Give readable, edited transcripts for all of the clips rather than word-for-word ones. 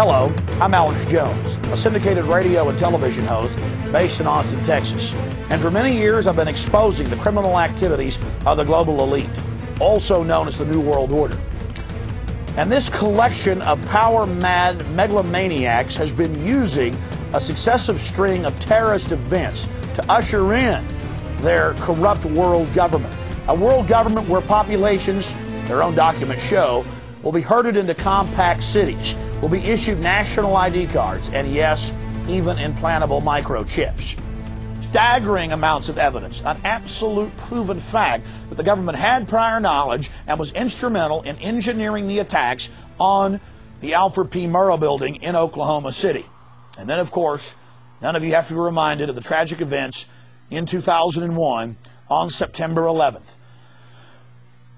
Hello, I'm Alex Jones, a syndicated radio and television host based in Austin, Texas. And for many years, I've been exposing the criminal activities of the global elite, also known as the New World Order. And this collection of power-mad megalomaniacs has been using a successive string of terrorist events to usher in their corrupt world government. A world government where populations, their own documents show, will be herded into compact cities, will be issued national ID cards, and yes, even implantable microchips. Staggering amounts of evidence, an absolute proven fact that the government had prior knowledge and was instrumental in engineering the attacks on the Alfred P. Murrah building in Oklahoma City. And then, of course, none of you have to be reminded of the tragic events in 2001 on September 11th.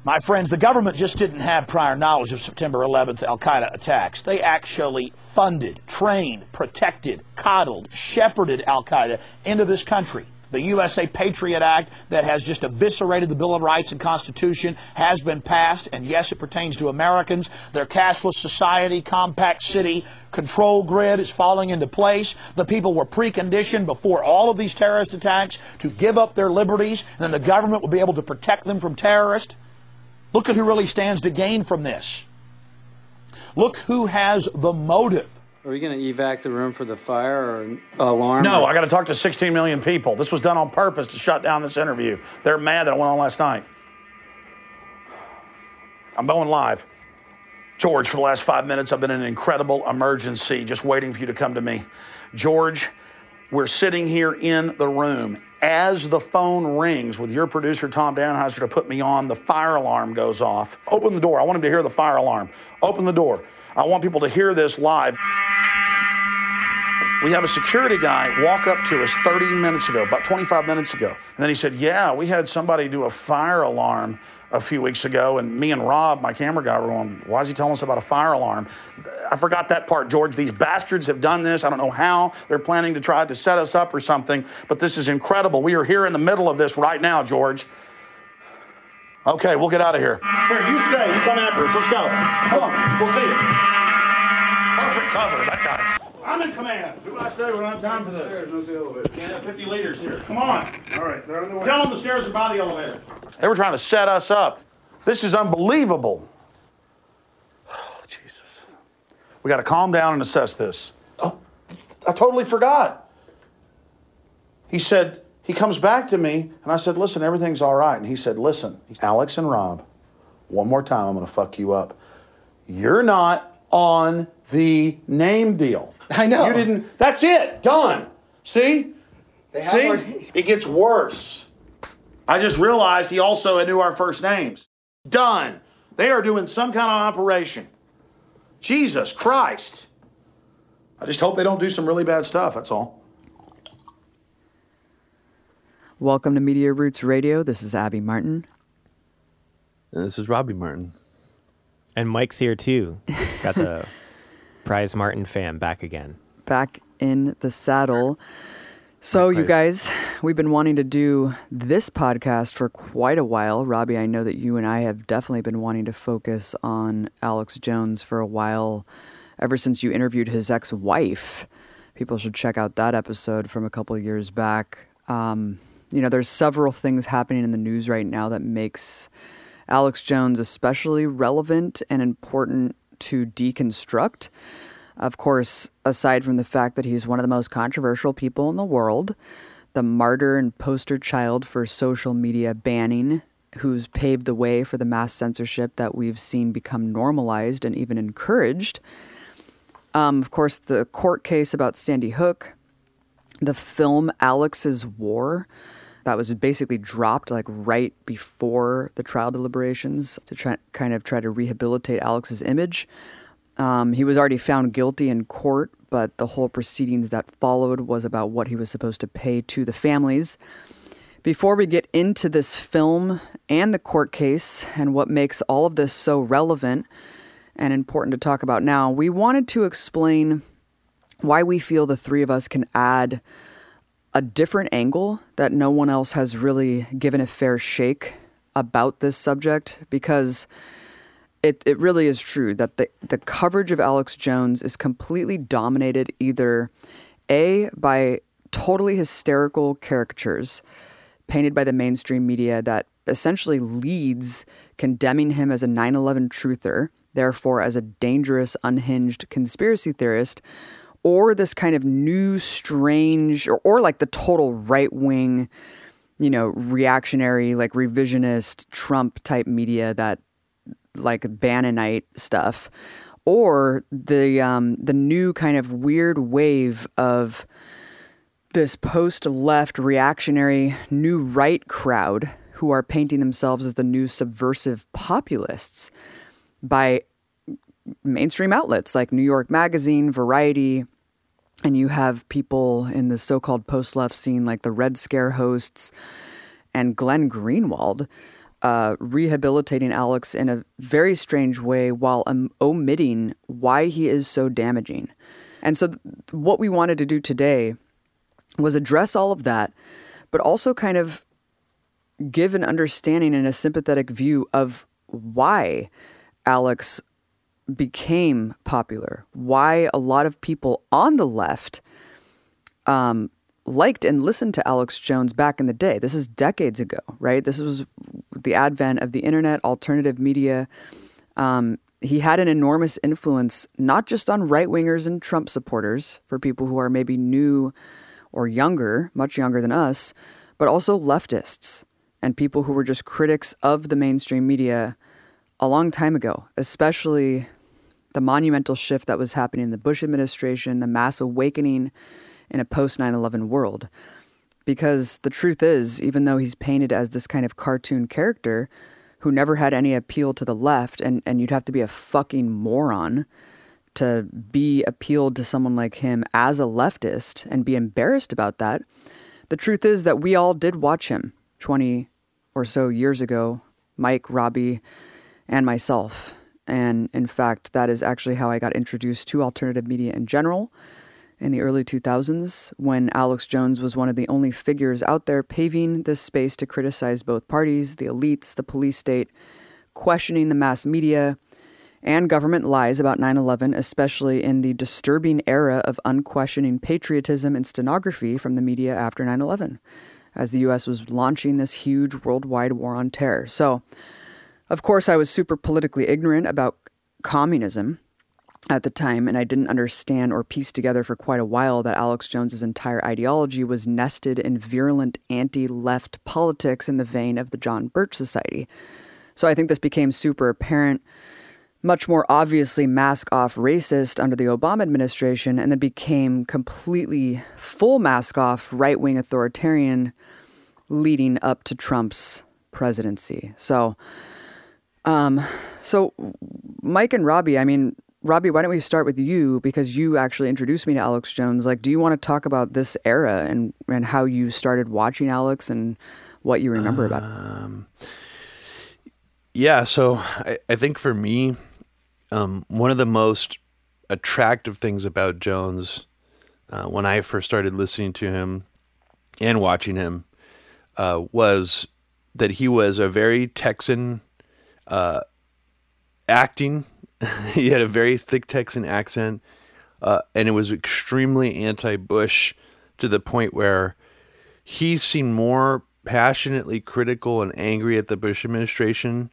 My friends, the government just didn't have prior knowledge of September 11th Al-Qaeda attacks. They actually funded, trained, protected, coddled, shepherded Al-Qaeda into this country. The USA Patriot Act that has just eviscerated the Bill of Rights and Constitution has been passed, and yes, it pertains to Americans. Their cashless society, compact city, control grid is falling into place. The people were preconditioned before all of these terrorist attacks to give up their liberties, and then the government will be able to protect them from terrorists. Look at who really stands to gain from this. Look who has the motive. Are we going to evac the room for the fire or alarm? No, I got to talk to 16 million people. This was done on purpose to shut down this interview. They're mad that it went on last night. I'm going live. George, for the last 5 minutes, I've been in an incredible emergency, just waiting for you to come to me. George, we're sitting here in the room. As the phone rings with your producer, Tom Danhauser, to put me on, the fire alarm goes off. Open the door. I want him to hear the fire alarm. Open the door. I want people to hear this live. We have a security guy walk up to us 30 minutes ago, about 25 minutes ago. And then he said, yeah, we had somebody do a fire alarm a few weeks ago. And me and Rob, my camera guy, were going, why is he telling us about a fire alarm? I forgot that part, George. These bastards have done this. I don't know how. They're planning to try to set us up or something. But this is incredible. We are here in the middle of this right now, George. Okay, we'll get out of here. Here, you stay. You come after us. Let's go. Come on. We'll see you. Perfect cover. That guy. I'm in command. Do what I say. We don't have time for this. There's no deal with it. Can't have 50 leaders here. Come on. All right, they're on the way. Tell them the stairs are by the elevator. They were trying to set us up. This is unbelievable. Oh, Jesus. We got to calm down and assess this. Oh, I totally forgot. He said... He comes back to me, and I said, listen, everything's all right. And he said, listen, Alex and Rob, one more time, I'm going to fuck you up. You're not on the name deal. I know. You didn't. That's it. Done. See? See? It gets worse. I just realized he also knew our first names. Done. They are doing some kind of operation. Jesus Christ. I just hope they don't do some really bad stuff. That's all. Welcome to Media Roots Radio. This is Abby Martin. And this is Robbie Martin. And Mike's here too. Got the Prize Martin fam back again. Back in the saddle. So you guys, we've been wanting to do this podcast for quite a while. Robbie, I know that you and I have definitely been wanting to focus on Alex Jones for a while, ever since you interviewed his ex-wife. People should check out that episode from a couple of years back. You know, there's several things happening in the news right now that makes Alex Jones especially relevant and important to deconstruct. Of course, aside from the fact that he's one of the most controversial people in the world, the martyr and poster child for social media banning, who's paved the way for the mass censorship that we've seen become normalized and even encouraged. Of course, the court case about Sandy Hook, the film Alex's War, that was basically dropped like right before the trial deliberations to try to rehabilitate Alex's image. He was already found guilty in court, but the whole proceedings that followed was about what he was supposed to pay to the families. Before we get into this film and the court case and what makes all of this so relevant and important to talk about now, we wanted to explain why we feel the three of us can add a different angle that no one else has really given a fair shake about this subject, because it really is true that the coverage of Alex Jones is completely dominated either A, by totally hysterical caricatures painted by the mainstream media that essentially leads condemning him as a 9/11 truther, therefore as a dangerous, unhinged conspiracy theorist, or this kind of new, strange, or like the total right-wing, you know, reactionary, like revisionist Trump-type media that like Bannonite stuff, or the new kind of weird wave of this post-left reactionary new right crowd who are painting themselves as the new subversive populists by mainstream outlets like New York Magazine, Variety, and you have people in the so-called post-left scene like the Red Scare hosts and Glenn Greenwald rehabilitating Alex in a very strange way while omitting why he is so damaging. And so what we wanted to do today was address all of that, but also kind of give an understanding and a sympathetic view of why Alex became popular, why a lot of people on the left liked and listened to Alex Jones back in the day. This is decades ago, right? This was the advent of the internet, alternative media. He had an enormous influence, not just on right-wingers and Trump supporters, for people who are maybe new or younger, much younger than us, but also leftists and people who were just critics of the mainstream media a long time ago, especially the monumental shift that was happening in the Bush administration, the mass awakening in a post-9/11 world. Because the truth is, even though he's painted as this kind of cartoon character who never had any appeal to the left, and you'd have to be a fucking moron to be appealed to someone like him as a leftist and be embarrassed about that, the truth is that we all did watch him 20 or so years ago, Mike, Robbie, and myself. And in fact, that is actually how I got introduced to alternative media in general in the early 2000s, when Alex Jones was one of the only figures out there paving this space to criticize both parties, the elites, the police state, questioning the mass media, and government lies about 9/11, especially in the disturbing era of unquestioning patriotism and stenography from the media after 9/11, as the U.S. was launching this huge worldwide war on terror. So, of course, I was super politically ignorant about communism at the time, and I didn't understand or piece together for quite a while that Alex Jones's entire ideology was nested in virulent anti-left politics in the vein of the John Birch Society. So I think this became super apparent, much more obviously mask-off racist under the Obama administration, and then became completely full mask-off right-wing authoritarian leading up to Trump's presidency. So Mike and Robbie, I mean, Robbie, why don't we start with you, because you actually introduced me to Alex Jones. Like, do you want to talk about this era and how you started watching Alex and what you remember about it? Yeah, so I think for me, one of the most attractive things about Jones when I first started listening to him and watching him was that he was a very Texan acting. He had a very thick Texan accent, and it was extremely anti-Bush to the point where he seemed more passionately critical and angry at the Bush administration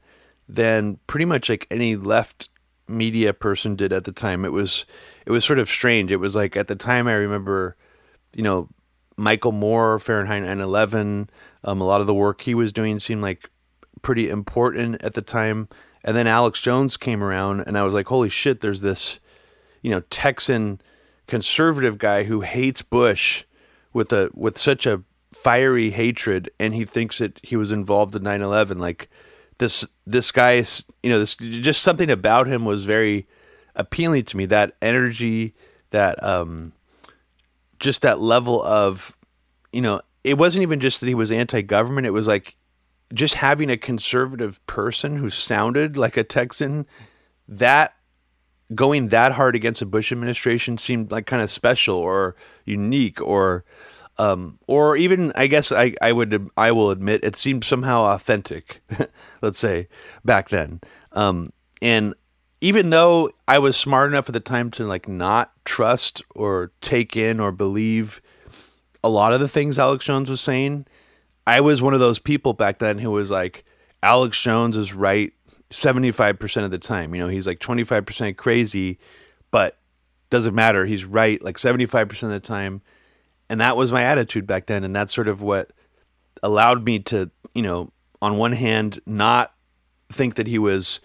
than pretty much like any left media person did at the time. It was sort of strange. It was like, at the time, I remember, you know, Michael Moore, Fahrenheit 9/11, a lot of the work he was doing seemed like pretty important at the time. And then Alex Jones came around, and I was like, holy shit, there's this, you know, Texan conservative guy who hates Bush with such a fiery hatred, and he thinks that he was involved in 9/11. Like, this guy, you know, this, just something about him was very appealing to me. That energy, that just that level of, you know, it wasn't even just that he was anti-government. It was like just having a conservative person who sounded like a Texan, that going that hard against the Bush administration seemed like kind of special or unique, or even, I guess I will admit, it seemed somehow authentic, let's say, back then. And even though I was smart enough at the time to like not trust or take in or believe a lot of the things Alex Jones was saying, I was one of those people back then who was like, Alex Jones is right 75% of the time. You know, he's like 25% crazy, but doesn't matter. He's right like 75% of the time. And that was my attitude back then. And that's sort of what allowed me to, you know, on one hand, not think that he was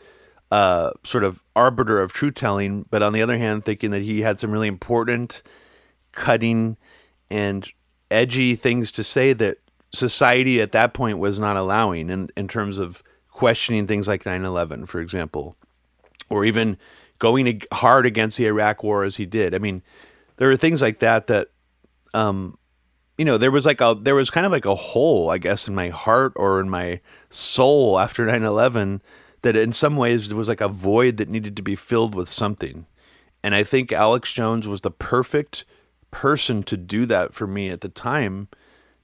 sort of arbiter of truth telling, but on the other hand, thinking that he had some really important, cutting, and edgy things to say that society at that point was not allowing in terms of questioning things like 9/11, for example, or even going hard against the Iraq war as he did. I mean, there were things like that, you know, there was kind of like a hole, I guess, in my heart or in my soul after 9/11 that in some ways there was like a void that needed to be filled with something. And I think Alex Jones was the perfect person to do that for me at the time,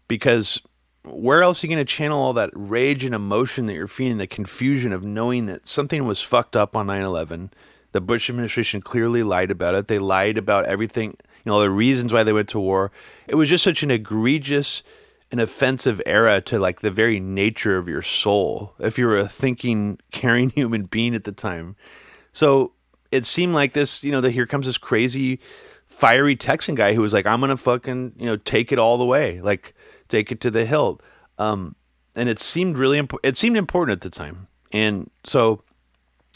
because where else are you going to channel all that rage and emotion that you're feeling, the confusion of knowing that something was fucked up on 9/11? The Bush administration clearly lied about it. They lied about everything, you know, the reasons why they went to war. It was just such an egregious and offensive era to like the very nature of your soul, if you were a thinking, caring human being at the time. So it seemed like this, you know, that here comes this crazy, fiery Texan guy who was like, I'm going to fucking, you know, take it all the way, like take it to the hilt. And it seemed really important at the time. And so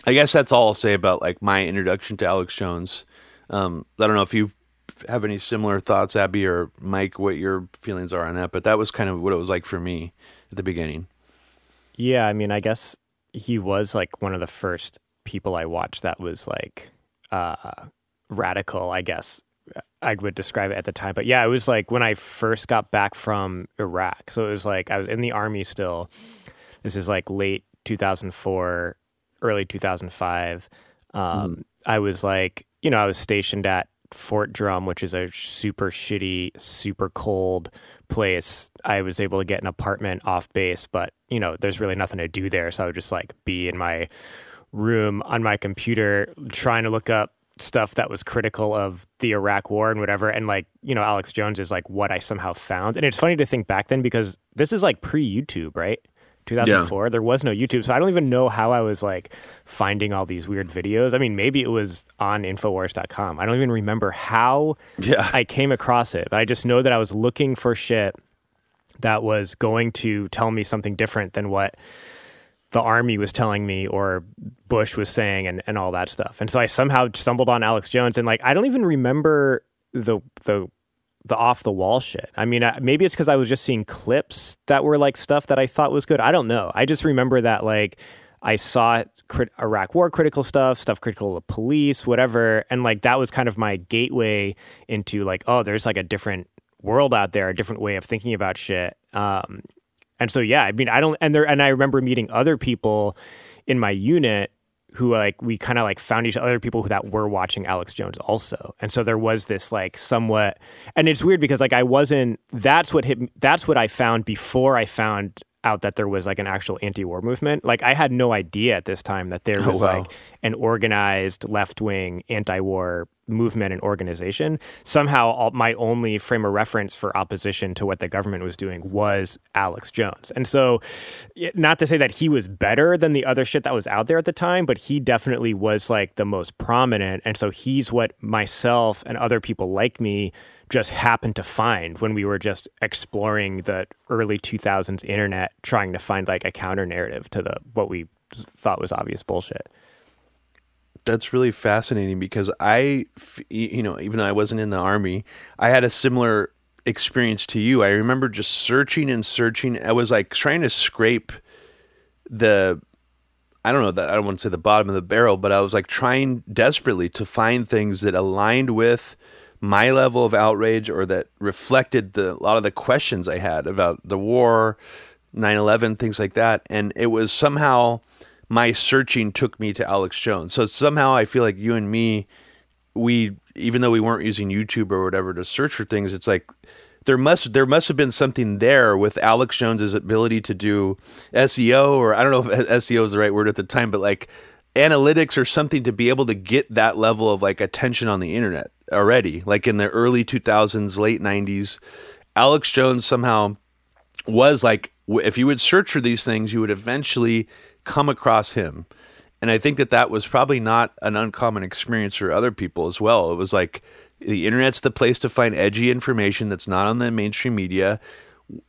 I guess that's all I'll say about like my introduction to Alex Jones. I don't know if you have any similar thoughts, Abby or Mike, what your feelings are on that, but that was kind of what it was like for me at the beginning. Yeah. I mean, I guess he was like one of the first people I watched that was like, radical, I guess I would describe it at the time. But yeah, it was like when I first got back from Iraq. So it was like I was in the army still. This is like late 2004, early 2005. I was like, you know, I was stationed at Fort Drum, which is a super shitty, super cold place. I was able to get an apartment off base, but, you know, there's really nothing to do there. So I would just like be in my room on my computer trying to look up stuff that was critical of the Iraq war and whatever. And like, you know, Alex Jones is like what I somehow found. And it's funny to think back then, because this is like pre-YouTube, right? 2004, yeah. There was no YouTube. So I don't even know how I was like finding all these weird videos. I mean, maybe it was on infowars.com. I don't even remember how I came across it. But I just know that I was looking for shit that was going to tell me something different than what the army was telling me or Bush was saying and all that stuff. And so I somehow stumbled on Alex Jones, and like, I don't even remember the off the wall shit. I mean, maybe it's cause I was just seeing clips that were like stuff that I thought was good. I don't know. I just remember that like I saw Iraq war critical stuff critical of the police, whatever. And like, that was kind of my gateway into like, oh, there's like a different world out there, a different way of thinking about shit. And so, yeah, I mean, I remember meeting other people in my unit who like, we kind of like found each other people that were watching Alex Jones also. And so there was this like somewhat, and it's weird because like that's what I found before I found out that there was like an actual anti-war movement. Like I had no idea at this time that there was like an organized left-wing anti-war movement and organization. Somehow my only frame of reference for opposition to what the government was doing was Alex Jones. And so not to say that he was better than the other shit that was out there at the time, but he definitely was like the most prominent. And so he's what myself and other people like me just happened to find when we were just exploring the early 2000s internet, trying to find like a counter narrative to what we thought was obvious bullshit. That's really fascinating because I, you know, even though I wasn't in the army, I had a similar experience to you. I remember just searching and searching. I was like trying to scrape I don't want to say the bottom of the barrel, but I was like trying desperately to find things that aligned with my level of outrage or that reflected a lot of the questions I had about the war, 9/11, things like that. And it was somehow my searching took me to Alex Jones. So somehow I feel like you and me, we, even though we weren't using YouTube or whatever to search for things, it's like there must have been something there with Alex Jones's ability to do SEO, or I don't know if SEO is the right word at the time, but like analytics or something to be able to get that level of like attention on the internet already. Like in the early 2000s, late 90s, Alex Jones somehow was like, if you would search for these things, you would eventually come across him. And I think that that was probably not an uncommon experience for other people as well. It was like the internet's the place to find edgy information that's not on the mainstream media.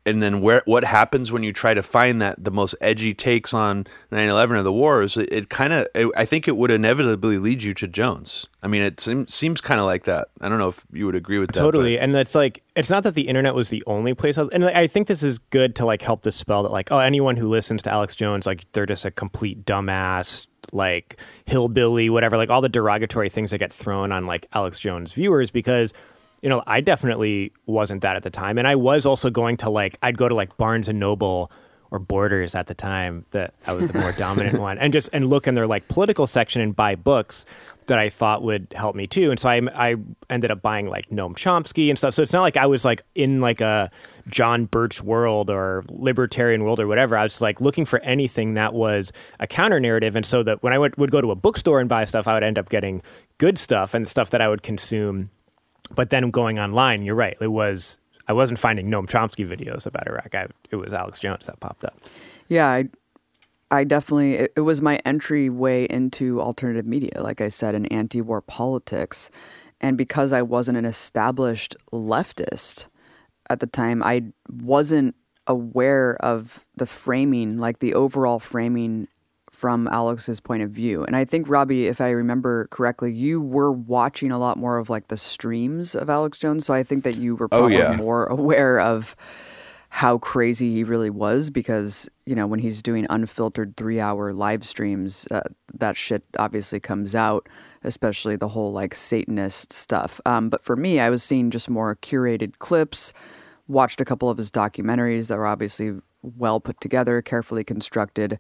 And then what happens when you try to find that the most edgy takes on 9/11 or the wars, I think it would inevitably lead you to Jones. I mean, it seems kind of like that. I don't know if you would agree with that. Totally. And that's like, it's not that the internet was the only place. And I think this is good to like help dispel that, like, oh, anyone who listens to Alex Jones, like they're just a complete dumbass, like hillbilly, whatever, like all the derogatory things that get thrown on like Alex Jones viewers, because you know, I definitely wasn't that at the time. And I was also going to like, I'd go to like Barnes and Noble or Borders at the time that I was the more dominant one and look in their like political section and buy books that I thought would help me too. And so I ended up buying like Noam Chomsky and stuff. So it's not like I was like in like a John Birch world or libertarian world or whatever. I was like looking for anything that was a counter narrative. And so that when I would go to a bookstore and buy stuff, I would end up getting good stuff and stuff that I would consume. But then going online, you're right. I wasn't finding Noam Chomsky videos about Iraq. It was Alex Jones that popped up. Yeah, I definitely, it was my entryway into alternative media, like I said, in anti-war politics. And because I wasn't an established leftist at the time, I wasn't aware of the framing, like the overall framing from Alex's point of view. And I think, Robbie, if I remember correctly, you were watching a lot more of like the streams of Alex Jones. So I think that you were probably more aware of how crazy he really was, because, you know, when he's doing unfiltered 3-hour live streams, that shit obviously comes out, especially the whole like Satanist stuff. But for me, I was seeing just more curated clips, watched a couple of his documentaries that were obviously well put together, carefully constructed.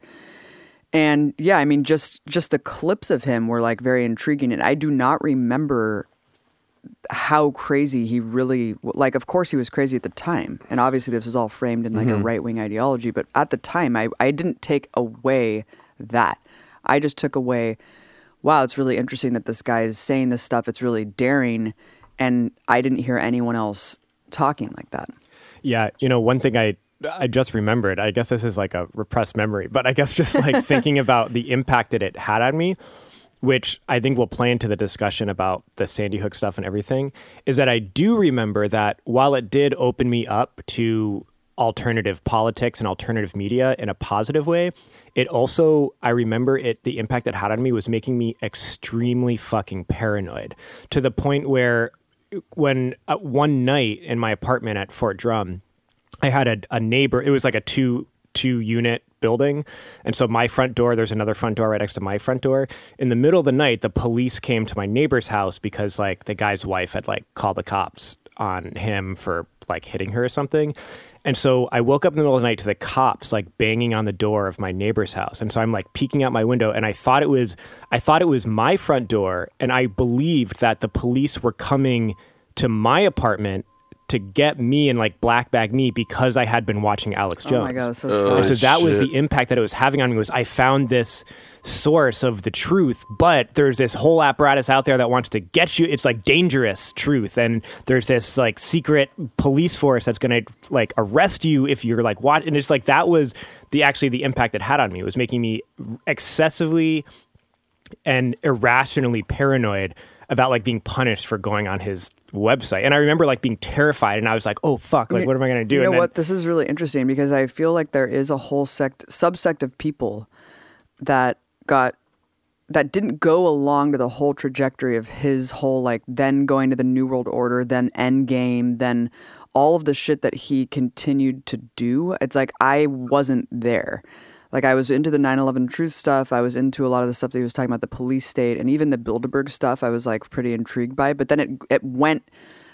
And yeah, I mean, just the clips of him were like very intriguing. And I do not remember how crazy he really, like, of course he was crazy at the time. And obviously this was all framed in like a right-wing ideology. But at the time, I didn't take away that. I just took away, wow, it's really interesting that this guy is saying this stuff. It's really daring. And I didn't hear anyone else talking like that. Yeah. You know, one thing I just remembered, I guess this is like a repressed memory, but I guess just like thinking about the impact that it had on me, which I think will play into the discussion about the Sandy Hook stuff and everything, is that I do remember that while it did open me up to alternative politics and alternative media in a positive way, it also, I remember it, the impact it had on me was making me extremely fucking paranoid, to the point where when one night in my apartment at Fort Drum, I had a neighbor, it was like a two unit building. And so my front door, there's another front door right next to my front door. In the middle of the night, the police came to my neighbor's house because like the guy's wife had like called the cops on him for like hitting her or something. And so I woke up in the middle of the night to the cops like banging on the door of my neighbor's house. And so I'm like peeking out my window, and I thought it was my front door. And I believed that the police were coming to my apartment to get me and like black bag me because I had been watching Alex Jones. Oh my God, so that was the impact that it was having on me. Was I found this source of the truth, but there's this whole apparatus out there that wants to get you. It's like dangerous truth, and there's this like secret police force that's going to like arrest you if you're like what. And it's like that was the impact it had on me. It was making me excessively and irrationally paranoid about like being punished for going on his website. And I remember like being terrified, and I was like, oh fuck, like what am I going to do? You know, and then, what? This is really interesting, because I feel like there is a whole subsect of people that didn't go along to the whole trajectory of his whole like then going to the New World Order, then Endgame, then all of the shit that he continued to do. It's like, I wasn't there. Like, I was into the 9/11 truth stuff. I was into a lot of the stuff that he was talking about, the police state, and even the Bilderberg stuff I was, like, pretty intrigued by. But then it went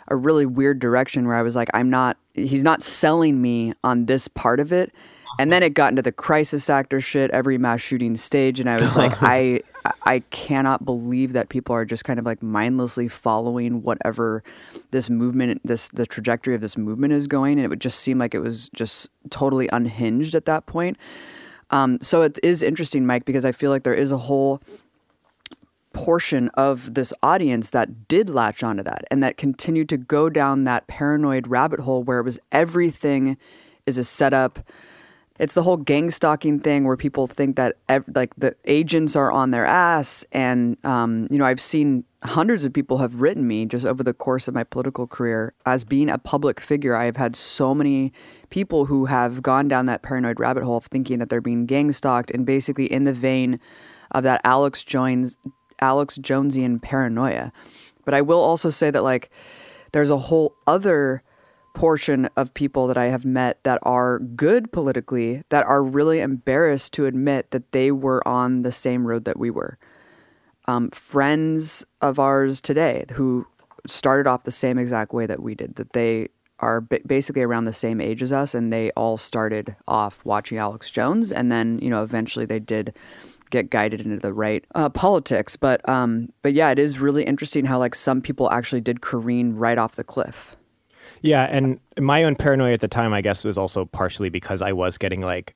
a really weird direction where I was like, he's not selling me on this part of it. And then it got into the crisis actor shit, every mass shooting stage. And I was like, I cannot believe that people are just kind of like mindlessly following whatever this movement, the trajectory of this movement is going. And it would just seem like it was just totally unhinged at that point. So it is interesting, Mike, because I feel like there is a whole portion of this audience that did latch onto that and that continued to go down that paranoid rabbit hole where it was everything is a setup. It's the whole gang stalking thing where people think that like the agents are on their ass. And, you know, I've seen hundreds of people have written me just over the course of my political career as being a public figure. I have had so many people who have gone down that paranoid rabbit hole of thinking that they're being gang stalked, and basically in the vein of that Alex Jonesian paranoia. But I will also say that, like, there's a whole other portion of people that I have met that are good politically that are really embarrassed to admit that they were on the same road that we were. Friends of ours today who started off the same exact way that we did, that they are basically around the same age as us, and they all started off watching Alex Jones, and then, you know, eventually they did get guided into the right politics. But yeah, it is really interesting how, like, some people actually did careen right off the cliff. Yeah, and my own paranoia at the time, I guess, was also partially because I was getting, like,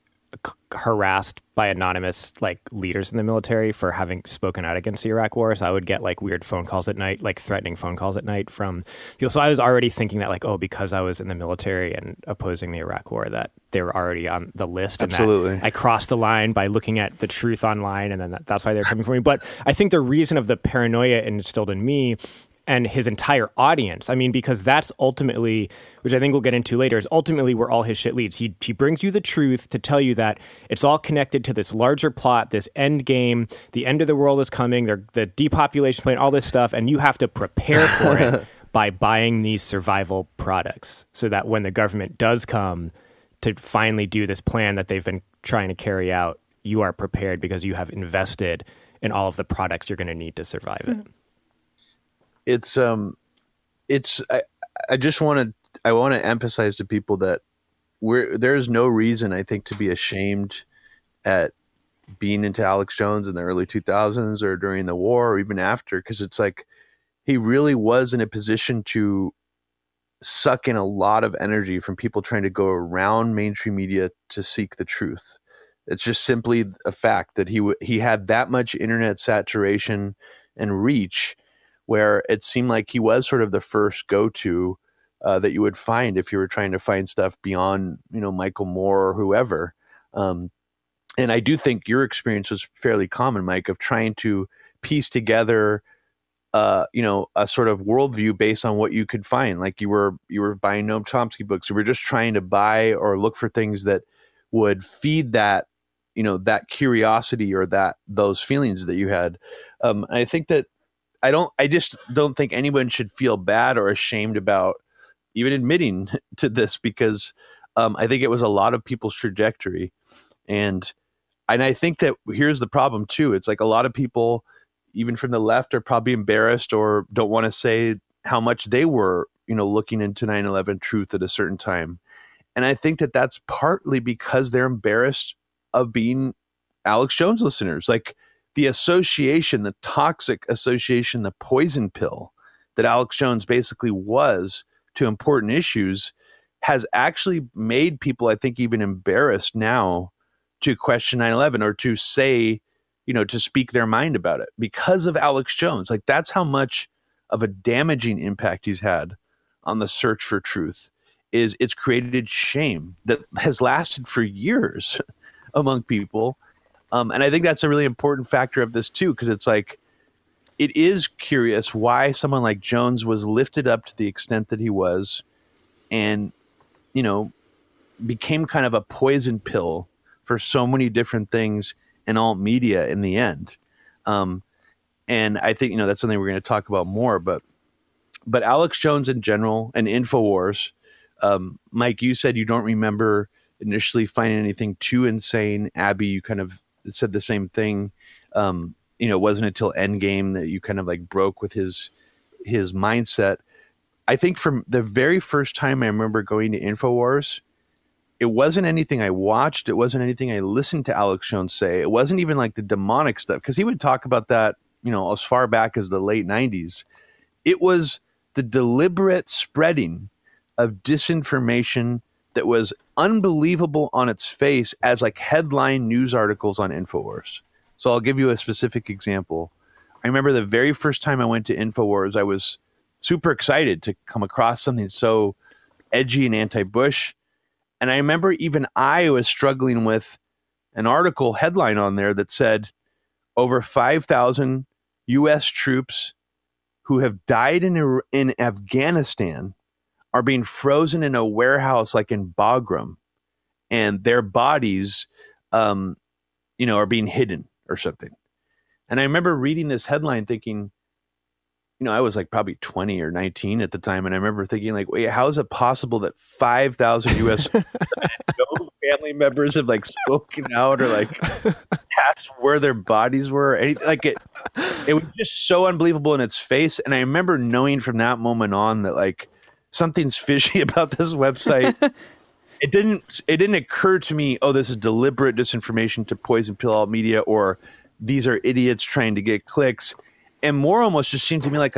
harassed by anonymous, like, leaders in the military for having spoken out against the Iraq war. So I would get, like, weird phone calls at night, like threatening phone calls at night from people. So I was already thinking that, like, oh, because I was in the military and opposing the Iraq war, that they were already on the list. Absolutely. And that I crossed the line by looking at the truth online, and then that's why they're coming for me. But I think the reason of the paranoia instilled in me and his entire audience, I mean, because that's ultimately, which I think we'll get into later, is ultimately where all his shit leads. He brings you the truth to tell you that it's all connected to this larger plot, this end game, the end of the world is coming, the depopulation plan, all this stuff, and you have to prepare for it by buying these survival products so that when the government does come to finally do this plan that they've been trying to carry out, you are prepared because you have invested in all of the products you're going to need to survive it. Mm-hmm. I want to emphasize to people that there's no reason, I think, to be ashamed at being into Alex Jones in the early 2000s or during the war or even after, because it's like he really was in a position to suck in a lot of energy from people trying to go around mainstream media to seek the truth. It's just simply a fact that he had that much internet saturation and reach, where it seemed like he was sort of the first go-to that you would find if you were trying to find stuff beyond, you know, Michael Moore or whoever. And I do think your experience was fairly common, Mike, of trying to piece together, you know, a sort of worldview based on what you could find. Like you were buying Noam Chomsky books. You were just trying to buy or look for things that would feed that, you know, that curiosity or that those feelings that you had. I think that I just don't think anyone should feel bad or ashamed about even admitting to this, because I think it was a lot of people's trajectory. And I think that here's the problem too. It's like a lot of people, even from the left, are probably embarrassed or don't want to say how much they were, you know, looking into 9/11 truth at a certain time. And I think that that's partly because they're embarrassed of being Alex Jones listeners. Like, the association, the toxic association, the poison pill that Alex Jones basically was to important issues has actually made people, I think, even embarrassed now to question 9/11 or to say, you know, to speak their mind about it because of Alex Jones. Like, that's how much of a damaging impact he's had on the search for truth. Is it's created shame that has lasted for years among people. And I think that's a really important factor of this, too, because it's like it is curious why someone like Jones was lifted up to the extent that he was and, you know, became kind of a poison pill for so many different things in alt media in the end. And I think, you know, that's something we're going to talk about more. But Alex Jones in general and InfoWars, Mike, you said you don't remember initially finding anything too insane. Abby, you kind of said the same thing. You know, it wasn't until Endgame that you kind of like broke with his mindset. I think from the very first time I remember going to InfoWars, it wasn't anything I watched. It wasn't anything I listened to Alex Jones say. It wasn't even like the demonic stuff, because he would talk about that, you know, as far back as the late 90s. It was the deliberate spreading of disinformation that was unbelievable on its face as like headline news articles on InfoWars. So I'll give you a specific example. I remember the very first time I went to InfoWars, I was super excited to come across something so edgy and anti-Bush. And I remember even I was struggling with an article headline on there that said over 5,000 U.S. troops who have died in Afghanistan are being frozen in a warehouse like in Bagram, and their bodies, are being hidden or something. And I remember reading this headline thinking, I was like probably 20 or 19 at the time. And I remember thinking like, wait, how is it possible that 5,000 U.S. family members have like spoken out or like asked where their bodies were? Anything like it was just so unbelievable in its face. And I remember knowing from that moment on that like something's fishy about this website. It didn't occur to me, oh, this is deliberate disinformation to poison pill all media, or these are idiots trying to get clicks. And more almost just seemed to me like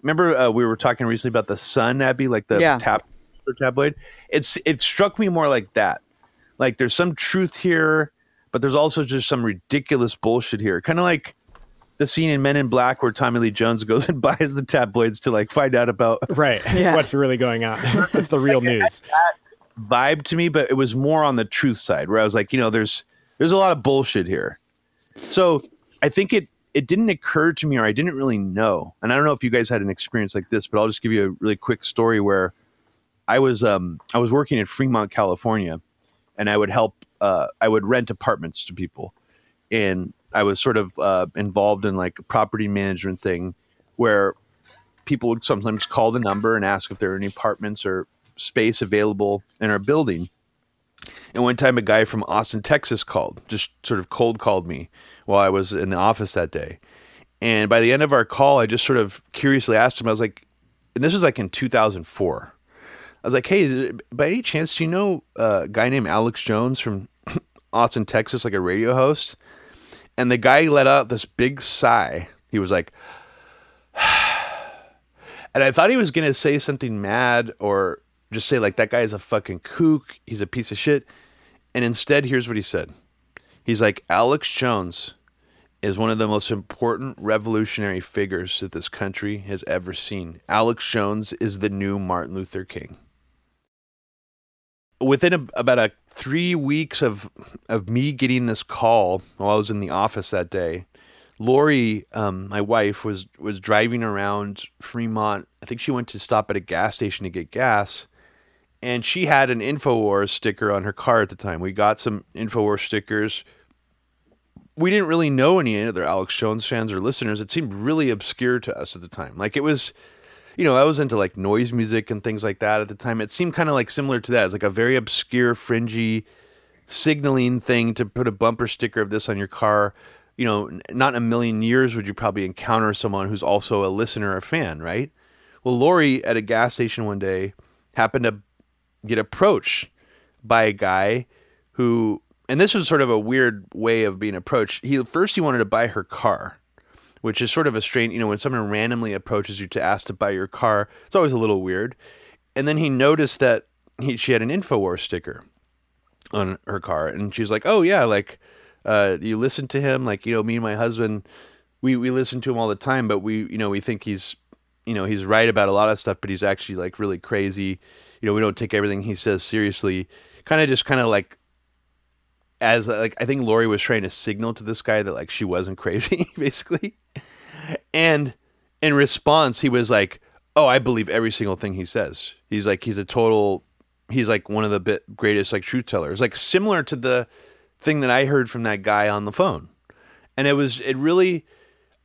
remember we were talking recently about the Sun, Abby, like the tabloid. It struck me more like that. Like there's some truth here, but there's also just some ridiculous bullshit here. Kind of like the scene in Men in Black where Tommy Lee Jones goes and buys the tabloids to like find out about what's really going on. That's the real news. That vibe to me, but it was more on the truth side where I was like, there's a lot of bullshit here. So I think it didn't occur to me, or I didn't really know. And I don't know if you guys had an experience like this, but I'll just give you a really quick story where I was working in Fremont, California, and I would rent apartments to people. And I was sort of involved in like a property management thing where people would sometimes call the number and ask if there were any apartments or space available in our building. And one time a guy from Austin, Texas called, just sort of cold called me while I was in the office that day. And by the end of our call, I just sort of curiously asked him, I was like, and this was like in 2004. I was like, hey, by any chance, do you know a guy named Alex Jones from Austin, Texas, like a radio host? And the guy let out this big sigh. He was like, and I thought he was going to say something mad or just say like, that guy is a fucking kook. He's a piece of shit. And instead, here's what he said. He's like, Alex Jones is one of the most important revolutionary figures that this country has ever seen. Alex Jones is the new Martin Luther King. Within about 3 weeks of me getting this call while I was in the office that day, Lori, my wife, was driving around Fremont. I think she went to stop at a gas station to get gas. And she had an InfoWars sticker on her car at the time. We got some InfoWars stickers. We didn't really know any other Alex Jones fans or listeners. It seemed really obscure to us at the time. Like it was, I was into like noise music and things like that at the time. It seemed kind of like similar to that. It's like a very obscure, fringy signaling thing to put a bumper sticker of this on your car. Not in a million years would you probably encounter someone who's also a listener or fan, right? Well, Lori at a gas station one day happened to get approached by a guy who, and this was sort of a weird way of being approached. First he wanted to buy her car, which is sort of a strange, when someone randomly approaches you to ask to buy your car, it's always a little weird. And then he noticed that she had an InfoWars sticker on her car. And she's like, oh yeah, like, you listen to him, like, me and my husband, we listen to him all the time, but we think he's right about a lot of stuff, but he's actually like really crazy. We don't take everything he says seriously. I think Lori was trying to signal to this guy that like she wasn't crazy basically. And in response, he was like, oh, I believe every single thing he says. He's like, he's like one of the greatest like truth tellers, like similar to the thing that I heard from that guy on the phone. And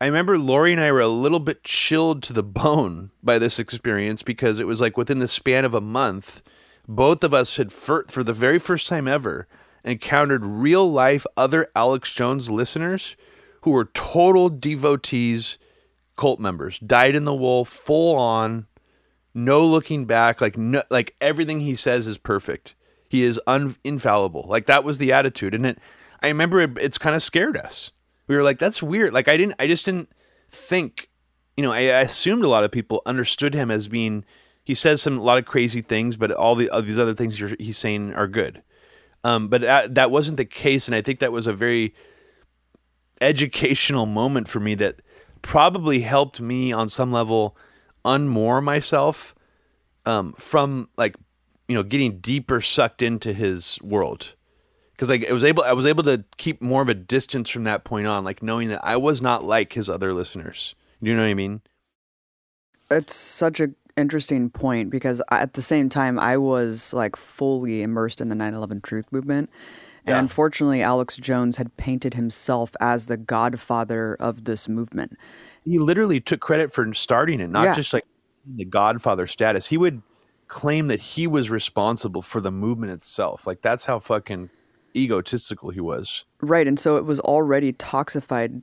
I remember Lori and I were a little bit chilled to the bone by this experience, because it was like within the span of a month, both of us had for the very first time ever encountered real life other Alex Jones listeners who were total devotees, cult members, dyed in the wool, full on, no looking back, like everything he says is perfect. He is infallible. Like that was the attitude. And I remember it's kind of scared us. We were like, that's weird. Like I just didn't think, I assumed a lot of people understood him as being He says a lot of crazy things, but all these other things he's saying are good. But that wasn't the case, and I think that was a very educational moment for me that probably helped me on some level unmoor myself from getting deeper sucked into his world. Because I was able to keep more of a distance from that point on, knowing that I was not like his other listeners. Do you know what I mean? It's such an interesting point, because at the same time I was fully immersed in the 9/11 truth movement, and unfortunately Alex Jones had painted himself as the godfather of this movement. He literally took credit for starting it, not just the godfather status. He would claim that he was responsible for the movement itself. That's how fucking egotistical he was. Right, and so it was already toxified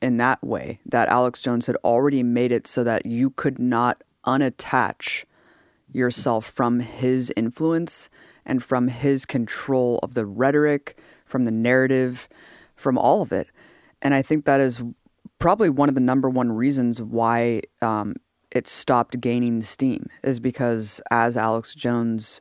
in that way, that Alex Jones had already made it so that you could not unattach yourself from his influence and from his control of the rhetoric, from the narrative, from all of it. And I think that is probably one of the number one reasons why it stopped gaining steam, is because as Alex Jones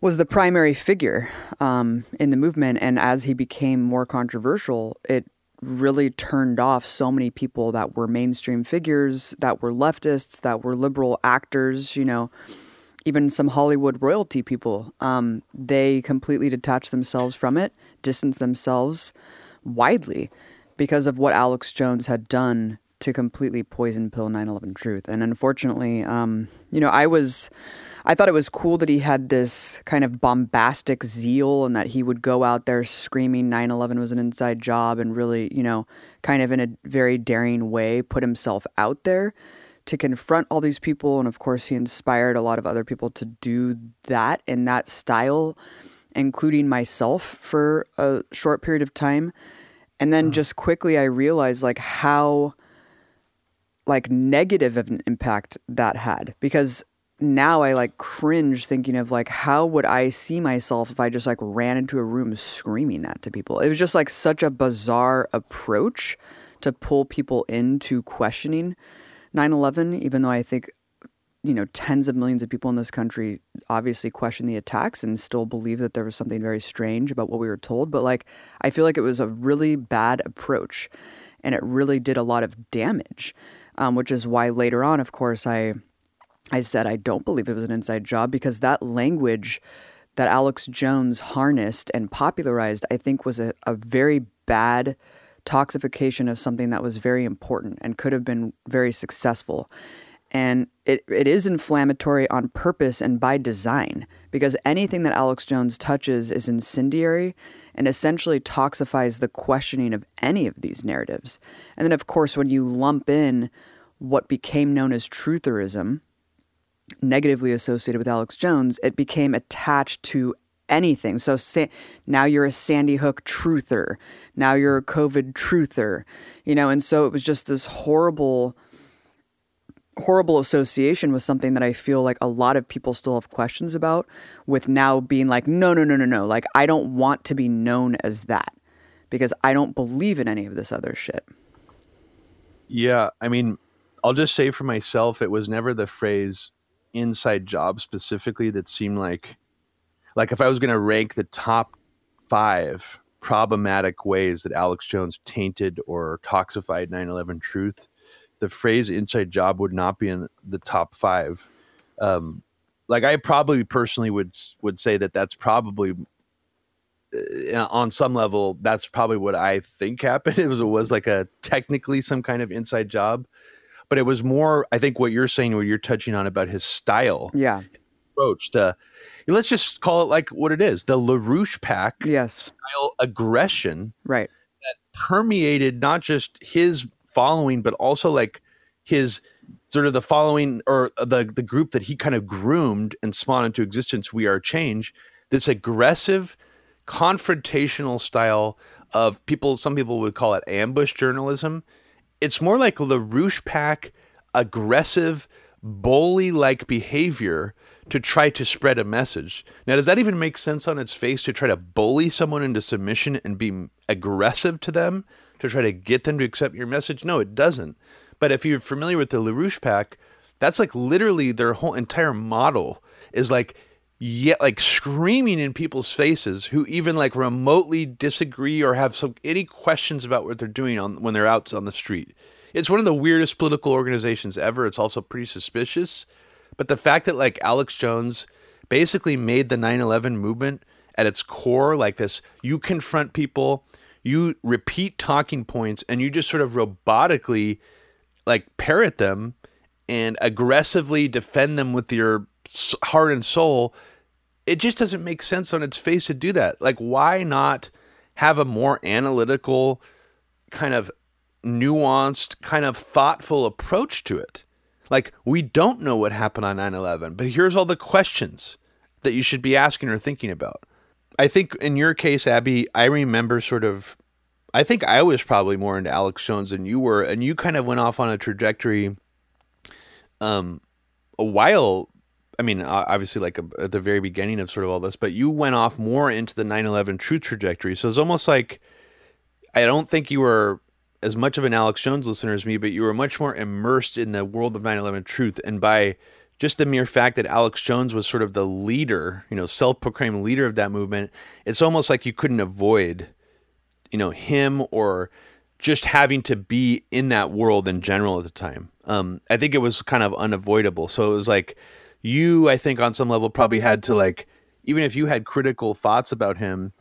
was the primary figure in the movement, and as he became more controversial, it really turned off so many people that were mainstream figures, that were leftists, that were liberal actors, even some Hollywood royalty people. They completely detached themselves from it, distanced themselves widely because of what Alex Jones had done to completely poison pill 9/11 truth. And unfortunately, I thought it was cool that he had this kind of bombastic zeal and that he would go out there screaming 9/11 was an inside job and really, kind of in a very daring way put himself out there to confront all these people. And of course, he inspired a lot of other people to do that in that style, including myself for a short period of time. And then just quickly I realized how negative of an impact that had, because now I cringe thinking of how would I see myself if I just ran into a room screaming that to people. It was just such a bizarre approach to pull people into questioning 9/11, even though I think, tens of millions of people in this country obviously question the attacks and still believe that there was something very strange about what we were told. But I feel it was a really bad approach, and it really did a lot of damage, which is why later on, of course, I said I don't believe it was an inside job, because that language that Alex Jones harnessed and popularized, I think, was a very bad toxification of something that was very important and could have been very successful. And it is inflammatory on purpose and by design, because anything that Alex Jones touches is incendiary and essentially toxifies the questioning of any of these narratives. And then, of course, when you lump in what became known as trutherism, negatively associated with Alex Jones, it became attached to anything. So now you're a Sandy Hook truther. Now you're a COVID truther, and so it was just this horrible, horrible association with something that I feel a lot of people still have questions about, with now being no. I don't want to be known as that because I don't believe in any of this other shit. Yeah. I mean, I'll just say for myself, it was never the phrase inside job specifically that seemed like if I was going to rank the top 5 problematic ways that Alex Jones tainted or toxified 9/11 truth, the phrase inside job would not be in the top 5. I probably personally would say that that's probably on some level, that's probably what I think happened. It was technically some kind of inside job. But it was more, I think, what you're saying, what you're touching on about his style, approach. Let's just call it what it is: the LaRouche Pack, style aggression, right? That permeated not just his following, but also his sort of the following or the group that he kind of groomed and spawned into existence. We Are Change. This aggressive, confrontational style of people. Some people would call it ambush journalism. It's more like LaRouche Pack, aggressive, bully-like behavior to try to spread a message. Now, does that even make sense on its face, to try to bully someone into submission and be aggressive to them to try to get them to accept your message? No, it doesn't. But if you're familiar with the LaRouche Pack, That's like literally their whole entire model is like, like screaming in people's faces who even like remotely disagree or have any questions about what they're doing when they're out on the street. It's one of the weirdest political organizations ever. It's also pretty suspicious. But the fact that like Alex Jones basically made the 9/11 movement at its core like this, you confront people, you repeat talking points, and you just sort of robotically like parrot them and aggressively defend them with your heart and soul. It just doesn't make sense on its face to do that. Like, why not have a more analytical, kind of nuanced, kind of thoughtful approach to it? Like, we don't know what happened on 9/11, but here's all the questions that you should be asking or thinking about. I think in your case, Abby, I remember sort of, I think I was probably more into Alex Jones than you were, and you kind of went off on a trajectory a while. I mean, obviously, like at the very beginning of sort of all this, but you went off more into the 9/11 truth trajectory. So it's almost like, I don't think you were as much of an Alex Jones listener as me, but you were much more immersed in the world of 9/11 truth. And by just the mere fact that Alex Jones was sort of the leader, you know, self-proclaimed leader of that movement, it's almost like you couldn't avoid, you know, him or just having to be in that world in general at the time. I think it was kind of unavoidable. So it was like, you, I think on some level probably had to like, even if you had critical thoughts about him,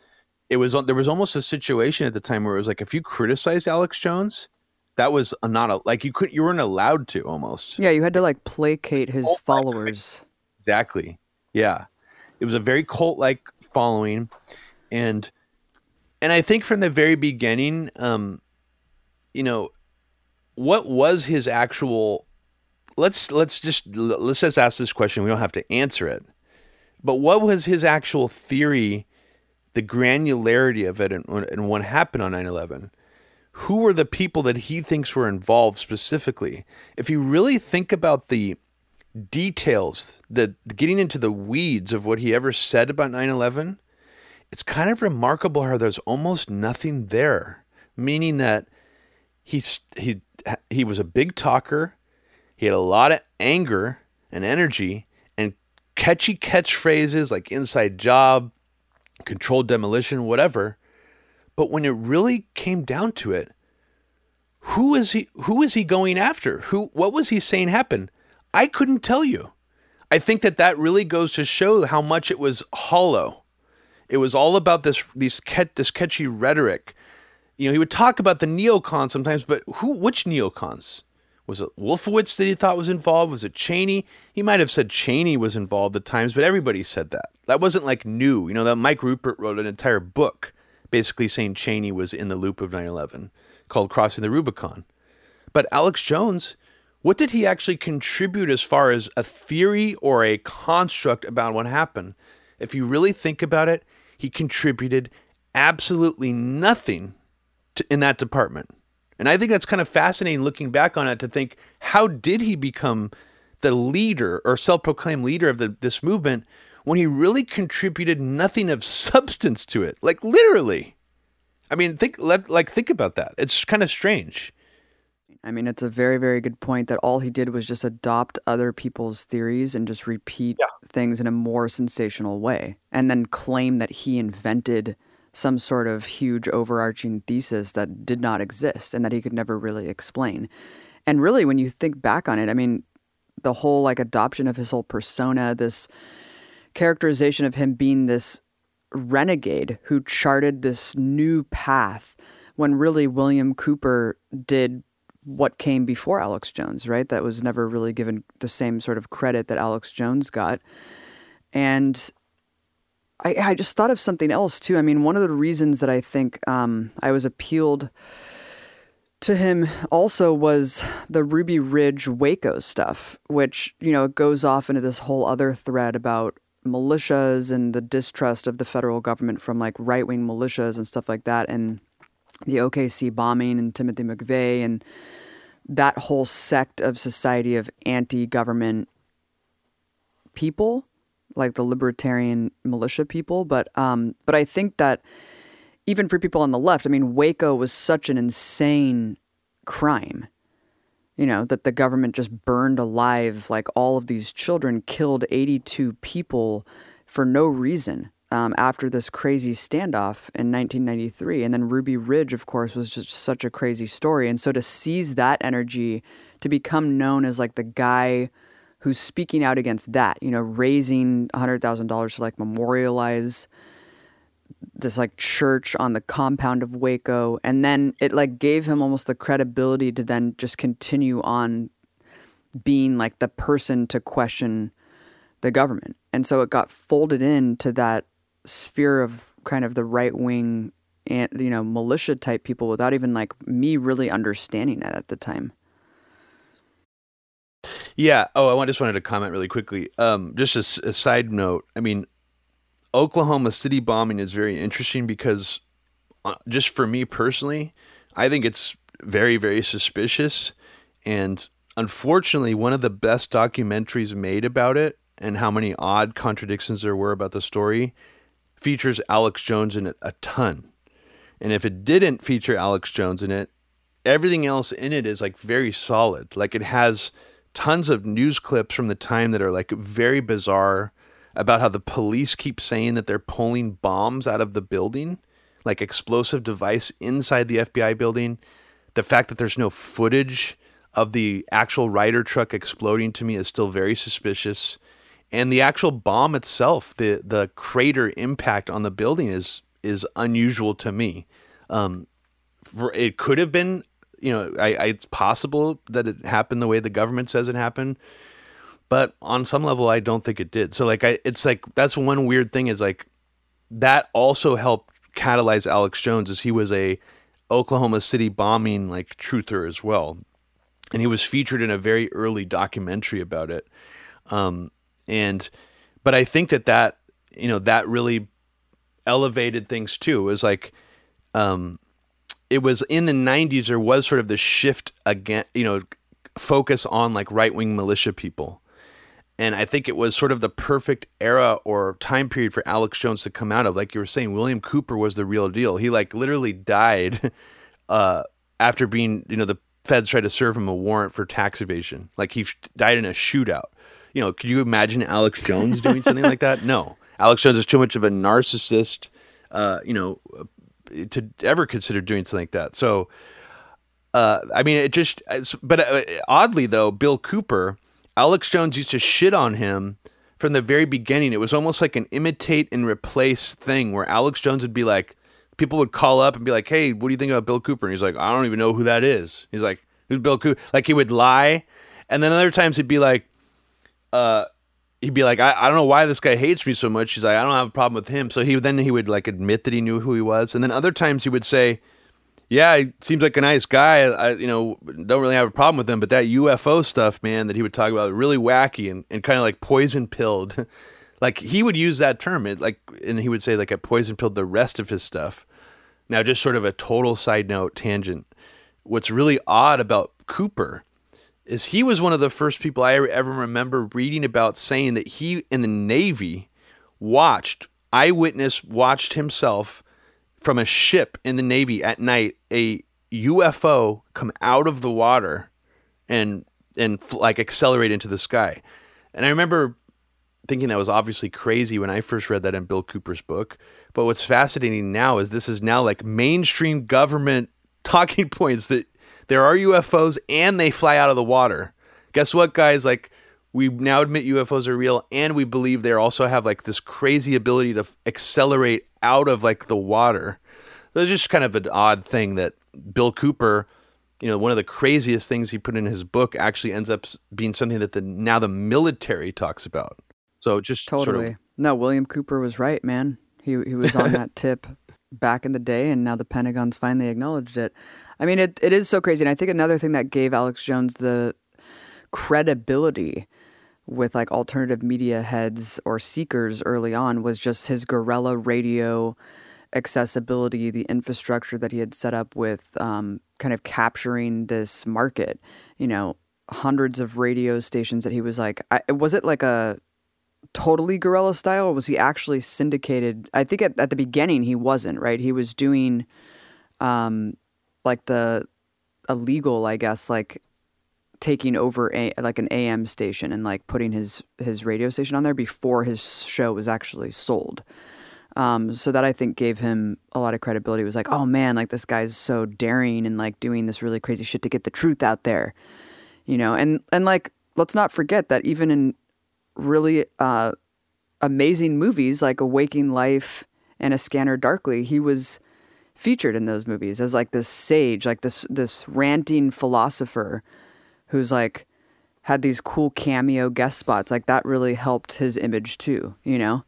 it was, there was almost a situation at the time where it was like, if you criticized Alex Jones, that was not a, like you weren't allowed to almost. Yeah. You had to like placate his followers. Exactly. Yeah. It was a very cult like following. And I think from the very beginning, you know, what was his actual, let's just ask this question. We don't have to answer it, but what was his actual theory, the granularity of it, and what happened on 9/11? Who were the people that he thinks were involved specifically? If you really think about the details, the getting into the weeds of what he ever said about 9/11, it's kind of remarkable how there's almost nothing there, meaning that he was a big talker. He had a lot of anger and energy and catchy catchphrases like inside job, controlled demolition, whatever. But when it really came down to it, who is he going after? What was he saying happened? I couldn't tell you. I think that really goes to show how much it was hollow. It was all about this catchy rhetoric. You know, he would talk about the neocons sometimes, but which neocons? Was it Wolfowitz that he thought was involved? Was it Cheney? He might have said Cheney was involved at times, but everybody said that. That wasn't like new. You know, that Mike Rupert wrote an entire book basically saying Cheney was in the loop of 9/11 called Crossing the Rubicon. But Alex Jones, what did he actually contribute as far as a theory or a construct about what happened? If you really think about it, he contributed absolutely nothing in that department. And I think that's kind of fascinating looking back on it to think, how did he become the leader or self-proclaimed leader of this movement when he really contributed nothing of substance to it? Like literally, I mean, think about that. It's kind of strange. I mean, it's a very, very good point that all he did was just adopt other people's theories and just repeat things in a more sensational way, and then claim that he invented some sort of huge overarching thesis that did not exist and that he could never really explain. And really, when you think back on it, I mean, the whole like adoption of his whole persona, this characterization of him being this renegade who charted this new path, when really William Cooper did what came before Alex Jones, right? That was never really given the same sort of credit that Alex Jones got. And I just thought of something else, too. I mean, one of the reasons that I think I was appealed to him also was the Ruby Ridge Waco stuff, which, you know, goes off into this whole other thread about militias and the distrust of the federal government from like right-wing militias and stuff like that, and the OKC bombing and Timothy McVeigh and that whole sect of society of anti-government people, like the libertarian militia people. But I think that even for people on the left, I mean, Waco was such an insane crime you know, that the government just burned alive, like all of these children, killed 82 people for no reason after this crazy standoff in 1993. And then Ruby Ridge, of course, was just such a crazy story. And so to seize that energy, to become known as like the guy who's speaking out against that, you know, raising $100,000 to like memorialize this like church on the compound of Waco. And then it like gave him almost the credibility to then just continue on being like the person to question the government. And so it got folded into that sphere of kind of the right wing and, you know, militia type people without even like me really understanding it at the time. Yeah. Oh, I just wanted to comment really quickly. Just a side note. I mean, Oklahoma City bombing is very interesting because just for me personally, I think it's very, very suspicious. And unfortunately, one of the best documentaries made about it and how many odd contradictions there were about the story features Alex Jones in it a ton. And if it didn't feature Alex Jones in it, everything else in it is like very solid. Like it has tons of news clips from the time that are like very bizarre about how the police keep saying that they're pulling bombs out of the building, like explosive device inside the FBI building. The fact that there's no footage of the actual Ryder truck exploding to me is still very suspicious. And the actual bomb itself, the crater impact on the building is unusual to me. It could have been, you know, it's possible that it happened the way the government says it happened. But on some level, I don't think it did. So like, it's like, that's one weird thing is like, that also helped catalyze Alex Jones as he was a Oklahoma City bombing like truther as well. And he was featured in a very early documentary about it. But I think that, you know, that really elevated things too. It was like, it was in the 90s, there was sort of the shift again, you know, focus on like right-wing militia people. And I think it was sort of the perfect era or time period for Alex Jones to come out of. Like you were saying, William Cooper was the real deal. He like literally died after being, you know, the feds tried to serve him a warrant for tax evasion. Like he died in a shootout. You know, could you imagine Alex Jones doing something like that? No. Alex Jones is too much of a narcissist, you know, to ever consider doing something like that. So, I mean, it just, but oddly though, Bill Cooper, Alex Jones used to shit on him from the very beginning. It was almost like an imitate and replace thing where Alex Jones would be like, people would call up and be like, hey, what do you think about Bill Cooper? And he's like, I don't even know who that is. He's like, who's Bill Cooper? Like he would lie. And then other times he'd be like, I don't know why this guy hates me so much. He's like, I don't have a problem with him. So he would like admit that he knew who he was. And then other times he would say, yeah, he seems like a nice guy. I, you know, don't really have a problem with him, but that UFO stuff, man, that he would talk about really wacky and kind of like poison pilled. Like he would use that term, and he would say like I poison pilled the rest of his stuff. Now, just sort of a total side note tangent. What's really odd about Cooper is he was one of the first people I ever remember reading about saying that he in the Navy watched himself from a ship in the Navy at night, a UFO come out of the water and like accelerate into the sky. And I remember thinking that was obviously crazy when I first read that in Bill Cooper's book. But what's fascinating now is this is now like mainstream government talking points that there are UFOs and they fly out of the water. Guess what, guys? Like, we now admit UFOs are real, and we believe they also have like this crazy ability to accelerate out of like the water. That's just kind of an odd thing that Bill Cooper, you know, one of the craziest things he put in his book actually ends up being something that now the military talks about. So just totally. Sort of... No, William Cooper was right, man. He was on that tip back in the day, and now the Pentagon's finally acknowledged it. I mean, it is so crazy. And I think another thing that gave Alex Jones the credibility with like alternative media heads or seekers early on was just his guerrilla radio accessibility, the infrastructure that he had set up with kind of capturing this market, you know, hundreds of radio stations that he was like, was it like a totally guerrilla style? Or was he actually syndicated? I think at the beginning he wasn't, right? He was doing like the illegal, I guess, like taking over an AM station and like putting his radio station on there before his show was actually sold. So that I think gave him a lot of credibility. It was like, oh man, like this guy's so daring and like doing this really crazy shit to get the truth out there, you know? And like, let's not forget that even in really amazing movies like A Waking Life and A Scanner Darkly, he was featured in those movies as like this sage, like this ranting philosopher who's like had these cool cameo guest spots. Like that really helped his image too, you know?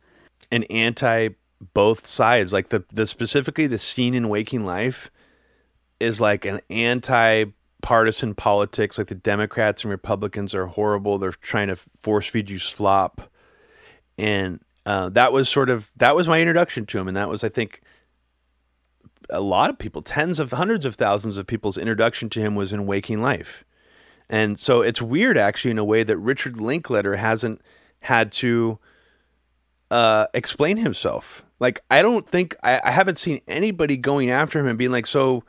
An anti both sides, like the specifically the scene in Waking Life is like an anti-partisan politics, like the Democrats and Republicans are horrible, they're trying to force feed you slop, and that was my introduction to him, and that was, I think, a lot of people, hundreds of thousands of people's introduction to him was in Waking Life. And so it's weird actually in a way that Richard Linklater hasn't had to explain himself. Like, I don't think I haven't seen anybody going after him and being like, so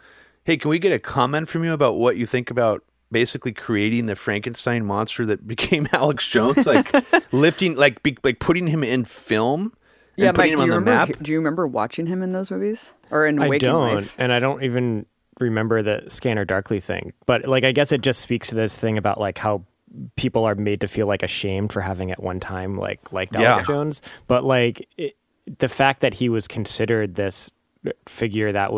hey, can we get a comment from you about what you think about basically creating the Frankenstein monster that became Alex Jones, like lifting, like putting him in film and putting Mike, him on the map. Do you remember watching him in those movies or in Waking Life? And I don't even remember the Scanner Darkly thing, but like, I guess it just speaks to this thing about like how people are made to feel like ashamed for having at one time liked Alex Jones, but like the fact that he was considered this figure that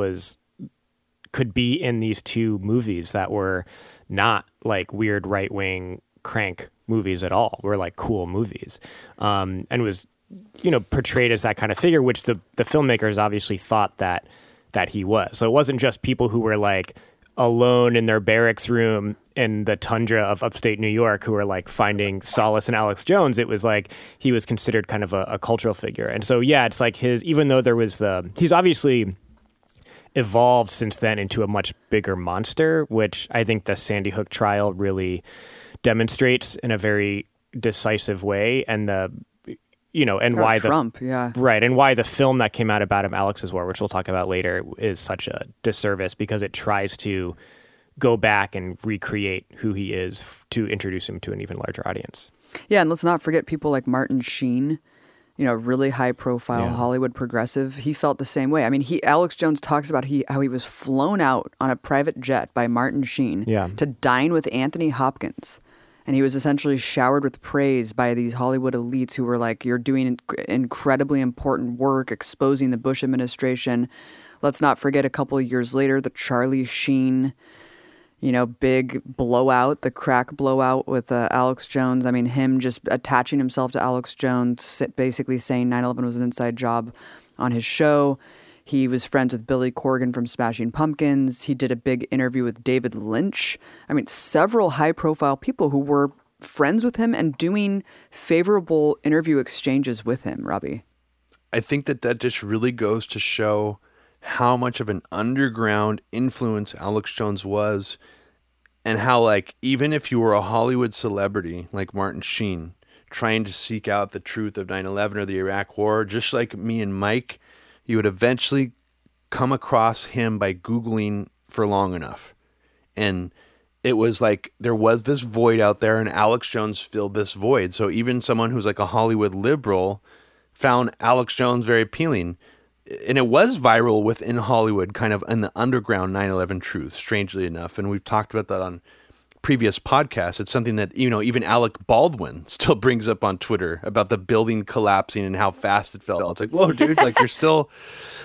could be in these two movies that were not like weird right wing crank movies at all, were like cool movies, and was, you know, portrayed as that kind of figure, which the filmmakers obviously thought that he was. So it wasn't just people who were like alone in their barracks room in the tundra of upstate New York who were like finding solace in Alex Jones. It was like he was considered kind of a cultural figure. And so, yeah, it's like even though he's obviously evolved since then into a much bigger monster, which I think the Sandy Hook trial really demonstrates in a very decisive way. And why the film that came out about him, Alex's War, which we'll talk about later, is such a disservice because it tries to go back and recreate who he is to introduce him to an even larger audience. Yeah, and let's not forget people like Martin Sheen, you know, really high-profile Hollywood progressive. He felt the same way. I mean, Alex Jones talks about how he was flown out on a private jet by Martin Sheen to dine with Anthony Hopkins. And he was essentially showered with praise by these Hollywood elites who were like, you're doing incredibly important work, exposing the Bush administration. Let's not forget a couple of years later, the Charlie Sheen, you know, big blowout, the crack blowout with Alex Jones. I mean, him just attaching himself to Alex Jones, basically saying 9/11 was an inside job on his show. He was friends with Billy Corgan from Smashing Pumpkins. He did a big interview with David Lynch. I mean, several high-profile people who were friends with him and doing favorable interview exchanges with him, Robbie. I think that just really goes to show how much of an underground influence Alex Jones was, and how, like, even if you were a Hollywood celebrity like Martin Sheen trying to seek out the truth of 9/11 or the Iraq War, just like me and Mike, you would eventually come across him by Googling for long enough. And it was like, there was this void out there and Alex Jones filled this void. So even someone who's like a Hollywood liberal found Alex Jones very appealing. And it was viral within Hollywood, kind of in the underground 9/11 truth, strangely enough. And we've talked about that on previous podcasts. It's something that, you know, even Alec Baldwin still brings up on Twitter about the building collapsing and how fast it fell. It's like, whoa, dude, like you're still,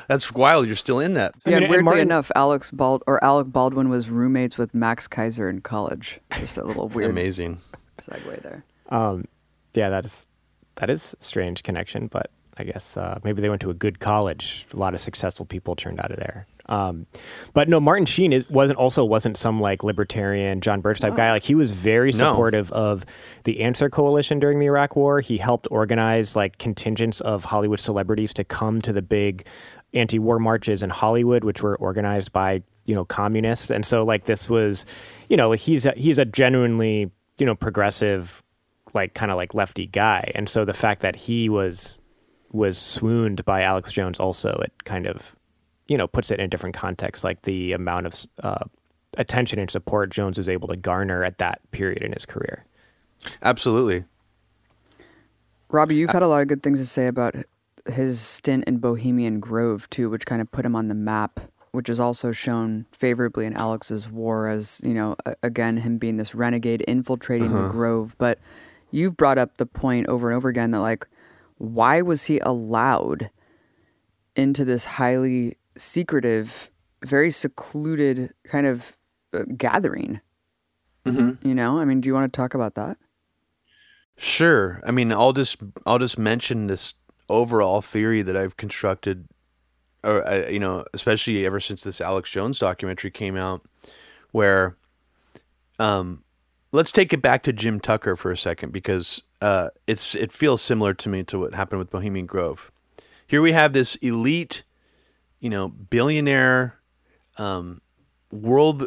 that's wild. You're still in that. Yeah, I mean, weirdly enough, Alec Baldwin was roommates with Max Kaiser in college. Just a little weird, amazing segue there. Yeah, that is a strange connection, but I guess maybe they went to a good college. A lot of successful people turned out of there. But no, Martin Sheen wasn't some like libertarian John Birch type guy. Like he was very supportive of the Answer Coalition during the Iraq War. He helped organize like contingents of Hollywood celebrities to come to the big anti-war marches in Hollywood, which were organized by, you know, communists. And so like this was, you know, he's a genuinely, you know, progressive, like kind of like lefty guy. And so the fact that he was swooned by Alex Jones also, it kind of, you know, puts it in a different context, like the amount of attention and support Jones was able to garner at that period in his career. Absolutely. Robbie, you've had a lot of good things to say about his stint in Bohemian Grove, too, which kind of put him on the map, which is also shown favorably in Alex's War as, you know, again, him being this renegade infiltrating the Grove. But you've brought up the point over and over again that, like, why was he allowed into this highly secretive, very secluded kind of gathering? Mm-hmm. You know, I mean, do you want to talk about that? Sure. I mean, I'll just mention this overall theory that I've constructed, or you know, especially ever since this Alex Jones documentary came out, where, let's take it back to Jim Tucker for a second, because it feels similar to me to what happened with Bohemian Grove. Here we have this elite, you know, billionaire, world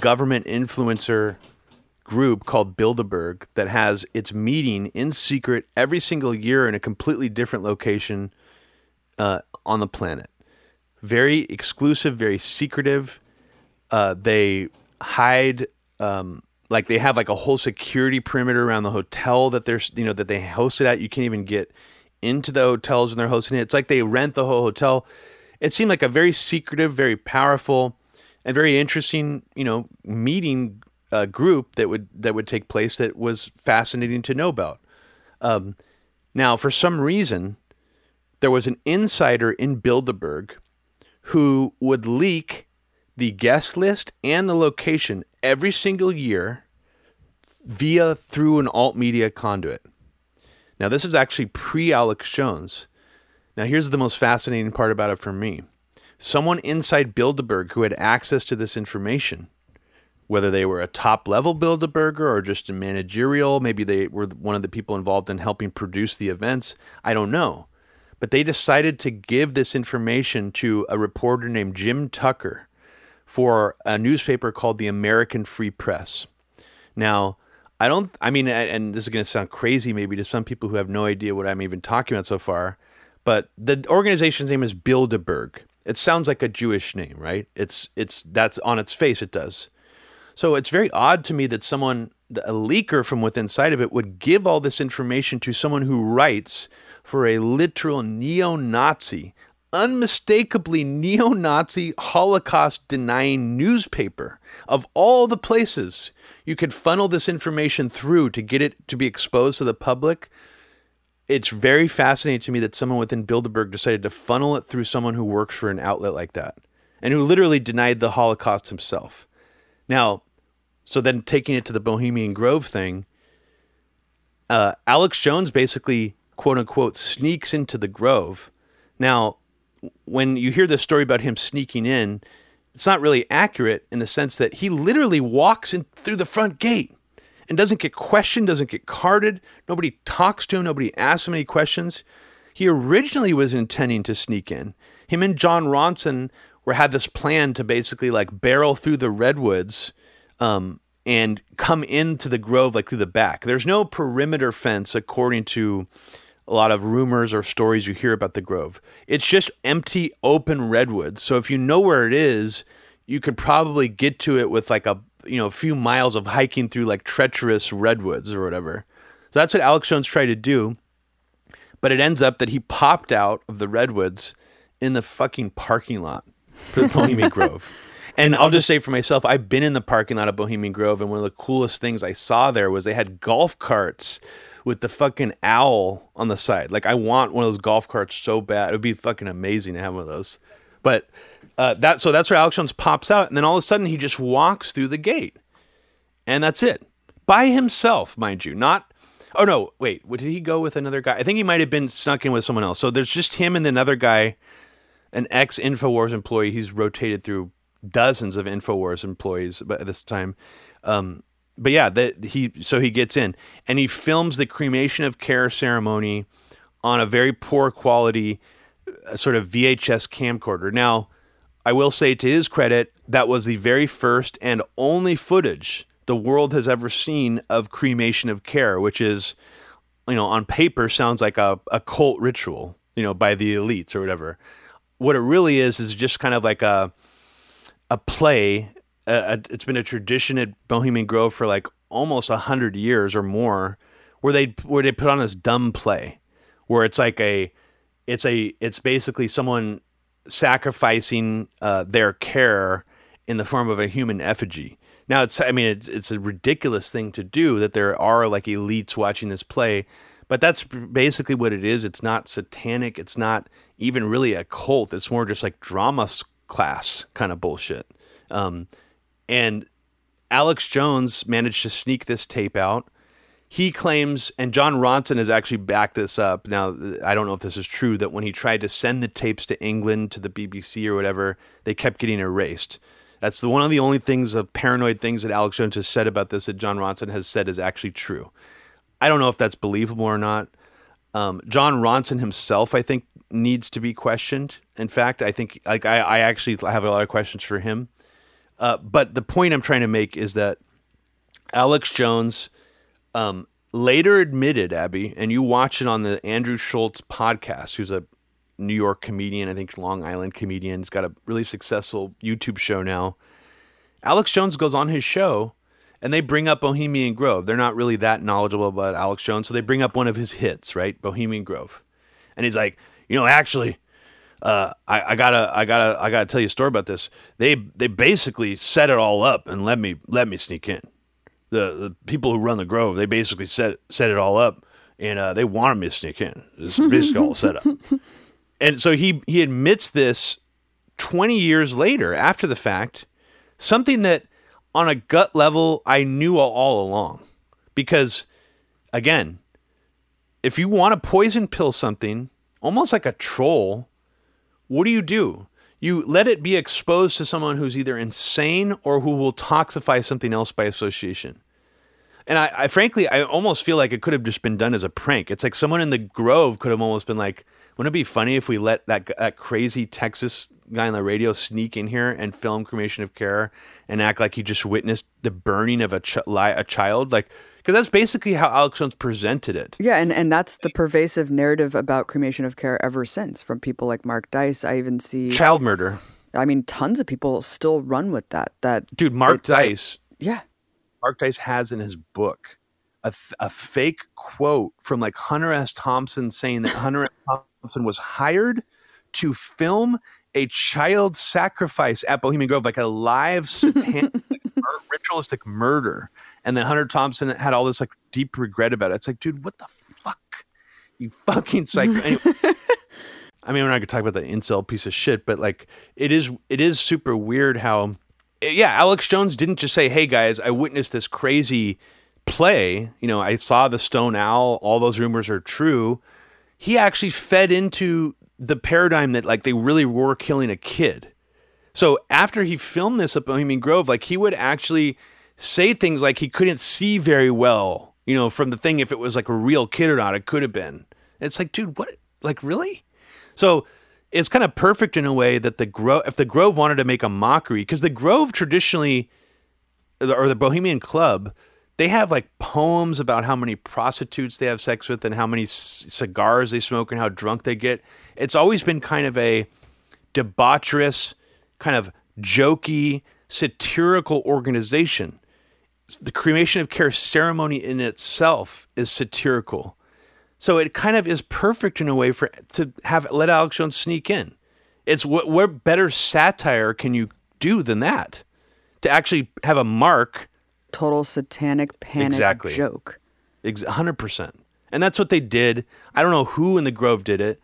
government influencer group called Bilderberg that has its meeting in secret every single year in a completely different location on the planet. Very exclusive, very secretive. They hide, like they have like a whole security perimeter around the hotel that they're, you know, that they host it at. You can't even get into the hotels and they're hosting it. It's like they rent the whole hotel. It seemed like a very secretive, very powerful, and very interesting, you know, meeting. A group that would take place that was fascinating to know about. Now, for some reason, there was an insider in Bilderberg who would leak the guest list and the location every single year through an alt media conduit. Now, this is actually pre-Alex Jones. Now, here's the most fascinating part about it for me. Someone inside Bilderberg who had access to this information, whether they were a top-level Bilderberger or just a managerial, maybe they were one of the people involved in helping produce the events, I don't know. But they decided to give this information to a reporter named Jim Tucker for a newspaper called the American Free Press. Now, and this is going to sound crazy maybe to some people who have no idea what I'm even talking about so far, but the organization's name is Bilderberg. It sounds like a Jewish name, right? That's on its face, it does. So it's very odd to me that a leaker from within side of it would give all this information to someone who writes for a literal neo-Nazi, unmistakably neo-Nazi, Holocaust-denying newspaper. Of all the places you could funnel this information through to get it to be exposed to the public, it's very fascinating to me that someone within Bilderberg decided to funnel it through someone who works for an outlet like that and who literally denied the Holocaust himself. Now, so then taking it to the Bohemian Grove thing, Alex Jones basically, quote unquote, sneaks into the Grove. Now, when you hear this story about him sneaking in, it's not really accurate in the sense that he literally walks in through the front gate and doesn't get questioned, doesn't get carded. Nobody talks to him. Nobody asks him any questions. He originally was intending to sneak in. Him and Jon Ronson had this plan to basically like barrel through the redwoods and come into the Grove like through the back. There's no perimeter fence according to a lot of rumors or stories you hear about the Grove. It's just empty open redwoods. So if you know where it is, you could probably get to it with like a few miles of hiking through like treacherous redwoods or whatever. So that's what Alex Jones tried to do. But it ends up that he popped out of the redwoods in the fucking parking lot for the Bohemian Grove. And I'll just say for myself, I've been in the parking lot of Bohemian Grove, and one of the coolest things I saw there was they had golf carts with the fucking owl on the side. Like, I want one of those golf carts so bad. It would be fucking amazing to have one of those. But so that's where Alex Jones pops out, and then all of a sudden he just walks through the gate. And that's it. By himself, mind you. Did he go with another guy? I think he might have been snuck in with someone else. So there's just him and another guy, an ex-InfoWars employee. He's rotated through dozens of InfoWars employees by this time. He gets in and he films the cremation of care ceremony on a very poor quality sort of VHS camcorder. Now, I will say to his credit, that was the very first and only footage the world has ever seen of cremation of care, which is, you know, on paper sounds like a cult ritual, you know, by the elites or whatever. What it really is just kind of like a play it's been a tradition at Bohemian Grove for like almost 100 years or more, where they put on this dumb play, where it's like it's basically someone sacrificing their care in the form of a human effigy. Now it's a ridiculous thing to do, that there are like elites watching this play, but that's basically what it is. It's not satanic. It's not even really a cult. It's more just like drama class kind of bullshit. And Alex Jones managed to sneak this tape out. He claims, and Jon Ronson has actually backed this up. Now, I don't know if this is true, that when he tried to send the tapes to England, to the BBC or whatever, they kept getting erased. That's one of the only things, of paranoid things that Alex Jones has said about this, that Jon Ronson has said is actually true. I don't know if that's believable or not. Jon Ronson himself, I think, needs to be questioned. In fact, I think I actually have a lot of questions for him. But the point I'm trying to make is that Alex Jones later admitted, Abby, and you watch it on the Andrew Schultz podcast, who's a New York comedian, I think Long Island comedian. He's got a really successful YouTube show now. Alex Jones goes on his show and they bring up Bohemian Grove. They're not really that knowledgeable about Alex Jones, so they bring up one of his hits, right? Bohemian Grove. And he's like, actually, I gotta tell you a story about this. They basically set it all up and let me sneak in. The people who run the Grove, they basically set it all up, and they wanted me to sneak in. It's basically all set up. And so he admits this 20 years later, after the fact, something that on a gut level I knew all along. Because, again, if you want to poison pill something, almost like a troll, what do? You let it be exposed to someone who's either insane or who will toxify something else by association. And I frankly, I almost feel like it could have just been done as a prank. It's like someone in the Grove could have almost been like, wouldn't it be funny if we let that crazy Texas guy on the radio sneak in here and film Cremation of Care and act like he just witnessed the burning of a child? Like, because that's basically how Alex Jones presented it. Yeah, and that's the pervasive narrative about Cremation of Care ever since, from people like Mark Dice. I even see... Child murder. I mean, tons of people still run with that. Dude, Mark Dice... Yeah. Mark Dice has in his book a fake quote from like Hunter S. Thompson saying that Hunter S. Thompson was hired to film a child sacrifice at Bohemian Grove, like a live satanic ritualistic murder. And then Hunter Thompson had all this like deep regret about it. It's like, dude, what the fuck? You fucking psycho. Anyway, I mean, we're not going to talk about the incel piece of shit, but like it is super weird how... Yeah, Alex Jones didn't just say, hey guys, I witnessed this crazy play. I saw the Stone Owl. All those rumors are true. He actually fed into the paradigm that like they really were killing a kid. So after he filmed this at Bohemian Grove, like he would actually say things like he couldn't see very well, from the thing, if it was like a real kid or not, it could have been. And it's like, dude, what? Like, really? So... It's kind of perfect in a way that if the Grove wanted to make a mockery, because the Grove traditionally, or the Bohemian Club, they have like poems about how many prostitutes they have sex with and how many cigars they smoke and how drunk they get. It's always been kind of a debaucherous, kind of jokey, satirical organization. The Cremation of Care ceremony in itself is satirical. So it kind of is perfect in a way to let Alex Jones sneak in. It's what better satire can you do than that? To actually have a mark. Total satanic panic exactly. Joke. 100%. And that's what they did. I don't know who in the Grove did it,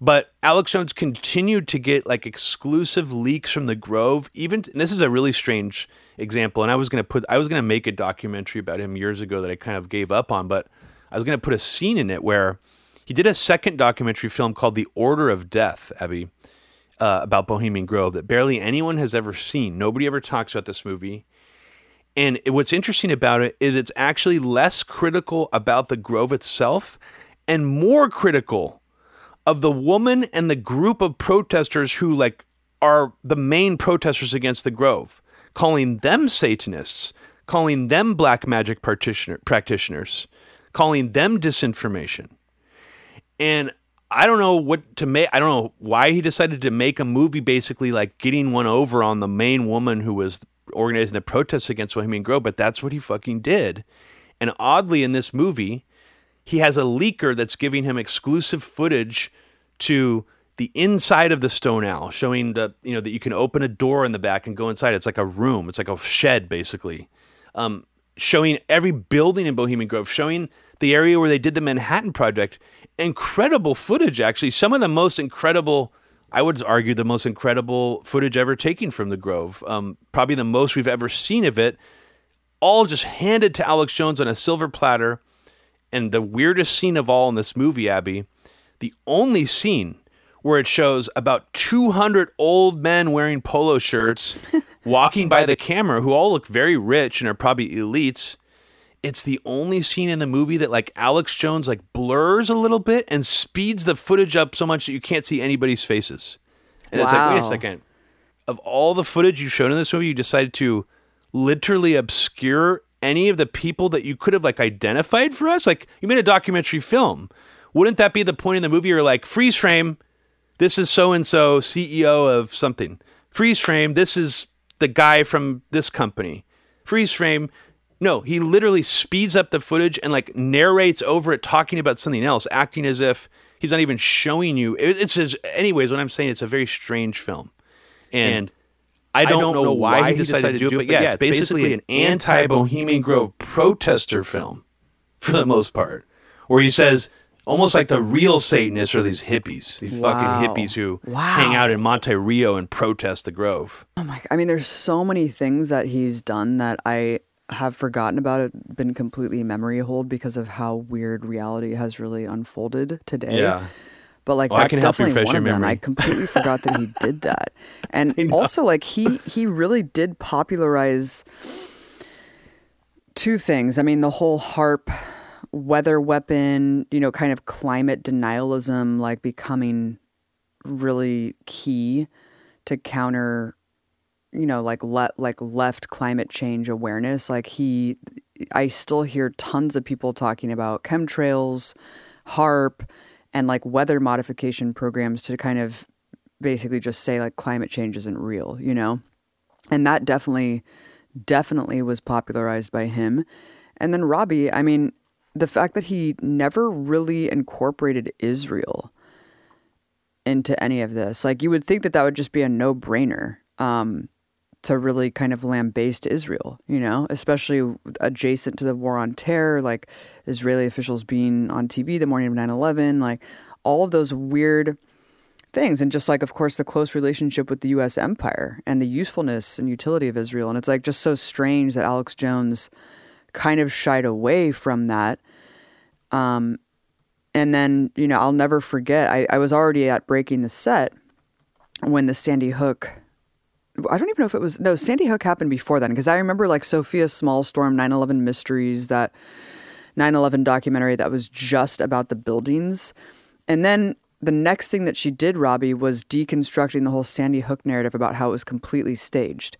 but Alex Jones continued to get like exclusive leaks from the Grove. And this is a really strange example. And I was going to make a documentary about him years ago that I kind of gave up on, but I was going to put a scene in it where he did a second documentary film called The Order of Death, Abby, about Bohemian Grove that barely anyone has ever seen. Nobody ever talks about this movie. And what's interesting about it is it's actually less critical about the Grove itself and more critical of the woman and the group of protesters who like are the main protesters against the Grove, calling them Satanists, calling them black magic practitioners. Calling them disinformation. And I don't know what to make. I don't know why he decided to make a movie basically like getting one over on the main woman who was organizing the protests against Bohemian Grove, but that's what he fucking did. And oddly, in this movie, he has a leaker that's giving him exclusive footage to the inside of the Stone Owl, showing the, you know, that you can open a door in the back and go inside. It's like a room. It's like a shed, basically. Showing every building in Bohemian Grove, showing the area where they did the Manhattan Project. Incredible footage, actually. Some of the most incredible, I would argue, the most incredible footage ever taken from the Grove. Probably the most we've ever seen of it. All just handed to Alex Jones on a silver platter. And the weirdest scene of all in this movie, Abby, the only scene where it shows about 200 old men wearing polo shirts walking by the camera, who all look very rich and are probably elites. It's the only scene in the movie that, like, Alex Jones, like, blurs a little bit and speeds the footage up so much that you can't see anybody's faces. And It's like, wait a second. Of all the footage you've shown in this movie, you decided to literally obscure any of the people that you could have, like, identified for us? Like, you made a documentary film. Wouldn't that be the point in the movie? You're like, freeze frame, this is so-and-so CEO of something. Freeze frame, this is the guy from this company. Freeze frame. No, he literally speeds up the footage and, like, narrates over it, talking about something else, acting as if he's not even showing you. It's just, anyways, what I'm saying, it's a very strange film. And I don't know why he decided to do it, but yeah, it's basically an anti-Bohemian Grove protester film, for the most part, where he says, almost like the real Satanists are these hippies, these fucking hippies who hang out in Monte Rio and protest the Grove. Oh my God. I mean, there's so many things that he's done that I have forgotten about, it been completely memory holed because of how weird reality has really unfolded today. Yeah. But, like, that's definitely one of them. I completely forgot that he did that. And also, like, he really did popularize two things. I mean, the whole HARP weather weapon, you know, kind of climate denialism, like, becoming really key to counter, you know, like, left climate change awareness. Like, I still hear tons of people talking about chemtrails, HARP, and, like, weather modification programs to kind of basically just say, like, climate change isn't real, you know? And that definitely was popularized by him. And then Robbie, I mean, the fact that he never really incorporated Israel into any of this, like, you would think that would just be a no-brainer to really kind of lambaste Israel, you know, especially adjacent to the war on terror, like Israeli officials being on TV the morning of 9/11, like all of those weird things. And just, like, of course, the close relationship with the U.S. empire and the usefulness and utility of Israel. And it's, like, just so strange that Alex Jones kind of shied away from that. And then, you know, I'll never forget, I was already at Breaking the Set when the Sandy Hook, I don't even know if it was... No, Sandy Hook happened before then, because I remember, like, Sophia Smallstorm, 9/11 Mysteries, that 9/11 documentary that was just about the buildings. And then the next thing that she did, Robbie, was deconstructing the whole Sandy Hook narrative about how it was completely staged.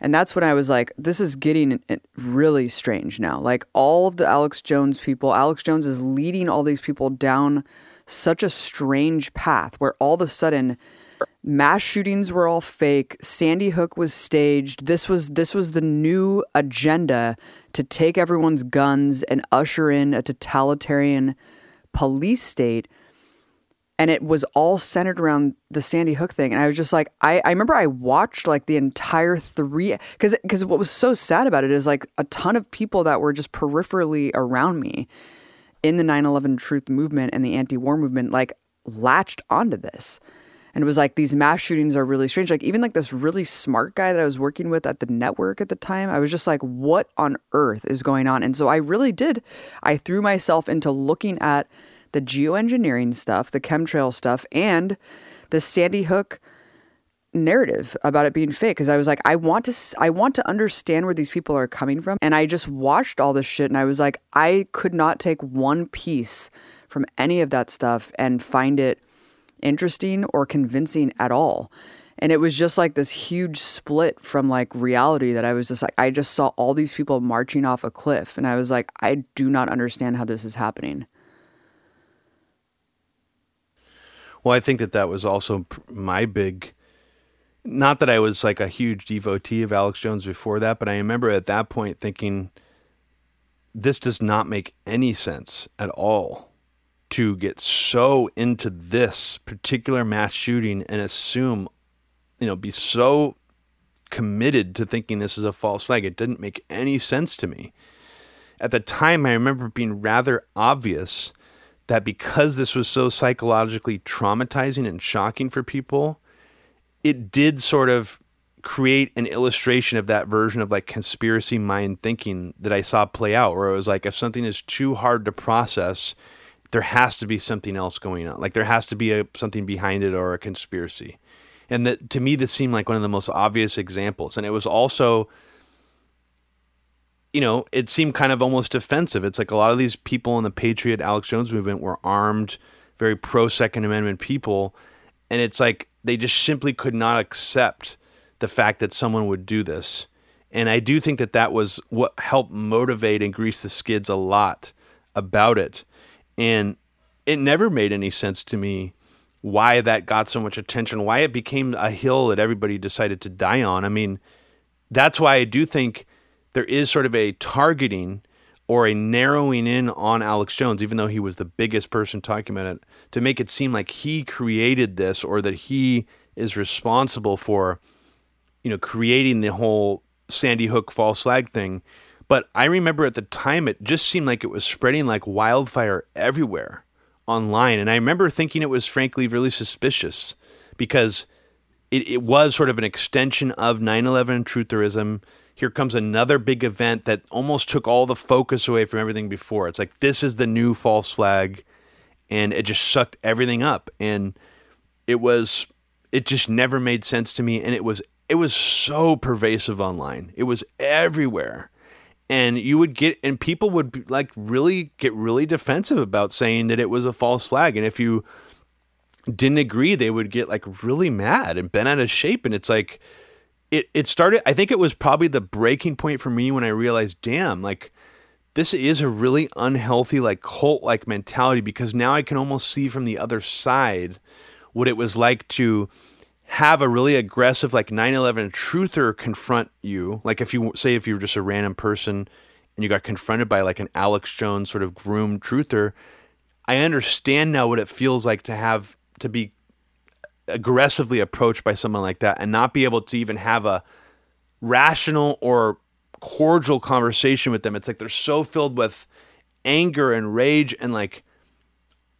And that's when I was like, this is getting really strange now. Like, all of the Alex Jones people... Alex Jones is leading all these people down such a strange path where all of a sudden... mass shootings were all fake. Sandy Hook was staged. This was the new agenda to take everyone's guns and usher in a totalitarian police state. And it was all centered around the Sandy Hook thing. And I was just like, I remember I watched, like, the entire three, because what was so sad about it is, like, a ton of people that were just peripherally around me in the 9/11 truth movement and the anti-war movement, like, latched onto this. And it was like, these mass shootings are really strange. Like, even, like, this really smart guy that I was working with at the network at the time, I was just like, what on earth is going on? And so I really did. I threw myself into looking at the geoengineering stuff, the chemtrail stuff, and the Sandy Hook narrative about it being fake. Because I was like, I want to understand where these people are coming from. And I just watched all this shit. And I was like, I could not take one piece from any of that stuff and find it interesting or convincing at all. And it was just like this huge split from, like, reality that I was just like, I just saw all these people marching off a cliff, and I was like, I do not understand how this is happening. Well, I think that was also my big Not that I was like a huge devotee of Alex Jones before that, but I remember at that point thinking, this does not make any sense at all to get so into this particular mass shooting and assume, you know, be so committed to thinking this is a false flag. It didn't make any sense to me. At the time, I remember it being rather obvious that because this was so psychologically traumatizing and shocking for people, it did sort of create an illustration of that version of like conspiracy mind thinking that I saw play out, where it was like, if something is too hard to process, there has to be something else going on. Like there has to be something behind it or a conspiracy. And that, to me, this seemed like one of the most obvious examples. And it was also, you know, it seemed kind of almost offensive. It's like a lot of these people in the Patriot Alex Jones movement were armed, very pro Second Amendment people. And it's like, they just simply could not accept the fact that someone would do this. And I do think that that was what helped motivate and grease the skids a lot about it. And it never made any sense to me why that got so much attention, why it became a hill that everybody decided to die on. I mean, that's why I do think there is sort of a targeting or a narrowing in on Alex Jones, even though he was the biggest person talking about it, to make it seem like he created this or that he is responsible for, you know, creating the whole Sandy Hook false flag thing. But I remember at the time, it just seemed like it was spreading like wildfire everywhere online. And I remember thinking it was frankly really suspicious because it was sort of an extension of 9/11 trutherism. Here comes another big event that almost took all the focus away from everything before. It's like, this is the new false flag, and it just sucked everything up. And it just never made sense to me. And it was so pervasive online. It was everywhere. And people would be like, really get really defensive about saying that it was a false flag. And if you didn't agree, they would get like really mad and bent out of shape. And it's like, It started, I think it was probably the breaking point for me when I realized, damn, like this is a really unhealthy, like cult-like mentality, because now I can almost see from the other side what it was like to have a really aggressive, like 9/11 truther confront you. Like if you were just a random person and you got confronted by like an Alex Jones sort of groomed truther, I understand now what it feels like to be aggressively approached by someone like that and not be able to even have a rational or cordial conversation with them. It's like they're so filled with anger and rage and like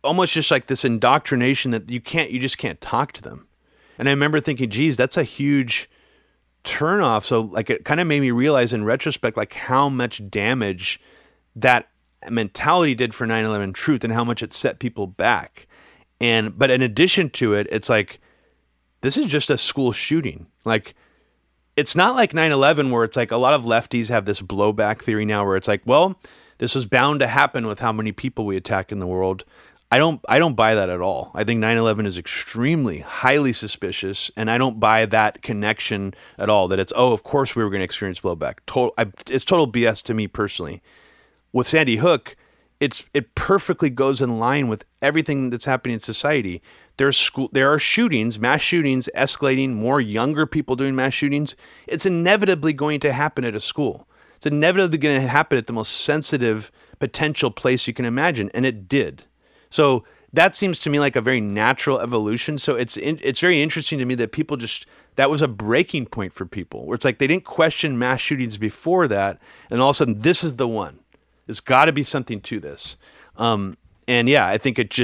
almost just like this indoctrination that you just can't talk to them. And I remember thinking, geez, that's a huge turnoff. So like it kind of made me realize in retrospect, like how much damage that mentality did for 9/11 truth and how much it set people back. But in addition to it, it's like, this is just a school shooting. Like, it's not like 9/11 where it's like a lot of lefties have this blowback theory now where it's like, well, this was bound to happen with how many people we attack in the world. I don't buy that at all. I think 9/11 is extremely highly suspicious, and I don't buy that connection at all, that it's, oh, of course we were going to experience blowback. It's total BS to me personally. With Sandy Hook, It perfectly goes in line with everything that's happening in society. There are shootings, mass shootings escalating, more younger people doing mass shootings. It's inevitably going to happen at a school. It's inevitably going to happen at the most sensitive potential place you can imagine, and it did. So that seems to me like a very natural evolution. So it's very interesting to me that people that was a breaking point for people, where it's like they didn't question mass shootings before that, and all of a sudden this is the one. There's got to be something to this. And yeah, I think it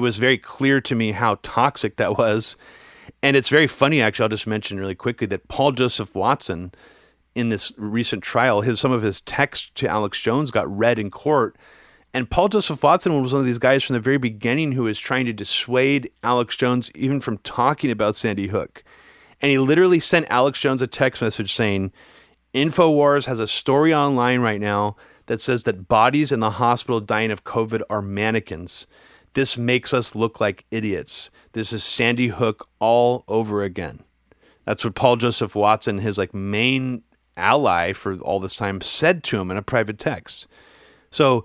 was very clear to me how toxic that was. And it's very funny, actually, I'll just mention really quickly that Paul Joseph Watson, in this recent trial, some of his text to Alex Jones got read in court. And Paul Joseph Watson was one of these guys from the very beginning who was trying to dissuade Alex Jones even from talking about Sandy Hook. And he literally sent Alex Jones a text message saying, InfoWars has a story online right now that says that bodies in the hospital dying of COVID are mannequins. This makes us look like idiots. This is Sandy Hook all over again. That's what Paul Joseph Watson, his like main ally for all this time, said to him in a private text. So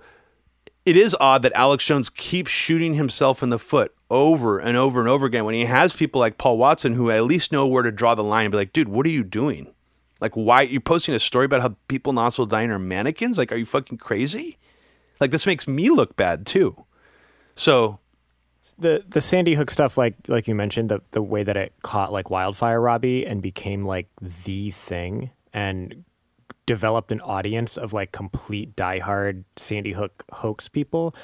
It is odd that Alex Jones keeps shooting himself in the foot over and over and over again when he has people like Paul Watson who at least know where to draw the line and be like, dude, what are you doing? Like, why you're posting a story about how people in the hospital dying are mannequins? Like, are you fucking crazy? Like, this makes me look bad too. So the Sandy Hook stuff, like you mentioned, the way that it caught like wildfire, Robbie, and became like the thing and developed an audience of like complete diehard Sandy Hook hoax people.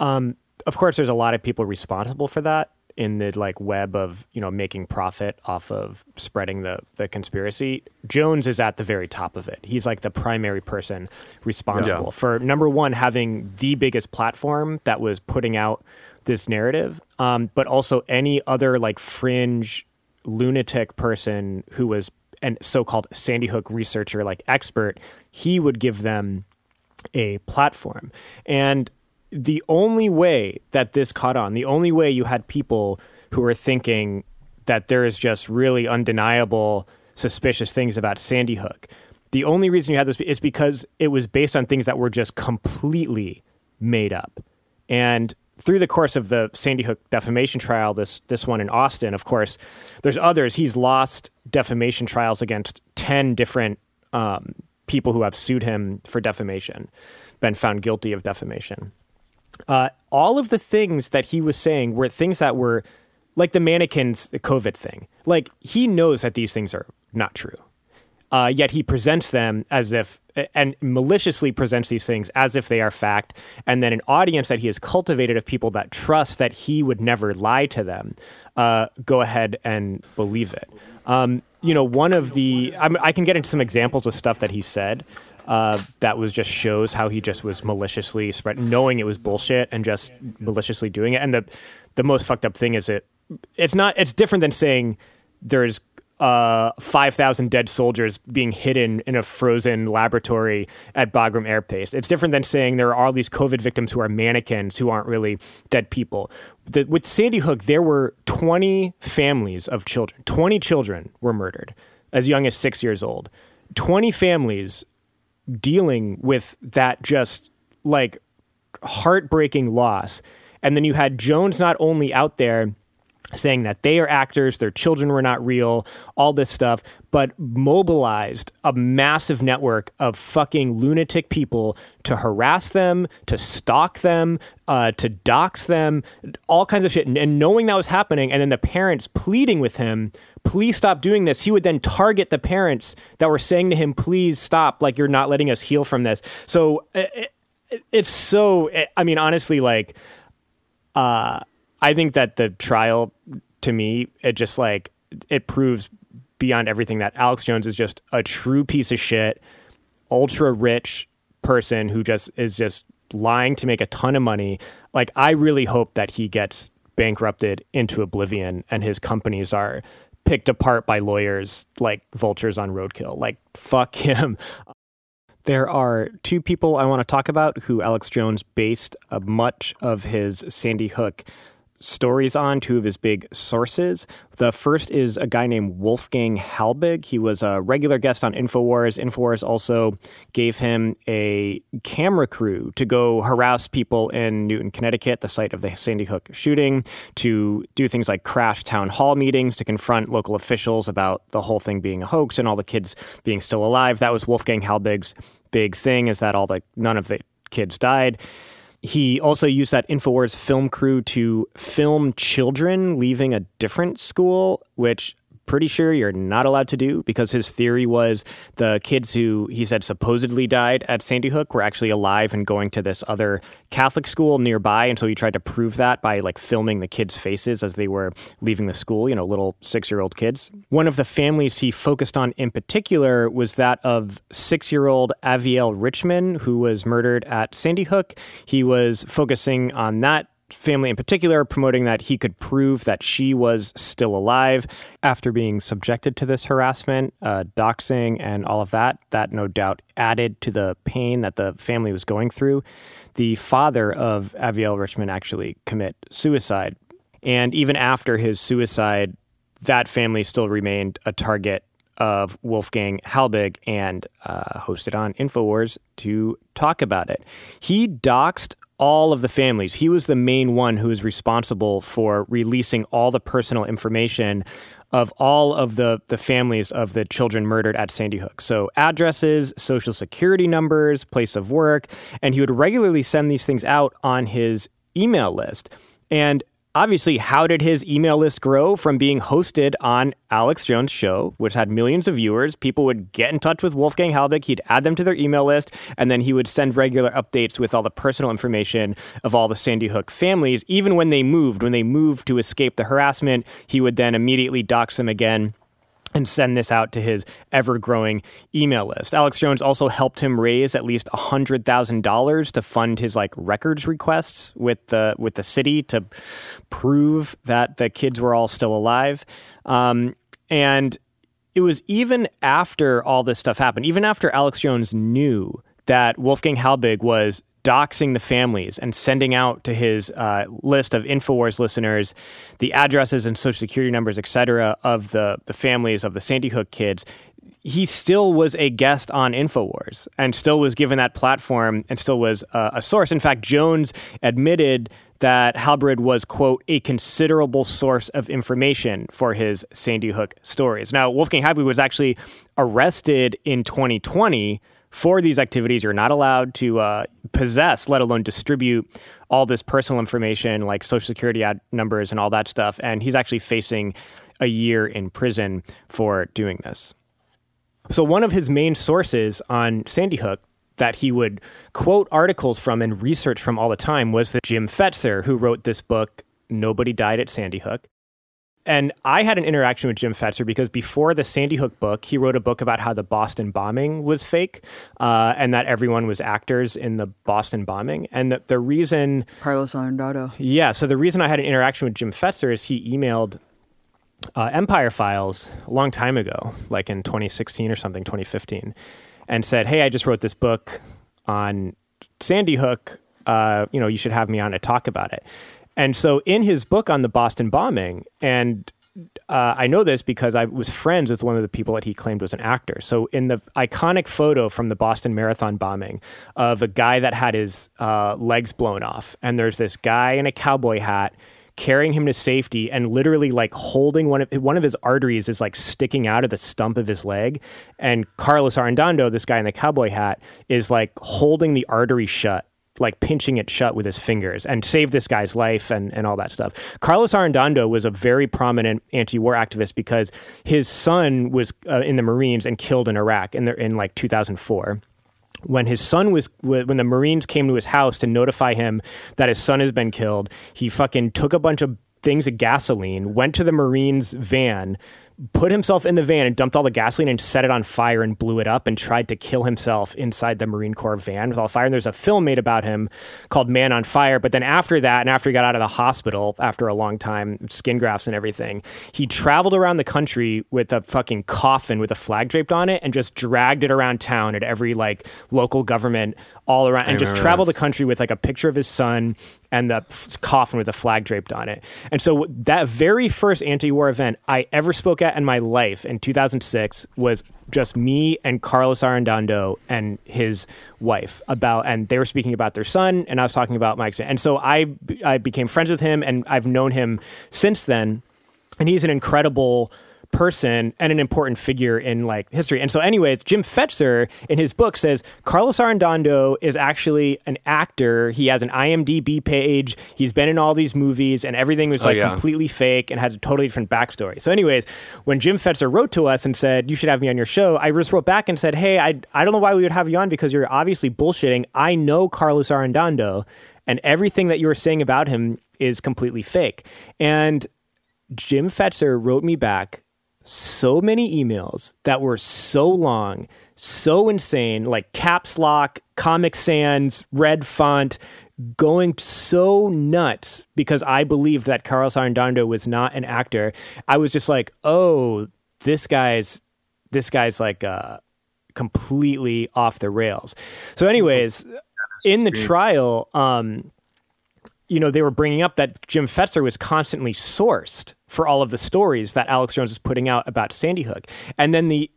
Of course, there's a lot of people responsible for that in the like web of, you know, making profit off of spreading the conspiracy. Jones is at the very top of it. He's like the primary person responsible for, number one, having the biggest platform that was putting out this narrative, but also any other like fringe lunatic person who was an so-called Sandy Hook researcher, like expert, he would give them a platform. And the only way that this caught on, the only way you had people who were thinking that there is just really undeniable, suspicious things about Sandy Hook, the only reason you had this is because it was based on things that were just completely made up. And through the course of the Sandy Hook defamation trial, this one in Austin, of course, there's others. He's lost defamation trials against 10 different people who have sued him for defamation, been found guilty of defamation. All of the things that he was saying were things that were like the mannequins, the COVID thing. Like, he knows that these things are not true. Yet he presents them as if, and maliciously presents these things as if they are fact. And then an audience that he has cultivated of people that trust that he would never lie to them, go ahead and believe it. You know, one of the, I can get into some examples of stuff that he said that was just shows how he just was maliciously spread, knowing it was bullshit and just maliciously doing it. And the most fucked up thing is it's different than saying there's 5,000 dead soldiers being hidden in a frozen laboratory at Bagram Air Base. It's different than saying there are all these COVID victims who are mannequins who aren't really dead people. With Sandy Hook, there were 20 families of children. 20 children were murdered as young as 6 years old. 20 families dealing with that just like heartbreaking loss. And then you had Jones not only out there saying that they are actors, their children were not real, all this stuff, but mobilized a massive network of fucking lunatic people to harass them, to stalk them, to dox them, all kinds of shit. And knowing that was happening, and then the parents pleading with him, please stop doing this. He would then target the parents that were saying to him, please stop, like, you're not letting us heal from this. So I think that the trial, to me, it proves beyond everything that Alex Jones is just a true piece of shit, ultra rich person who just is just lying to make a ton of money. Like, I really hope that he gets bankrupted into oblivion and his companies are picked apart by lawyers like vultures on roadkill. Like, fuck him. There are two people I want to talk about who Alex Jones based much of his Sandy Hook stories on, two of his big sources. The first is a guy named Wolfgang Halbig. He was a regular guest on InfoWars. InfoWars also gave him a camera crew to go harass people in Newton, Connecticut, the site of the Sandy Hook shooting, to do things like crash town hall meetings, to confront local officials about the whole thing being a hoax and all the kids being still alive. That was Wolfgang Halbig's big thing, is that none of the kids died. He also used that InfoWars film crew to film children leaving a different school, which pretty sure you're not allowed to do, because his theory was the kids who he said supposedly died at Sandy Hook were actually alive and going to this other Catholic school nearby. And so he tried to prove that by like filming the kids' faces as they were leaving the school, you know, little 6-year-old kids. One of the families he focused on in particular was that of 6-year-old Aviel Richmond, who was murdered at Sandy Hook. He was focusing on that family in particular, promoting that he could prove that she was still alive after being subjected to this harassment, doxing and all of that. That no doubt added to the pain that the family was going through. The father of Aviel Richmond actually committed suicide. And even after his suicide, that family still remained a target of Wolfgang Halbig and hosted on InfoWars to talk about it. He doxed all of the families. He was the main one who was responsible for releasing all the personal information of all of the families of the children murdered at Sandy Hook. So addresses, social security numbers, place of work, and he would regularly send these things out on his email list. And obviously, how did his email list grow from being hosted on Alex Jones' show, which had millions of viewers? People would get in touch with Wolfgang Halbig, he'd add them to their email list, and then he would send regular updates with all the personal information of all the Sandy Hook families. Even when they moved, to escape the harassment, he would then immediately dox them again and send this out to his ever-growing email list. Alex Jones also helped him raise at least $100,000 to fund his records requests with the city to prove that the kids were all still alive. And it was even after all this stuff happened, even after Alex Jones knew that Wolfgang Halbig was doxing the families and sending out to his list of InfoWars listeners the addresses and social security numbers, et cetera, of the families of the Sandy Hook kids, he still was a guest on InfoWars and still was given that platform and still was a source. In fact, Jones admitted that Halbig was, quote, a considerable source of information for his Sandy Hook stories. Now, Wolfgang Halbig was actually arrested in 2020 for these activities. You're not allowed to possess, let alone distribute, all this personal information like social security numbers and all that stuff. And he's actually facing a year in prison for doing this. So one of his main sources on Sandy Hook that he would quote articles from and research from all the time was the Jim Fetzer, who wrote this book, Nobody Died at Sandy Hook. And I had an interaction with Jim Fetzer because before the Sandy Hook book, he wrote a book about how the Boston bombing was fake and that everyone was actors in the Boston bombing. And the reason... Carlos Arredondo. Yeah, so the reason I had an interaction with Jim Fetzer is he emailed Empire Files a long time ago, like in 2016 or something, 2015, and said, hey, I just wrote this book on Sandy Hook. You should have me on to talk about it. And so in his book on the Boston bombing, and I know this because I was friends with one of the people that he claimed was an actor. So in the iconic photo from the Boston Marathon bombing of a guy that had his legs blown off, and there's this guy in a cowboy hat carrying him to safety and literally holding one of his arteries is sticking out of the stump of his leg. And Carlos Arredondo, this guy in the cowboy hat, is holding the artery shut, pinching it shut with his fingers, and saved this guy's life and all that stuff. Carlos Arredondo was a very prominent anti-war activist because his son was in the Marines and killed in Iraq in 2004. When his son when the Marines came to his house to notify him that his son has been killed, he fucking took a bunch of things of gasoline, went to the Marines' van, put himself in the van and dumped all the gasoline and set it on fire and blew it up and tried to kill himself inside the Marine Corps van with all fire. And there's a film made about him called Man on Fire. But then after that, and after he got out of the hospital after a long time, skin grafts and everything, he traveled around the country with a fucking coffin with a flag draped on it and just dragged it around town at every local government all around and just traveled the country with a picture of his son and the coffin with a flag draped on it. And so that very first anti-war event I ever spoke at in my life in 2006 was just me and Carlos Arredondo and his wife and they were speaking about their son and I was talking about Mike's. And so I became friends with him and I've known him since then. And he's an incredible person and an important figure in history. And so anyways, Jim Fetzer in his book says Carlos Arredondo is actually an actor. He has an IMDb page. He's been in all these movies and everything was completely fake and has a totally different backstory. So anyways, when Jim Fetzer wrote to us and said, you should have me on your show, I just wrote back and said, hey, I don't know why we would have you on because you're obviously bullshitting. I know Carlos Arredondo and everything that you were saying about him is completely fake. And Jim Fetzer wrote me back so many emails that were so long, so insane, like caps lock, Comic Sans, red font, going so nuts because I believed that Carlos Arredondo was not an actor. I was just like, oh, this guy's completely off the rails. So anyways, in the trial, they were bringing up that Jim Fetzer was constantly sourced for all of the stories that Alex Jones was putting out about Sandy Hook. And then the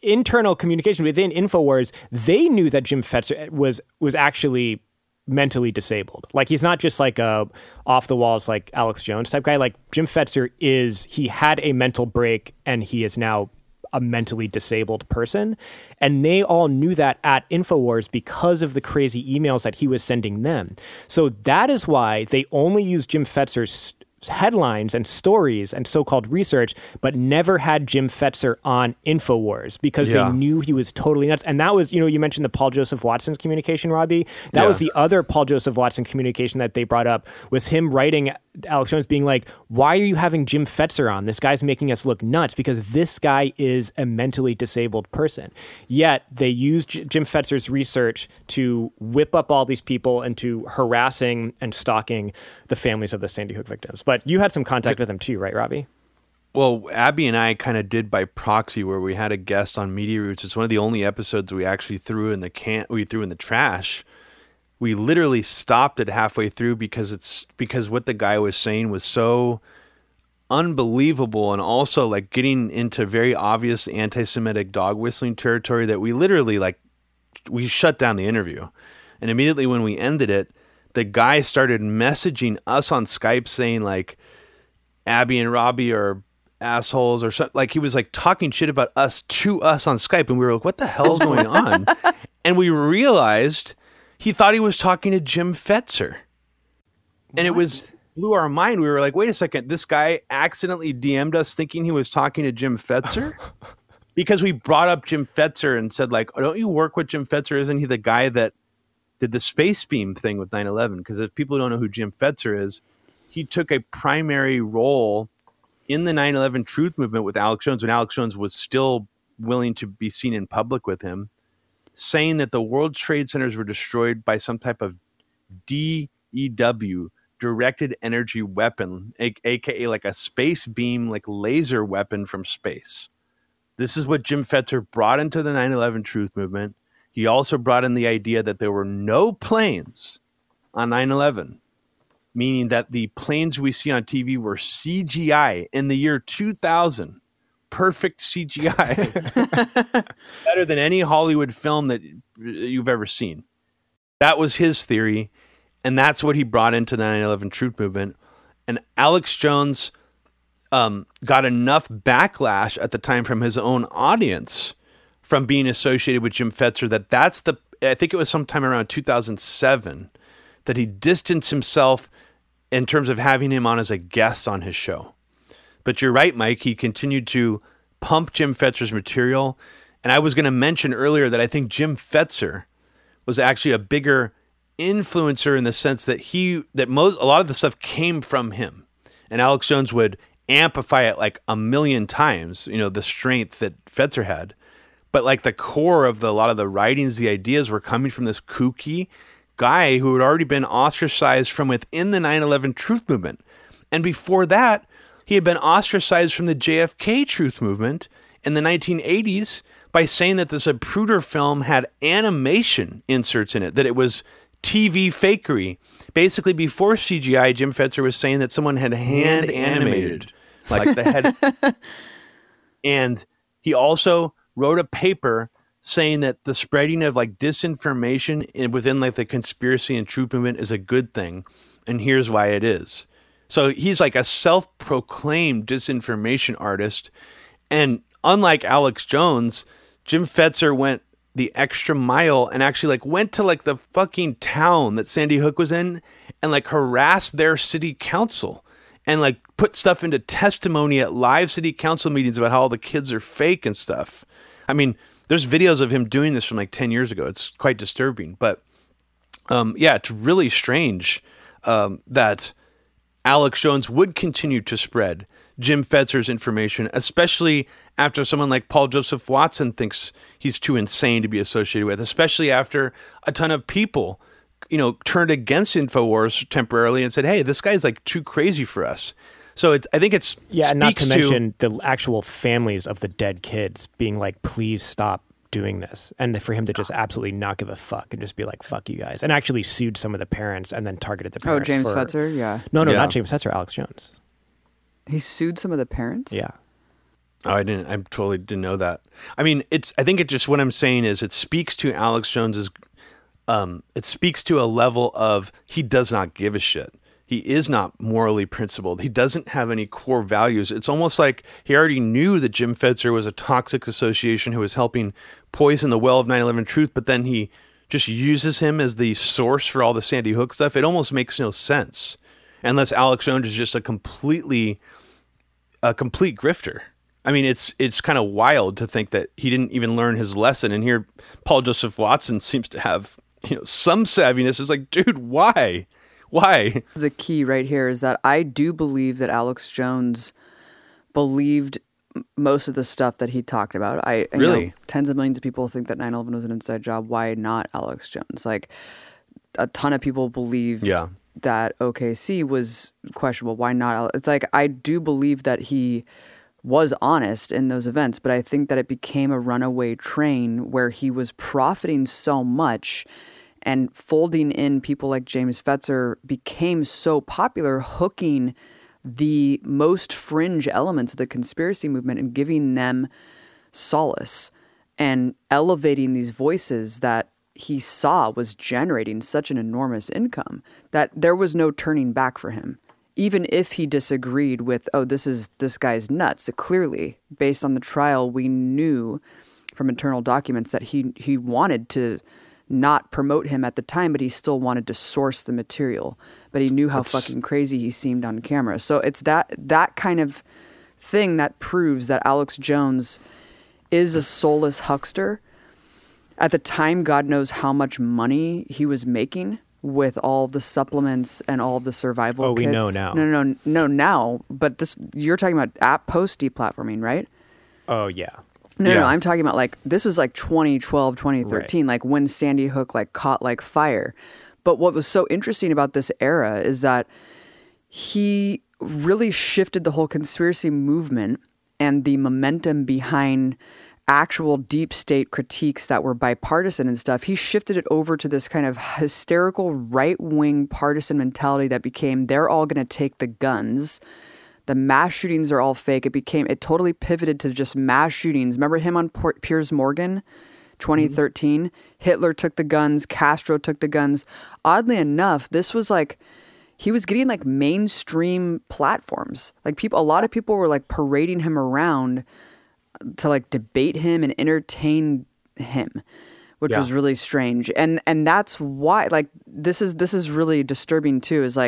internal communication within InfoWars, they knew that Jim Fetzer was actually mentally disabled. Like, he's not just like a off the walls, like Alex Jones type guy. Like, Jim Fetzer is, he had a mental break and he is now a mentally disabled person. And they all knew that at InfoWars because of the crazy emails that he was sending them. So that is why they only used Jim Fetzer's headlines and stories and so-called research, but never had Jim Fetzer on InfoWars because they knew he was totally nuts. And that was, you know, you mentioned the Paul Joseph Watson communication, Robbie. That was the other Paul Joseph Watson communication that they brought up, was him writing Alex Jones being like, why are you having Jim Fetzer on? This guy's making us look nuts because this guy is a mentally disabled person. Yet they used Jim Fetzer's research to whip up all these people and to harassing and stalking the families of the Sandy Hook victims. But you had some contact with him too, right, Robbie? Well, Abby and I kind of did by proxy, where we had a guest on Media Roots. It's one of the only episodes we actually threw in the trash. We literally stopped it halfway through because what the guy was saying was so unbelievable, and also like getting into very obvious anti-Semitic dog whistling territory that we literally we shut down the interview. And immediately when we ended it, the guy started messaging us on Skype saying like, Abby and Robbie are assholes or something. Like, he was like talking shit about us to us on Skype, and we were like, what the hell's going on? And we realized he thought he was talking to Jim Fetzer. And it blew our mind. We were like, wait a second, this guy accidentally DM'd us thinking he was talking to Jim Fetzer? Because we brought up Jim Fetzer and said like, oh, don't you work with Jim Fetzer? Isn't he the guy that did the space beam thing with 9/11? Because if people don't know who Jim Fetzer is, he took a primary role in the 9/11 truth movement with Alex Jones when Alex Jones was still willing to be seen in public with him, saying that the World Trade Centers were destroyed by some type of DEW, directed energy weapon, aka like a space beam, like laser weapon from space. This is what Jim Fetzer brought into the 9/11 truth movement. He also brought in the idea that there were no planes on 9/11, meaning that the planes we see on TV were CGI in the year 2000. Perfect CGI. Better than any Hollywood film that you've ever seen. That was his theory, and that's what he brought into the 9/11 truth movement. And Alex Jones got enough backlash at the time from his own audience from being associated with Jim Fetzer, I think it was sometime around 2007 that he distanced himself in terms of having him on as a guest on his show. But you're right, Mike, he continued to pump Jim Fetzer's material. And I was going to mention earlier that I think Jim Fetzer was actually a bigger influencer in the sense that a lot of the stuff came from him, and Alex Jones would amplify it like a million times, you know, the strength that Fetzer had. But like the core of a lot of the writings, the ideas were coming from this kooky guy who had already been ostracized from within the 9/11 truth movement. And before that, he had been ostracized from the JFK truth movement in the 1980s by saying that the Zapruder film had animation inserts in it, that it was TV fakery. Basically, before CGI, Jim Fetzer was saying that someone had hand animated, like the head. And he also wrote a paper saying that the spreading of like disinformation within like the conspiracy and truth movement is a good thing, and here's why it is. So he's like a self-proclaimed disinformation artist, and unlike Alex Jones, Jim Fetzer went the extra mile and actually like went to like the fucking town that Sandy Hook was in and like harassed their city council and like put stuff into testimony at live city council meetings about how all the kids are fake and stuff. I mean, there's videos of him doing this from like 10 years ago. It's quite disturbing. But it's really strange that Alex Jones would continue to spread Jim Fetzer's information, especially after someone like Paul Joseph Watson thinks he's too insane to be associated with, especially after a ton of people, you know, turned against InfoWars temporarily and said, hey, this guy's like too crazy for us. So not to mention the actual families of the dead kids being like, please stop doing this. And for him to just absolutely not give a fuck and just be like, fuck you guys. And actually sued some of the parents and then targeted the parents. Oh, James Fetzer? Yeah. No, not James Fetzer, Alex Jones. He sued some of the parents? Yeah. Oh, I totally didn't know that. I mean, what I'm saying is it speaks to Alex Jones's It speaks to a level of he does not give a shit. He is not morally principled. He doesn't have any core values. It's almost like he already knew that Jim Fetzer was a toxic association who was helping poison the well of 9/11 truth, but then he just uses him as the source for all the Sandy Hook stuff. It almost makes no sense unless Alex Jones is just a complete grifter. I mean, it's kind of wild to think that he didn't even learn his lesson. And here, Paul Joseph Watson seems to have, some savviness. It's like, dude, why? Why? The key right here is that I do believe that Alex Jones believed most of the stuff that he talked about. Really? Tens of millions of people think that 9/11 was an inside job. Why not Alex Jones? Like, a ton of people believed that OKC was questionable. Why not Alex? It's like, I do believe that he was honest in those events, but I think that it became a runaway train where he was profiting so much, and folding in people like James Fetzer became so popular, hooking the most fringe elements of the conspiracy movement and giving them solace and elevating these voices that he saw was generating such an enormous income that there was no turning back for him. Even if he disagreed with, this guy's nuts, clearly, based on the trial, we knew from internal documents that he wanted to not promote him at the time, but he still wanted to source the material, but he knew how fucking crazy he seemed on camera. So it's that kind of thing that proves that Alex Jones is a soulless huckster. At the time, God knows how much money he was making with all the supplements and all the survival kits. Oh, we know now. No, now. But this, you're talking about app post deplatforming, right? Oh, yeah. No, I'm talking about this was 2012, 2013, right. When Sandy Hook caught fire. But what was so interesting about this era is that he really shifted the whole conspiracy movement and the momentum behind actual deep state critiques that were bipartisan and stuff. He shifted it over to this kind of hysterical right-wing partisan mentality that became, they're all going to take the guns. The mass shootings are all fake. It totally pivoted to just mass shootings. Remember him on Piers Morgan, 2013? Mm-hmm. Hitler took the guns. Castro took the guns. Oddly enough, this was he was getting mainstream platforms. A lot of people were parading him around to debate him and entertain him, which was really strange. And that's why this is really disturbing too, is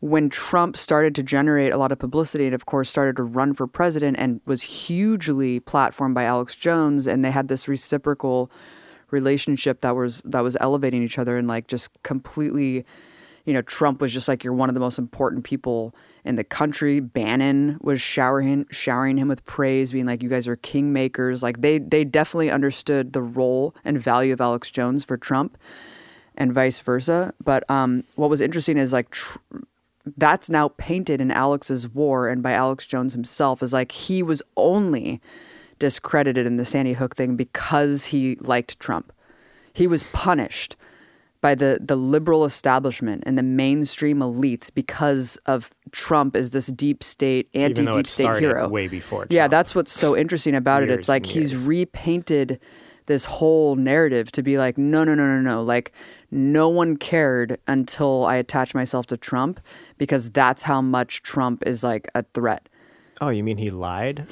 when Trump started to generate a lot of publicity and, of course, started to run for president and was hugely platformed by Alex Jones, and they had this reciprocal relationship that was elevating each other and just completely, Trump was just you're one of the most important people in the country. Bannon was showering him with praise, being you guys are kingmakers. They definitely understood the role and value of Alex Jones for Trump and vice versa. But what was interesting is that's now painted in Alex's war and by Alex Jones himself as he was only discredited in the Sandy Hook thing because he liked Trump. He was punished by the liberal establishment and the mainstream elites because of Trump as this deep state, anti-deep state hero. Way before Trump. Yeah, that's what's so interesting about it. It's he's repainted this whole narrative to be no. No one cared until I attached myself to Trump, because that's how much Trump is a threat. Oh, you mean he lied?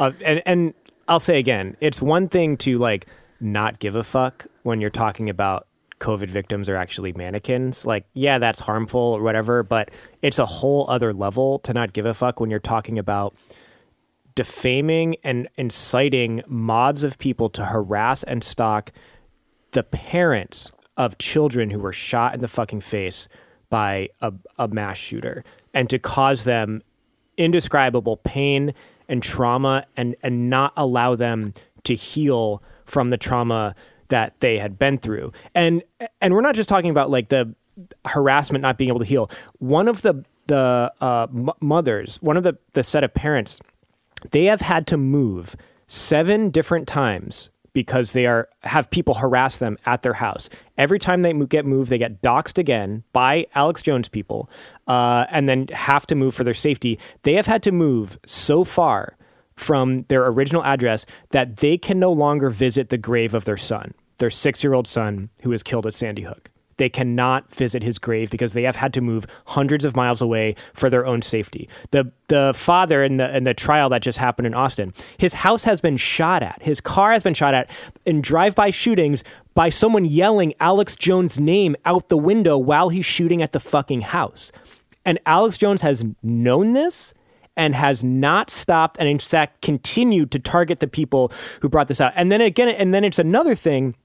and I'll say again, it's one thing to not give a fuck when you're talking about COVID victims are actually mannequins. That's harmful or whatever, but it's a whole other level to not give a fuck when you're talking about defaming and inciting mobs of people to harass and stalk the parents of children who were shot in the fucking face by a mass shooter, and to cause them indescribable pain and trauma and not allow them to heal from the trauma that they had been through. And we're not just talking about the harassment not being able to heal. One of the mothers, one of the set of parents, they have had to move 7 different times because they have people harass them at their house. Every time they get moved, they get doxxed again by Alex Jones people, and then have to move for their safety. They have had to move so far from their original address that they can no longer visit the grave of their son. their 6-year-old son who was killed at Sandy Hook. They cannot visit his grave because they have had to move hundreds of miles away for their own safety. The father in the trial that just happened in Austin, his house has been shot at. His car has been shot at in drive-by shootings by someone yelling Alex Jones' name out the window while he's shooting at the fucking house. And Alex Jones has known this and has not stopped and in fact continued to target the people who brought this out. And then again, and then it's another thing.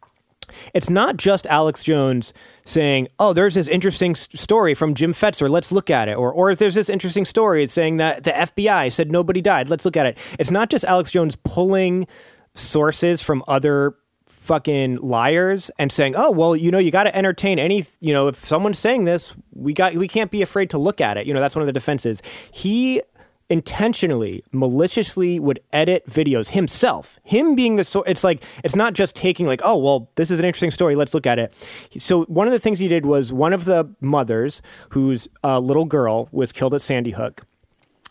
It's not just Alex Jones saying, oh, there's this interesting story from Jim Fetzer. Let's look at it. Or there's this interesting story saying that the FBI said nobody died. Let's look at it. It's not just Alex Jones pulling sources from other fucking liars and saying, oh, well, you know, you got to entertain any, you know, if someone's saying this, we can't be afraid to look at it. You know, that's one of the defenses. He intentionally, maliciously would edit videos himself, him being the source. It's like, it's not just taking like, oh, well, this is an interesting story. Let's look at it. So one of the things he did was one of the mothers whose little girl was killed at Sandy Hook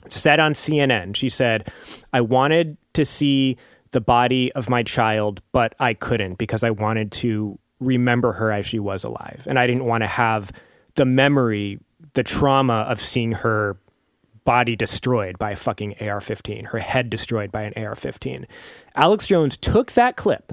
said on CNN, she said, I wanted to see the body of my child, but I couldn't because I wanted to remember her as she was alive. And I didn't want to have the memory, the trauma of seeing her body destroyed by a fucking AR-15, her head destroyed by an AR-15. Alex Jones took that clip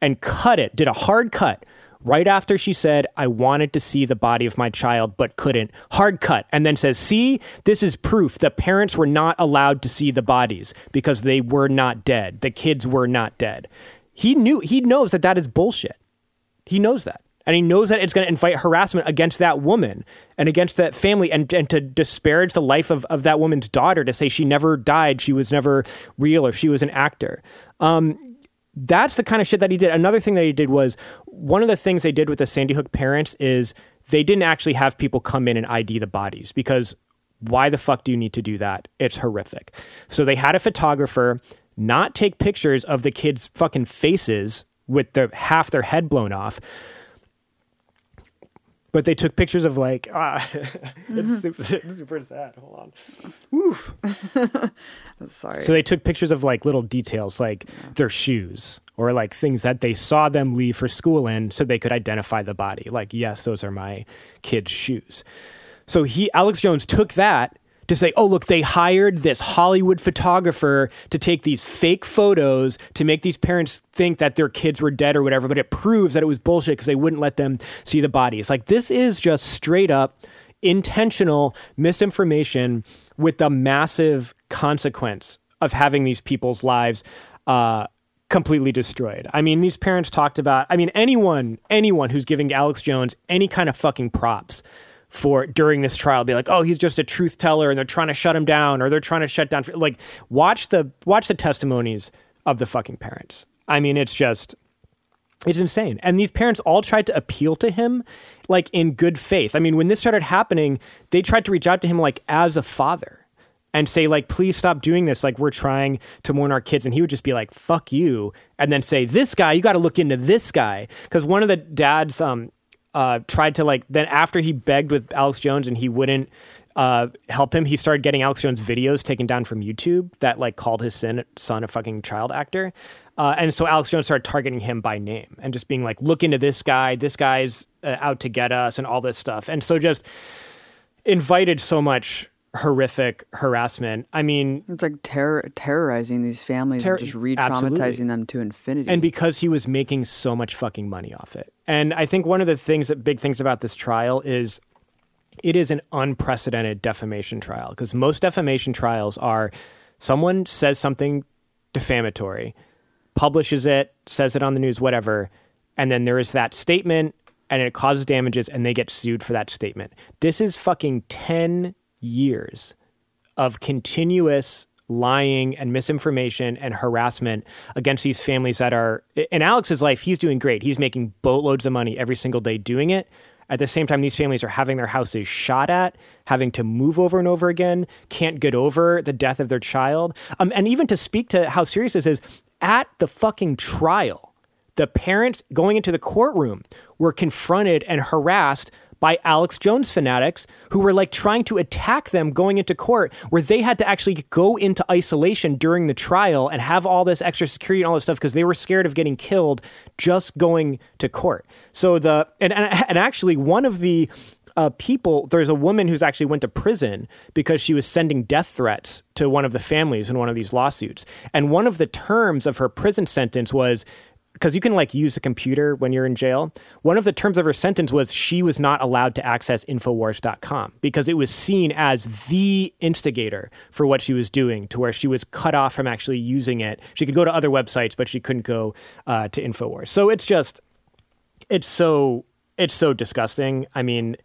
and cut it, did a hard cut right after she said, I wanted to see the body of my child, but couldn't. Hard cut. And then says, see, this is proof that parents were not allowed to see the bodies because they were not dead. The kids were not dead. He knows that that is bullshit. He knows that. And he knows that it's going to invite harassment against that woman and against that family and to disparage the life of that woman's daughter, to say she never died, she was never real, or she was an actor. That's the kind of shit that he did. Another thing that he did was one of the things they did with the Sandy Hook parents is they didn't actually have people come in and ID the bodies because why the fuck do you need to do that? It's horrific. So they had a photographer not take pictures of the kids' fucking faces with half their head blown off, but they took pictures of like, it's super sad. Hold on. Oof. I'm sorry. So they took pictures of like little details, like their shoes or like things that they saw them leave for school in so they could identify the body. Like, yes, those are my kid's shoes. So Alex Jones took that to say, oh, look, they hired this Hollywood photographer to take these fake photos to make these parents think that their kids were dead or whatever, but it proves that it was bullshit because they wouldn't let them see the bodies. Like, this is just straight up intentional misinformation with the massive consequence of having these people's lives completely destroyed. I mean, these parents talked about, I mean, anyone who's giving Alex Jones any kind of fucking props for during this trial, be like, oh, he's just a truth teller and they're trying to shut him down or they're trying to shut down. Like, watch the testimonies of the fucking parents. I mean, it's just, it's insane. And these parents all tried to appeal to him like in good faith. I mean, when this started happening, they tried to reach out to him like as a father and say like, please stop doing this. Like, we're trying to mourn our kids. And he would just be like, fuck you. And then say, this guy, you got to look into this guy. Cause one of the dads, tried to like, then after he begged with Alex Jones and he wouldn't help him, he started getting Alex Jones videos taken down from YouTube that like called his son a fucking child actor. And so Alex Jones started targeting him by name and just being like, look into this guy, this guy's out to get us and all this stuff. And so just invited so much horrific harassment. I mean, it's like terrorizing these families and just re-traumatizing them to infinity. And because he was making so much fucking money off it. And I think one of the things that big things about this trial is it is an unprecedented defamation trial, because most defamation trials are someone says something defamatory, publishes it, says it on the news, whatever. And then there is that statement and it causes damages and they get sued for that statement. This is fucking 10 years of continuous lying and misinformation and harassment against these families that are in Alex's life. He's doing great. He's making boatloads of money every single day doing it. At the same time, these families are having their houses shot at, having to move over and over again, can't get over the death of their child. And even to speak to how serious this is, at the fucking trial, the parents going into the courtroom were confronted and harassed by Alex Jones fanatics who were like trying to attack them going into court, where they had to actually go into isolation during the trial and have all this extra security and all this stuff because they were scared of getting killed just going to court. So the and actually one of the people, there's a woman who's actually went to prison because she was sending death threats to one of the families in one of these lawsuits. And one of the terms of her prison sentence was, because you can like use a computer when you're in jail, one of the terms of her sentence was she was not allowed to access infowars.com because it was seen as the instigator for what she was doing, to where she was cut off from actually using it. She could go to other websites, but she couldn't go to Infowars. So it's just, it's so disgusting. I mean,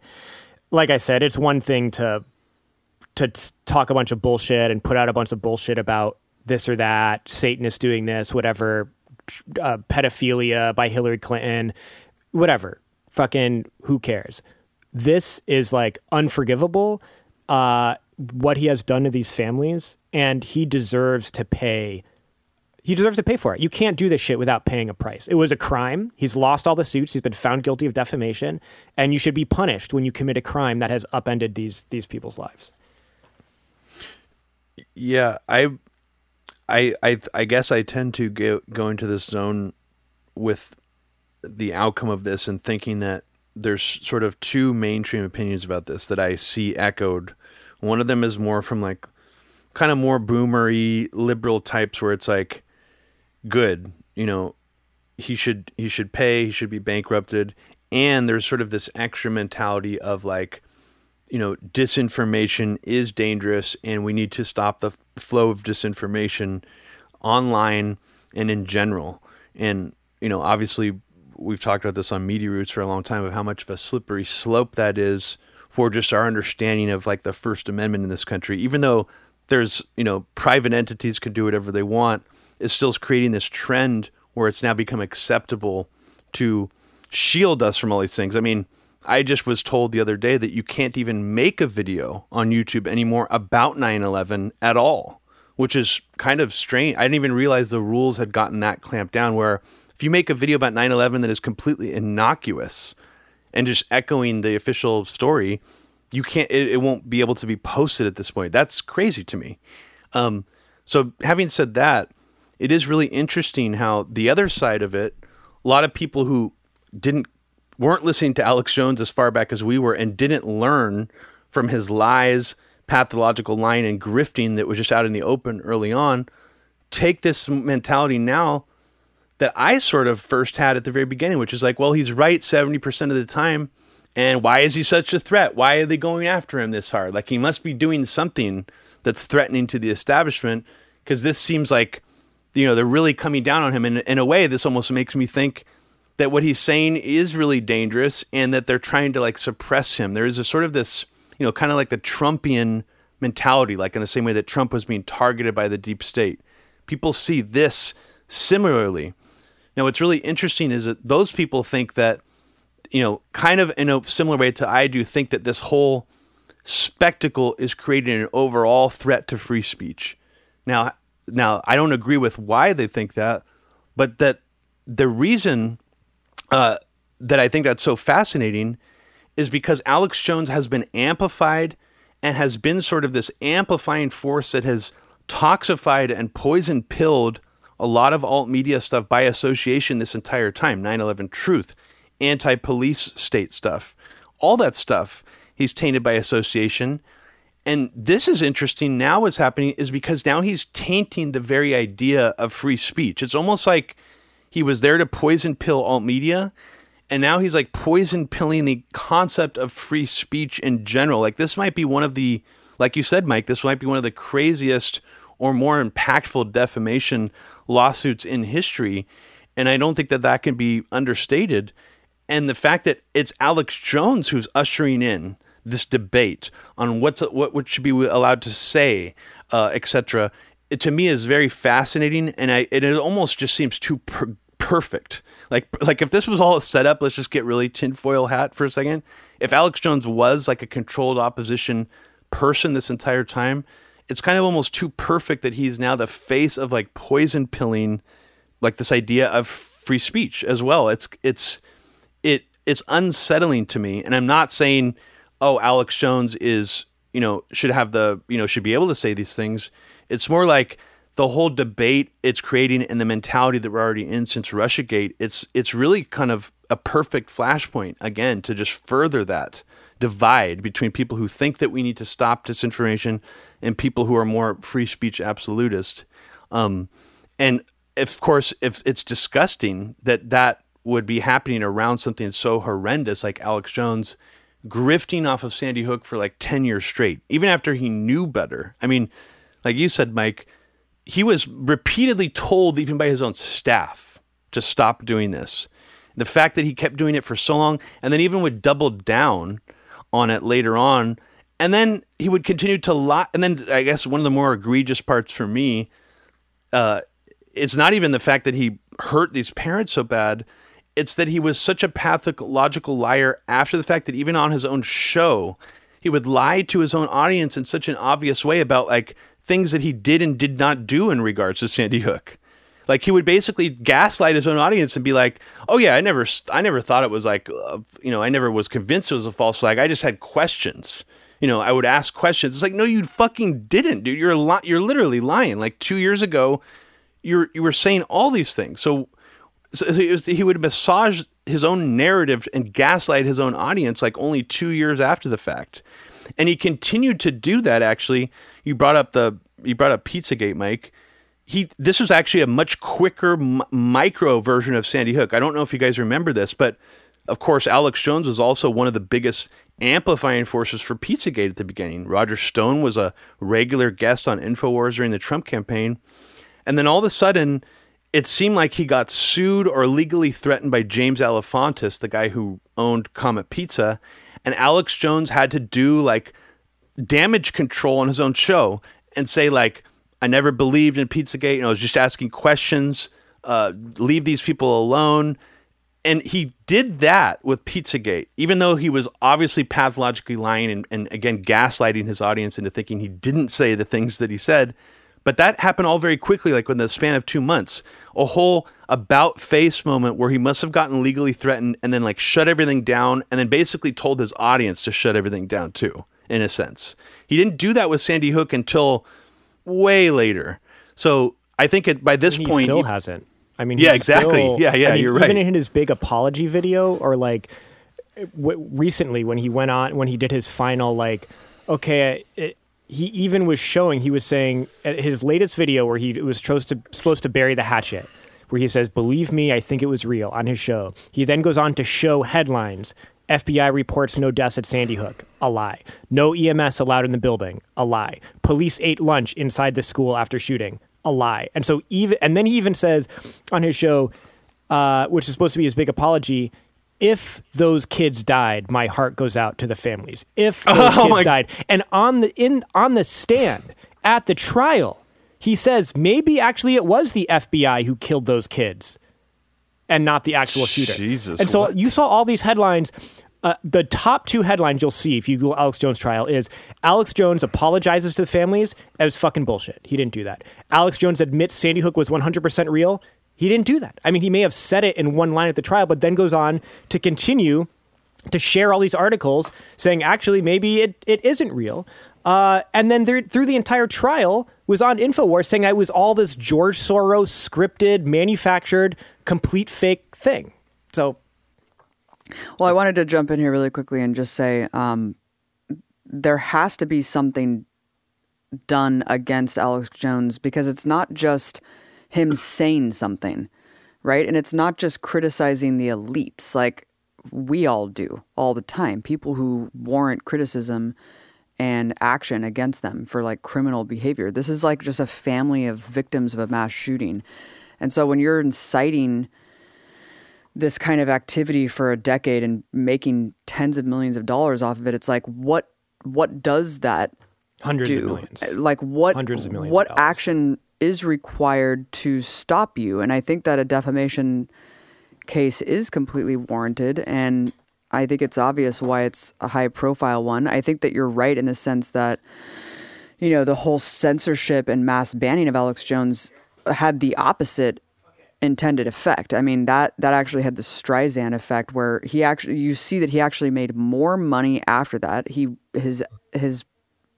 like I said, it's one thing to talk a bunch of bullshit and put out a bunch of bullshit about this or that, Satan is doing this, whatever, pedophilia by Hillary Clinton, whatever, fucking who cares. This is like unforgivable, what he has done to these families, and he deserves to pay. He deserves to pay for it. You can't do this shit without paying a price. It was a crime. He's lost all the suits. He's been found guilty of defamation, and you should be punished when you commit a crime that has upended these people's lives. Yeah, I guess I tend to go into this zone with the outcome of this and thinking that there's sort of two mainstream opinions about this that I see echoed. One of them is more from like kind of more boomery liberal types where it's like, good, you know, he should pay, he should be bankrupted. And there's sort of this extra mentality of like, you know, disinformation is dangerous and we need to stop the flow of disinformation online and in general. And, you know, obviously we've talked about this on Media Roots for a long time of how much of a slippery slope that is for just our understanding of like the First Amendment in this country, even though there's, you know, private entities can do whatever they want. It's still creating this trend where it's now become acceptable to shield us from all these things. I mean, I just was told the other day that you can't even make a video on YouTube anymore about 9/11 at all, which is kind of strange. I didn't even realize the rules had gotten that clamped down, where if you make a video about 9/11 that is completely innocuous and just echoing the official story, you can't, it won't be able to be posted at this point. That's crazy to me. So having said that, it is really interesting how the other side of it, a lot of people who weren't listening to Alex Jones as far back as we were and didn't learn from his lies, pathological lying, and grifting that was just out in the open early on, take this mentality now that I sort of first had at the very beginning, which is like, well, he's right 70% of the time, and why is he such a threat? Why are they going after him this hard? Like, he must be doing something that's threatening to the establishment, because this seems like, you know, they're really coming down on him. And in a way, this almost makes me think that what he's saying is really dangerous and that they're trying to like suppress him. There is a sort of this, you know, kind of like the Trumpian mentality, like in the same way that Trump was being targeted by the deep state. People see this similarly. Now, what's really interesting is that those people think that, you know, kind of in a similar way to I do, think that this whole spectacle is creating an overall threat to free speech. Now, I don't agree with why they think that, but that the reason that I think that's so fascinating is because Alex Jones has been amplified and has been sort of this amplifying force that has toxified and poison-pilled a lot of alt-media stuff by association this entire time. 9/11 truth, anti-police state stuff, all that stuff he's tainted by association. And this is interesting now what's happening is because now he's tainting the very idea of free speech. It's almost like he was there to poison pill alt media, and now he's like poison pilling the concept of free speech in general. Like, this might be one of the, like you said, Mike, this might be one of the craziest or more impactful defamation lawsuits in history. And I don't think that that can be understated. And the fact that it's Alex Jones who's ushering in this debate on what should be allowed to say, etc., it to me is very fascinating, and it almost just seems too perfect. Like if this was all set up, let's just get really tinfoil hat for a second. If Alex Jones was like a controlled opposition person this entire time, it's kind of almost too perfect that he's now the face of like poison pilling, like this idea of free speech as well. It's it's unsettling to me. And I'm not saying, oh, Alex Jones is, you know, should have the, you know, should be able to say these things. It's more like the whole debate it's creating and the mentality that we're already in since Russiagate. It's really kind of a perfect flashpoint again to just further that divide between people who think that we need to stop disinformation and people who are more free speech absolutist. And of course, if it's disgusting that that would be happening around something so horrendous like Alex Jones grifting off of Sandy Hook for like 10 years straight, even after he knew better. I mean, like you said, Mike, he was repeatedly told even by his own staff to stop doing this. The fact that he kept doing it for so long and then even would double down on it later on, and then he would continue to lie. And then I guess one of the more egregious parts for me, it's not even the fact that he hurt these parents so bad. It's that he was such a pathological liar after the fact that even on his own show, he would lie to his own audience in such an obvious way about like things that he did and did not do in regards to Sandy Hook. Like he would basically gaslight his own audience and be like, oh yeah, I never thought it was like, I never was convinced it was a false flag. I just had questions. You know, I would ask questions. It's like, no, you fucking didn't, dude. You're literally lying. Like 2 years ago, you were saying all these things. So he would massage his own narrative and gaslight his own audience like only 2 years after the fact. And he continued to do that. Actually, you brought up Pizzagate, Mike. This was actually a much quicker micro version of Sandy Hook. I don't know if you guys remember this, but of course, Alex Jones was also one of the biggest amplifying forces for Pizzagate at the beginning. Roger Stone was a regular guest on InfoWars during the Trump campaign. And then all of a sudden, it seemed like he got sued or legally threatened by James Alifantis, the guy who owned Comet Pizza. And Alex Jones had to do like damage control on his own show and say like, I never believed in Pizzagate, and I was just asking questions, leave these people alone. And he did that with Pizzagate, even though he was obviously pathologically lying and again, gaslighting his audience into thinking he didn't say the things that he said. But that happened all very quickly, like in the span of 2 months, a whole about-face moment where he must have gotten legally threatened and then like shut everything down and then basically told his audience to shut everything down too, in a sense. He didn't do that with Sandy Hook until way later. So I think by this point... He still hasn't. I mean, yeah, exactly. Still, yeah, I mean, you're right. Even in his big apology video or like recently when he went on, when he did his final like, okay... He even was showing, he was saying at his latest video where he was supposed to bury the hatchet, where he says, believe me, I think it was real on his show. He then goes on to show headlines. FBI reports no deaths at Sandy Hook. A lie. No EMS allowed in the building. A lie. Police ate lunch inside the school after shooting. A lie. And so then he even says on his show, which is supposed to be his big apology, if those kids died, my heart goes out to the families. If those kids died. And on the stand at the trial, he says maybe actually it was the FBI who killed those kids and not the actual shooter. Jesus. And so you saw all these headlines. The top two headlines you'll see if you Google Alex Jones trial is Alex Jones apologizes to the families. That was fucking bullshit. He didn't do that. Alex Jones admits Sandy Hook was 100% real. He didn't do that. I mean, he may have said it in one line at the trial, but then goes on to continue to share all these articles saying, actually, maybe it isn't real. And then through the entire trial was on InfoWars saying that it was all this George Soros scripted, manufactured, complete fake thing. So. Well, I wanted to jump in here really quickly and just say there has to be something done against Alex Jones because it's not just him saying something, right? And it's not just criticizing the elites like we all do all the time. People who warrant criticism and action against them for like criminal behavior. This is like just a family of victims of a mass shooting. And so when you're inciting this kind of activity for a decade and making tens of millions of dollars off of it, it's like, what does that Hundreds do? Of millions. Like what, Hundreds of millions what of action is required to stop you. And I think that a defamation case is completely warranted. And I think it's obvious why it's a high profile one. I think that you're right in the sense that, you know, the whole censorship and mass banning of Alex Jones had the opposite intended effect. I mean, that actually had the Streisand effect, where he actually, you see that he actually made more money after that. His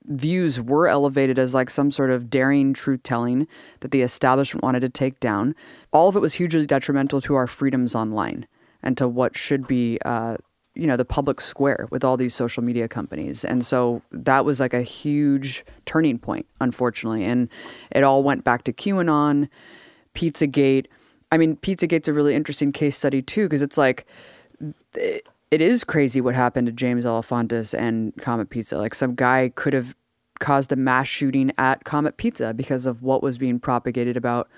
views were elevated as like some sort of daring truth-telling that the establishment wanted to take down. All of it was hugely detrimental to our freedoms online and to what should be, the public square with all these social media companies. And so that was like a huge turning point, unfortunately. And it all went back to QAnon, Pizzagate. I mean, Pizzagate's a really interesting case study too, because it's like... It is crazy what happened to James Alefantis and Comet Pizza. Like, some guy could have caused a mass shooting at Comet Pizza because of what was being propagated about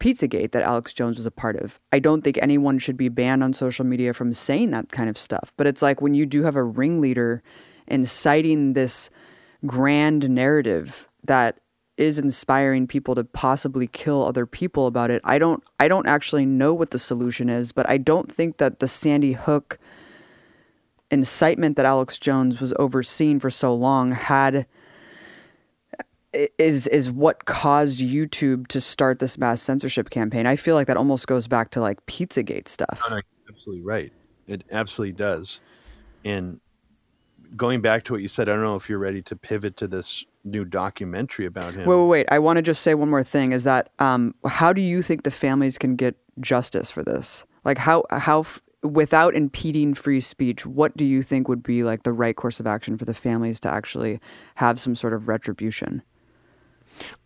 Pizzagate that Alex Jones was a part of. I don't think anyone should be banned on social media from saying that kind of stuff. But it's like, when you do have a ringleader inciting this grand narrative that is inspiring people to possibly kill other people about it, I don't actually know what the solution is, but I don't think that the Sandy Hook incitement that Alex Jones was overseeing for so long is what caused YouTube to start this mass censorship campaign. I feel like that almost goes back to like Pizzagate stuff. Absolutely right. It absolutely does. And going back to what you said, I don't know if you're ready to pivot to this new documentary about him. Wait. I want to just say one more thing, is that how do you think the families can get justice for this? Like, how without impeding free speech, what do you think would be like the right course of action for the families to actually have some sort of retribution?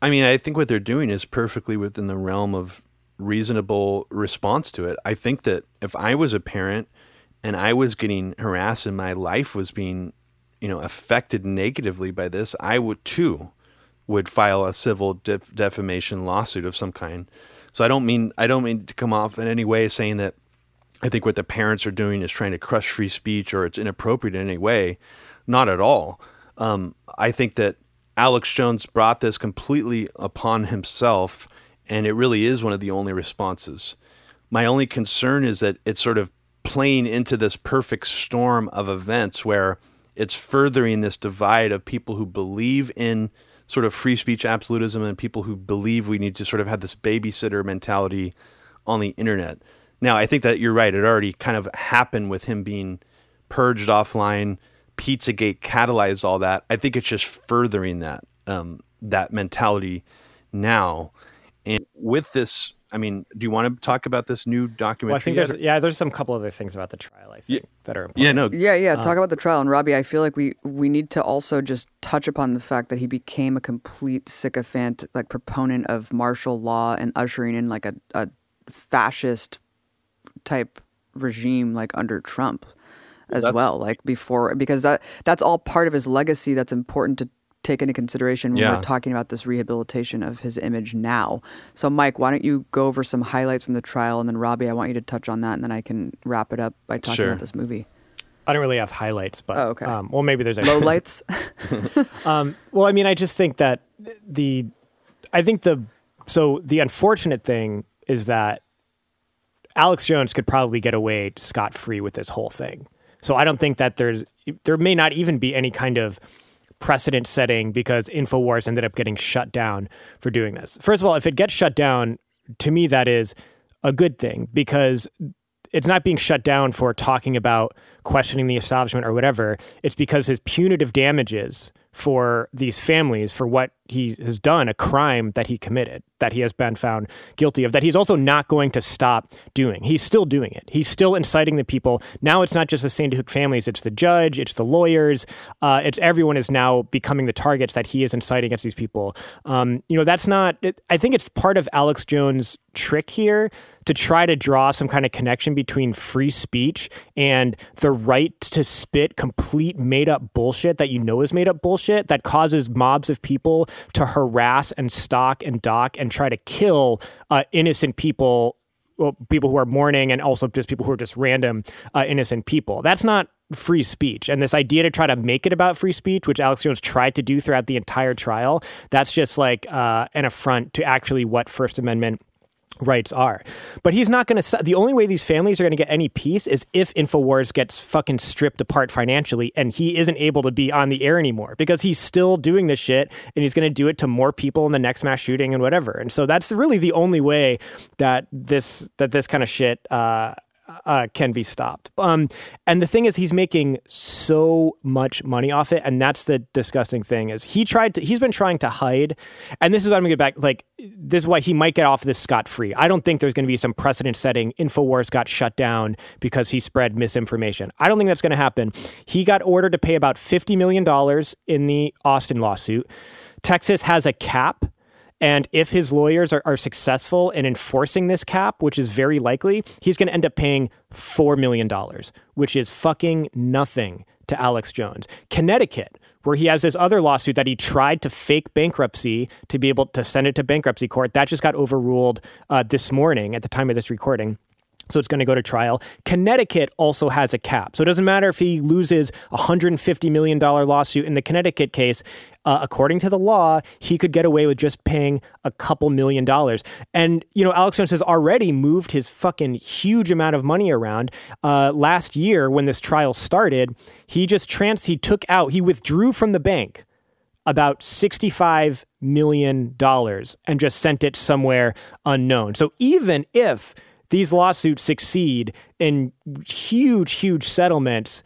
I mean, I think what they're doing is perfectly within the realm of reasonable response to it. I think that if I was a parent and I was getting harassed and my life was being, affected negatively by this, I would file a civil defamation lawsuit of some kind. So I don't mean to come off in any way saying that I think what the parents are doing is trying to crush free speech or it's inappropriate in any way. Not at all. I think that Alex Jones brought this completely upon himself, and it really is one of the only responses. My only concern is that it's sort of playing into this perfect storm of events where it's furthering this divide of people who believe in sort of free speech absolutism and people who believe we need to sort of have this babysitter mentality on the internet. Now, I think that you're right. It already kind of happened with him being purged offline. Pizzagate catalyzed all that. I think it's just furthering that that mentality now. And with this, I mean, do you want to talk about this new documentary? Well, I think there's some couple other things about the trial, I think, that are important. Talk about the trial. And Robbie, I feel like we need to also just touch upon the fact that he became a complete sycophant, like proponent of martial law and ushering in like a fascist type regime like under Trump as well, like before, because that's all part of his legacy that's important to take into consideration when we're talking about this rehabilitation of his image now. So Mike, why don't you go over some highlights from the trial, and then Robbie, I want you to touch on that, and then I can wrap it up by talking about this movie. I don't really have highlights, but maybe there's low lights. Well, I mean, I just think that the unfortunate thing is that Alex Jones could probably get away scot-free with this whole thing. So I don't think that there may not even be any kind of precedent setting, because InfoWars ended up getting shut down for doing this. First of all, if it gets shut down, to me that is a good thing, because it's not being shut down for talking about questioning the establishment or whatever. It's because his punitive damages for these families, for what he has done, a crime that he committed, that he has been found guilty of, that he's also not going to stop doing. He's still doing it. He's still inciting the people. Now it's not just the Sandy Hook families. It's the judge. It's the lawyers. It's everyone is now becoming the targets that he is inciting against these people. I think it's part of Alex Jones' trick here to try to draw some kind of connection between free speech and the right to spit complete made-up bullshit that you know is made-up bullshit that causes mobs of people to harass and stalk and dock and try to kill innocent people, people who are mourning, and also just people who are just random innocent people. That's not free speech. And this idea to try to make it about free speech, which Alex Jones tried to do throughout the entire trial, that's just like an affront to actually what First Amendment rights are. But he's not going to... The only way these families are going to get any peace is if InfoWars gets fucking stripped apart financially and he isn't able to be on the air anymore, because he's still doing this shit and he's going to do it to more people in the next mass shooting and whatever. And so that's really the only way that this kind of shit can be stopped. And the thing is, he's making so much money off it, and that's the disgusting thing, is he's been trying to hide, and this is what I'm gonna get back, like, this is why he might get off this scot-free. I don't think there's gonna be some precedent-setting InfoWars got shut down because he spread misinformation. I don't think that's gonna happen. He got ordered to pay about $50 million in the Austin lawsuit. Texas has a cap, and if his lawyers are successful in enforcing this cap, which is very likely, he's going to end up paying $4 million, which is fucking nothing to Alex Jones. Connecticut, where he has this other lawsuit that he tried to fake bankruptcy to be able to send it to bankruptcy court, that just got overruled this morning at the time of this recording. So it's going to go to trial. Connecticut also has a cap. So it doesn't matter if he loses a $150 million lawsuit in the Connecticut case. According to the law, he could get away with just paying a couple million dollars. And, you know, Alex Jones has already moved his fucking huge amount of money around. Last year, when this trial started, he withdrew from the bank about $65 million and just sent it somewhere unknown. So even if these lawsuits succeed in huge, huge settlements,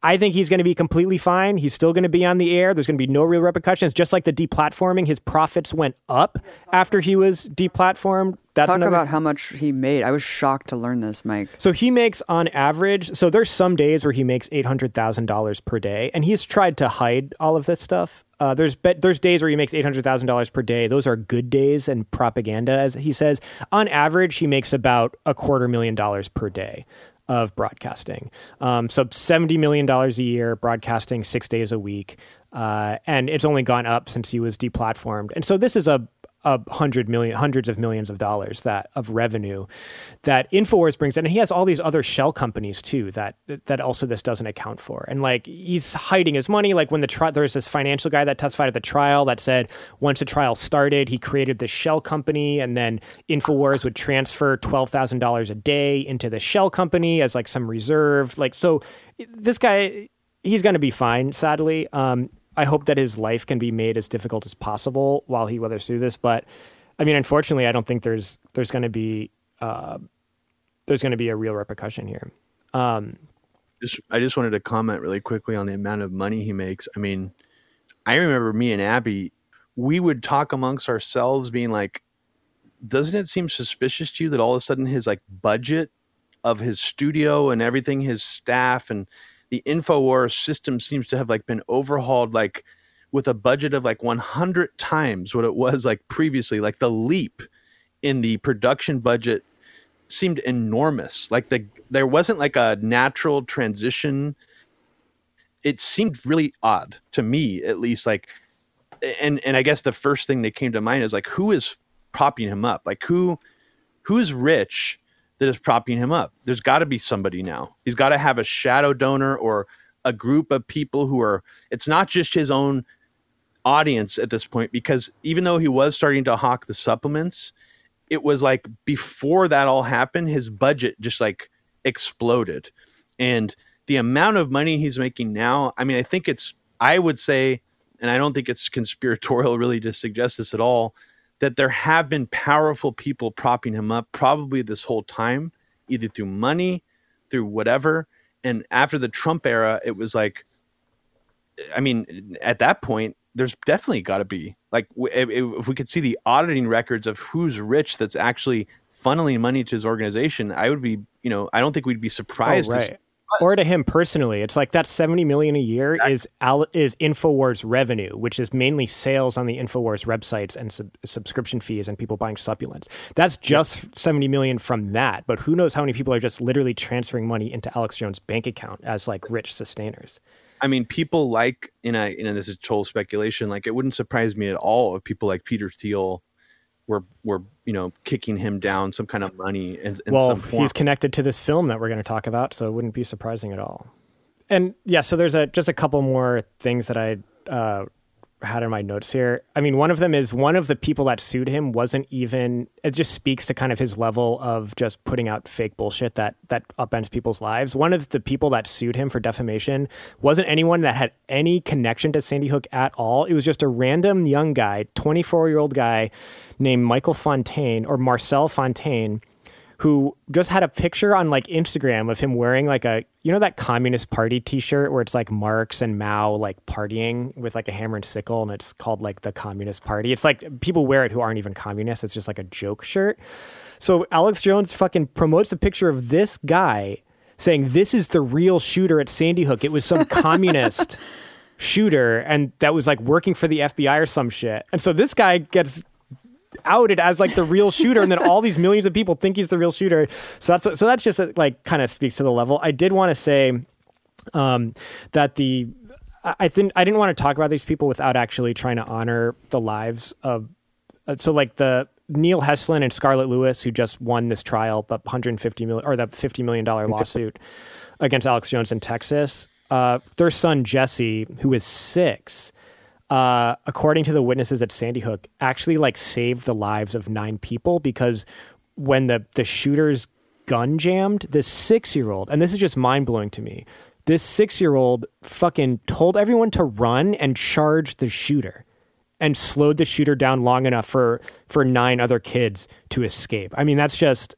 I think he's going to be completely fine. He's still going to be on the air. There's going to be no real repercussions. Just like the deplatforming, his profits went up after he was deplatformed. Talk about how much he made. I was shocked to learn this, Mike. So he makes on average, so there's some days where he makes $800,000 per day, and he's tried to hide all of this stuff. There's days where he makes $800,000 per day. Those are good days and propaganda, as he says. On average, he makes about $250,000 per day of broadcasting. So $70 million a year, broadcasting 6 days a week. And it's only gone up since he was deplatformed. And so this is hundreds of millions of dollars of revenue that InfoWars brings in. And he has all these other shell companies too that also this doesn't account for. And like, he's hiding his money. Like when there's this financial guy that testified at the trial that said once the trial started, he created this shell company, and then InfoWars would transfer $12,000 a day into the shell company as like some reserve. Like, so this guy, he's going to be fine, sadly. I hope that his life can be made as difficult as possible while he weathers through this. But I mean, unfortunately, I don't think there's going to be a real repercussion here. I just wanted to comment really quickly on the amount of money he makes. I mean, I remember me and Abby, we would talk amongst ourselves, being like, "Doesn't it seem suspicious to you that all of a sudden his like budget of his studio and everything, his staff and the InfoWars system seems to have like been overhauled, like with a budget of like 100 times what it was like previously. Like the leap in the production budget seemed enormous. Like there wasn't like a natural transition. It seemed really odd to me, at least. Like, and I guess the first thing that came to mind is like, who is propping him up? Like who's rich that is propping him up? There's got to be somebody now. He's got to have a shadow donor or a group of people who are, it's not just his own audience at this point, because even though he was starting to hawk the supplements, it was like before that all happened, his budget just like exploded. And the amount of money he's making now, I mean, I would say, and I don't think it's conspiratorial really to suggest this at all, that there have been powerful people propping him up probably this whole time, either through money, through whatever. And after the Trump era, it was like, I mean, at that point, there's definitely got to be like, if we could see the auditing records of who's rich that's actually funneling money to his organization, I would be, you know, I don't think we'd be surprised. Oh, right. Or to him personally, it's like that $70 million a year is InfoWars revenue, which is mainly sales on the InfoWars websites and subscription fees and people buying supplements. That's just $70 million from that. But who knows how many people are just literally transferring money into Alex Jones' bank account as like rich sustainers. I mean, people like, and this is total speculation, like it wouldn't surprise me at all if people like Peter Thiel were kicking him down some kind of money some form. He's connected to this film that we're going to talk about, so it wouldn't be surprising at all. And yeah, so there's just a couple more things that I had in my notes here. I mean, one of them is one of the people that sued him wasn't even, it just speaks to kind of his level of just putting out fake bullshit that upends people's lives. One of the people that sued him for defamation wasn't anyone that had any connection to Sandy Hook at all. It was just a random young guy, 24-year-old guy named Michael Fontaine or Marcel Fontaine, who just had a picture on like Instagram of him wearing like a, you know, that Communist Party t-shirt where it's like Marx and Mao like partying with like a hammer and sickle, and it's called like the Communist Party. It's like people wear it who aren't even communists. It's just like a joke shirt. So Alex Jones fucking promotes a picture of this guy saying this is the real shooter at Sandy Hook. It was some communist shooter and that was like working for the FBI or some shit. And so this guy gets outed as like the real shooter, and then all these millions of people think he's the real shooter. So that's just like kind of speaks to the level. I did want to say that I didn't want to talk about these people without actually trying to honor the lives of so like the Neil Heslin and Scarlett Lewis, who just won this trial, the $50 million lawsuit against Alex Jones in Texas. Their son Jesse, who is 6. According to the witnesses at Sandy Hook, actually like saved the lives of 9 people, because when the shooter's gun jammed, this 6-year-old, and this is just mind blowing to me, this 6-year-old fucking told everyone to run and charged the shooter and slowed the shooter down long enough for 9 other kids to escape. I mean, it's just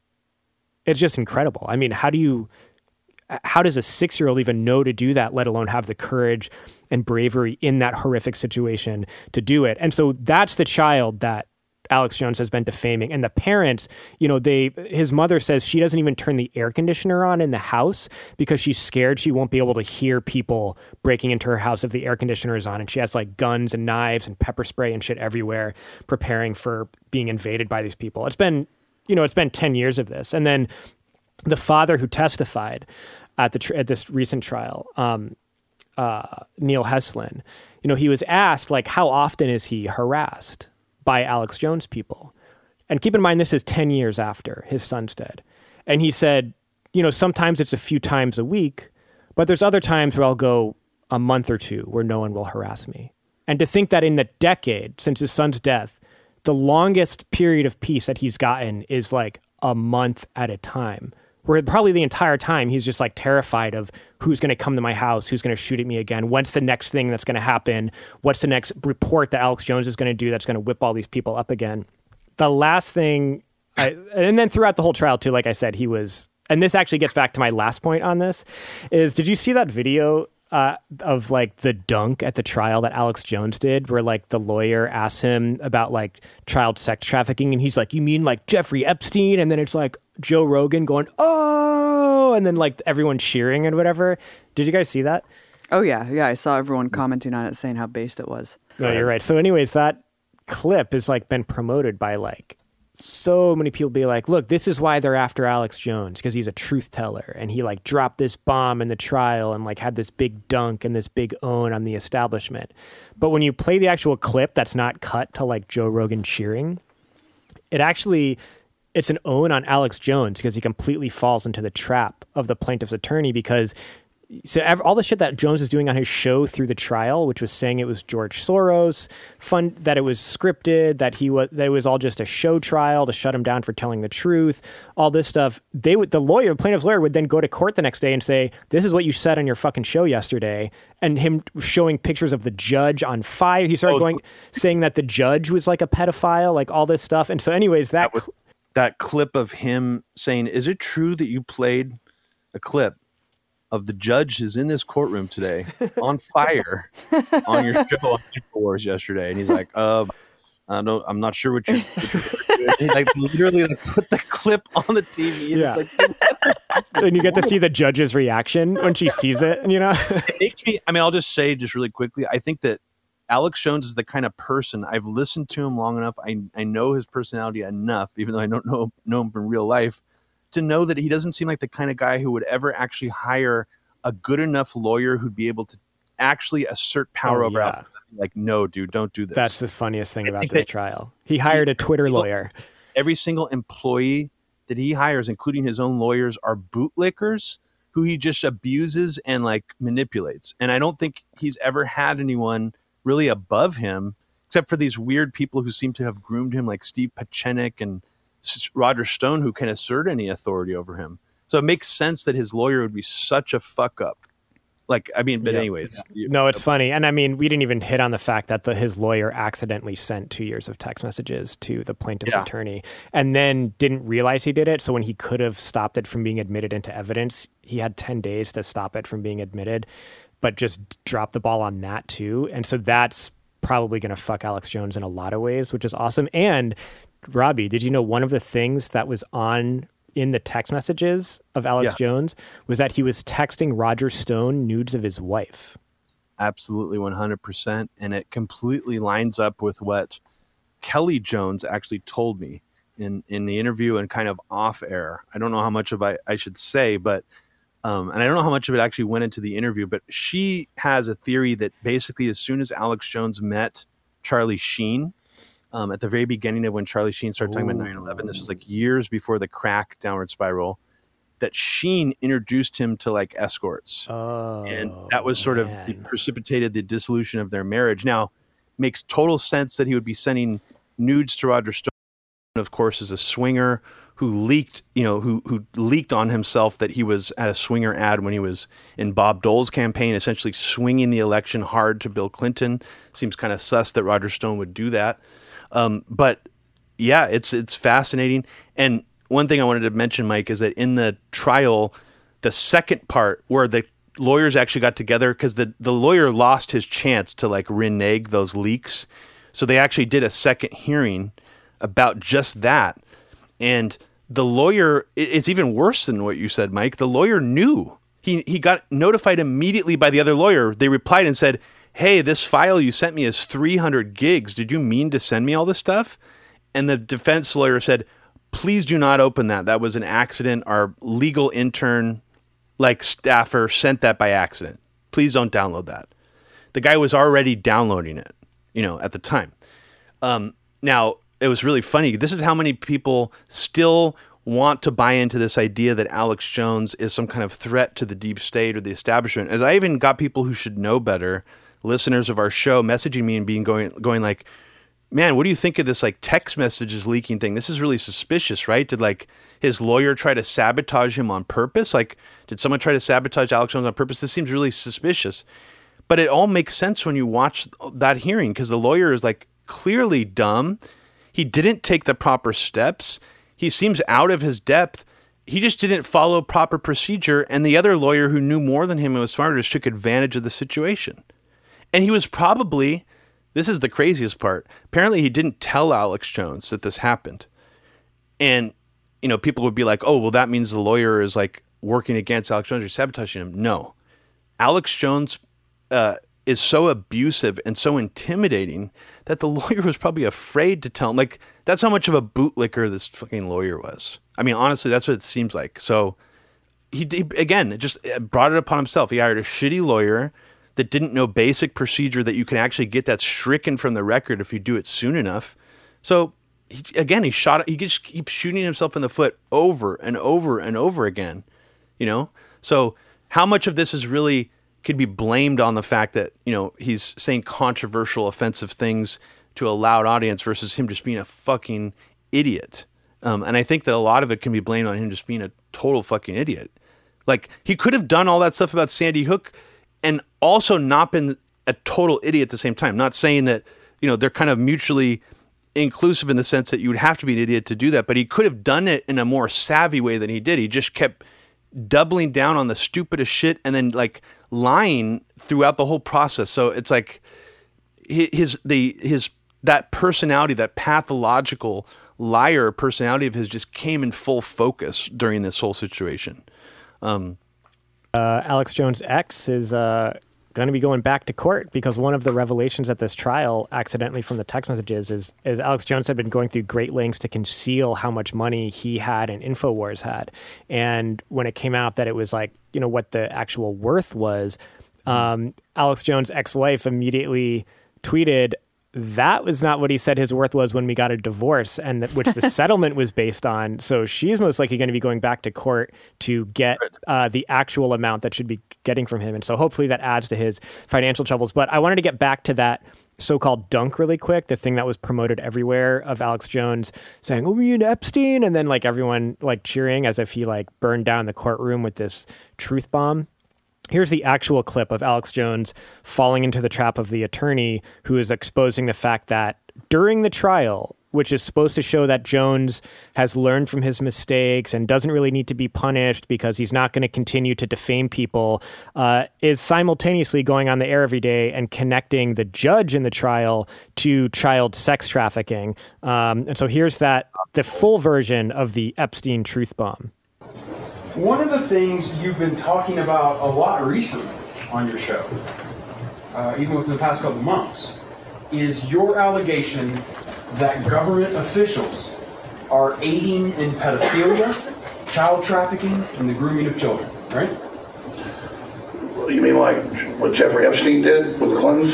incredible. I mean, how does a 6-year-old even know to do that, let alone have the courage and bravery in that horrific situation to do it? And so that's the child that Alex Jones has been defaming. And the parents, you know, his mother says she doesn't even turn the air conditioner on in the house because she's scared she won't be able to hear people breaking into her house if the air conditioner is on. And she has like guns and knives and pepper spray and shit everywhere, preparing for being invaded by these people. It's been 10 years of this. And then the father who testified at this recent trial, Neil Heslin, you know, he was asked like, how often is he harassed by Alex Jones people? And keep in mind, this is 10 years after his son's dead. And he said, you know, sometimes it's a few times a week, but there's other times where I'll go a month or two where no one will harass me. And to think that in the decade since his son's death, the longest period of peace that he's gotten is like a month at a time, where probably the entire time he's just like terrified of who's going to come to my house, who's going to shoot at me again, what's the next thing that's going to happen, what's the next report that Alex Jones is going to do that's going to whip all these people up again. The last thing, and then throughout the whole trial too, like I said, he was, and this actually gets back to my last point on this, is did you see that video of like the dunk at the trial that Alex Jones did, where like the lawyer asks him about like child sex trafficking, and he's like, you mean like Jeffrey Epstein? And then it's like Joe Rogan going, oh, and then like everyone cheering and whatever. Did you guys see that? Oh yeah. Yeah. I saw everyone commenting on it saying how based it was. No, you're right. So anyways, that clip has like been promoted by like so many people, be like, look, this is why they're after Alex Jones, because he's a truth teller and he like dropped this bomb in the trial and like had this big dunk and this big own on the establishment. But when you play the actual clip that's not cut to like Joe Rogan cheering, it's an own on Alex Jones, because he completely falls into the trap of the plaintiff's attorney, because all the shit that Jones is doing on his show through the trial, which was saying it was George Soros, that it was scripted, that it was all just a show trial to shut him down for telling the truth, all this stuff. Plaintiff's lawyer would then go to court the next day and say, this is what you said on your fucking show yesterday. And him showing pictures of the judge on fire. He started saying that the judge was like a pedophile, like all this stuff. And so anyways, that clip of him saying, is it true that you played a clip of the judge is in this courtroom today on fire on your show on Infowars yesterday? And he's like, I'm not sure what you're doing. He like literally like put the clip on the TV, and yeah. It's like, and you get to see the judge's reaction when she sees it, and you know. I'll just say just really quickly, I think that Alex Jones is the kind of person, I've listened to him long enough, I know his personality enough, even though I don't know him from real life, to know that he doesn't seem like the kind of guy who would ever actually hire a good enough lawyer who'd be able to actually assert power over Alex. Like, no, dude, don't do this. That's the funniest thing about this trial. He hired a Twitter lawyer. Every single employee that he hires, including his own lawyers, are bootlickers who he just abuses and like manipulates. And I don't think he's ever had anyone really above him, except for these weird people who seem to have groomed him, like Steve Pachenik and Roger Stone, who can assert any authority over him. So it makes sense that his lawyer would be such a fuck up. Like, I mean, but anyway. No, it's funny. And I mean, we didn't even hit on the fact that his lawyer accidentally sent 2 years of text messages to the plaintiff's attorney and then didn't realize he did it. So when he could have stopped it from being admitted into evidence, he had 10 days to stop it from being admitted, but just dropped the ball on that too. And so that's probably going to fuck Alex Jones in a lot of ways, which is awesome. And Robbie, did you know one of the things that was on in the text messages of Alex Jones was that he was texting Roger Stone nudes of his wife? Absolutely, 100%. And it completely lines up with what Kelly Jones actually told me in the interview and kind of off air. I don't know how much of I should say, but and I don't know how much of it actually went into the interview, but she has a theory that basically as soon as Alex Jones met Charlie Sheen, at the very beginning of when Charlie Sheen started talking about 9/11, this was like years before the crack downward spiral, that Sheen introduced him to like escorts. Oh, and that was sort of precipitated the dissolution of their marriage. Now, makes total sense that he would be sending nudes to Roger Stone, of course, is a swinger who leaked, you know, who leaked on himself that he was at a swinger ad when he was in Bob Dole's campaign, essentially swinging the election hard to Bill Clinton. Seems kind of sus that Roger Stone would do that. But yeah, it's fascinating. And one thing I wanted to mention, Mike, is that in the trial, the second part where the lawyers actually got together, because the lawyer lost his chance to like renege those leaks. So they actually did a second hearing about just that. And the lawyer, it's even worse than what you said, Mike. The lawyer knew. He got notified immediately by the other lawyer. They replied and said, "Hey, this file you sent me is 300 gigs. Did you mean to send me all this stuff?" And the defense lawyer said, "Please do not open that. That was an accident. Our legal intern, like staffer, sent that by accident. Please don't download that." The guy was already downloading it, you know, at the time. Now, it was really funny. This is how many people still want to buy into this idea that Alex Jones is some kind of threat to the deep state or the establishment. As I even got people who should know better, listeners of our show, messaging me and going like, "Man, what do you think of this like text messages leaking thing? This is really suspicious, right? Did like his lawyer try to sabotage him on purpose? Like, did someone try to sabotage Alex Jones on purpose? This seems really suspicious." But it all makes sense when you watch that hearing, because the lawyer is like clearly dumb. He didn't take the proper steps. He seems out of his depth. He just didn't follow proper procedure. And the other lawyer who knew more than him and was smarter just took advantage of the situation. And he was probably, this is the craziest part, apparently he didn't tell Alex Jones that this happened. And, you know, people would be like, "Oh, well, that means the lawyer is like working against Alex Jones or sabotaging him." No. Alex Jones is so abusive and so intimidating that the lawyer was probably afraid to tell him. Like, that's how much of a bootlicker this fucking lawyer was. I mean, honestly, that's what it seems like. So he again, just brought it upon himself. He hired a shitty lawyer that didn't know basic procedure that you can actually get that stricken from the record if you do it soon enough. So he just keeps shooting himself in the foot over and over and over again, you know? So how much of this is really could be blamed on the fact that, you know, he's saying controversial, offensive things to a loud audience versus him just being a fucking idiot? And I think that a lot of it can be blamed on him just being a total fucking idiot. Like, he could have done all that stuff about Sandy Hook and also not been a total idiot at the same time. Not saying that, you know, they're kind of mutually inclusive in the sense that you would have to be an idiot to do that, but he could have done it in a more savvy way than he did. He just kept doubling down on the stupidest shit and then like lying throughout the whole process. So it's like his that personality, that pathological liar personality of his just came in full focus during this whole situation. Alex Jones' ex is going to be going back to court because one of the revelations at this trial, accidentally from the text messages, is Alex Jones had been going through great lengths to conceal how much money he had and InfoWars had. And when it came out that it was like, you know, what the actual worth was, Alex Jones' ex-wife immediately tweeted, that was not what he said his worth was when we got a divorce, and that, which the settlement was based on. So she's most likely going to be going back to court to get the actual amount that she'd be getting from him. And so hopefully that adds to his financial troubles. But I wanted to get back to that so-called dunk really quick, the thing that was promoted everywhere of Alex Jones saying, "Oh, you and Epstein," and then like everyone like cheering as if he like burned down the courtroom with this truth bomb. Here's the actual clip of Alex Jones falling into the trap of the attorney who is exposing the fact that during the trial, which is supposed to show that Jones has learned from his mistakes and doesn't really need to be punished because he's not going to continue to defame people, is simultaneously going on the air every day and connecting the judge in the trial to child sex trafficking. And so here's that, the full version of the Epstein truth bomb. One of the things you've been talking about a lot recently on your show, even within the past couple months, is your allegation that government officials are aiding in pedophilia, child trafficking, and the grooming of children, right? You mean like what Jeffrey Epstein did with the Clintons?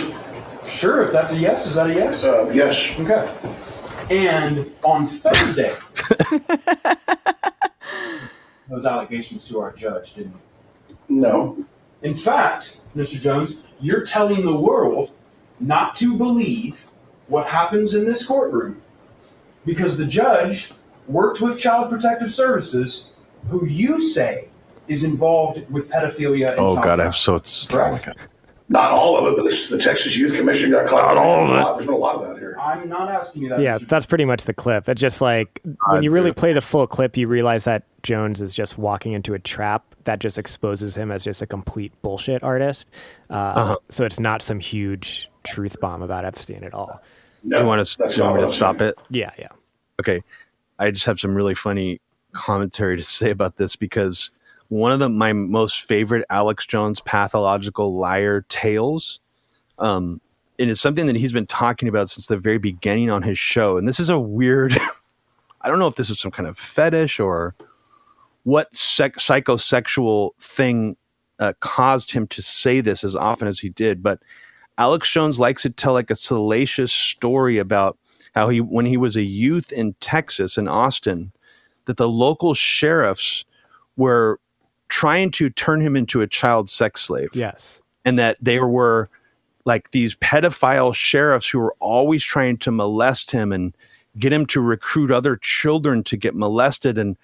Sure, if that's a yes, is that a yes? Yes. Okay. And on Thursday... those allegations to our judge, didn't you? No. In fact, Mr. Jones, you're telling the world not to believe what happens in this courtroom because the judge worked with Child Protective Services, who you say is involved with pedophilia and child trafficking. Not all of it, but the Texas Youth Commission got caught. Not all of it. There's been a lot of that here. I'm not asking you that. Yeah, that's pretty much the clip. It's just like when you really play the full clip, you realize that Jones is just walking into a trap that just exposes him as just a complete bullshit artist. So it's not some huge truth bomb about Epstein at all. No, you want me to stop it? Yeah. Okay. I just have some really funny commentary to say about this because one of my most favorite Alex Jones pathological liar tales. And it's something that he's been talking about since the very beginning on his show. And this is a weird, I don't know if this is some kind of fetish or what psychosexual thing caused him to say this as often as he did. But Alex Jones likes to tell like a salacious story about how he, when he was a youth in Texas, in Austin, that the local sheriffs were trying to turn him into a child sex slave. Yes. And that there were like these pedophile sheriffs who were always trying to molest him and get him to recruit other children to get molested. And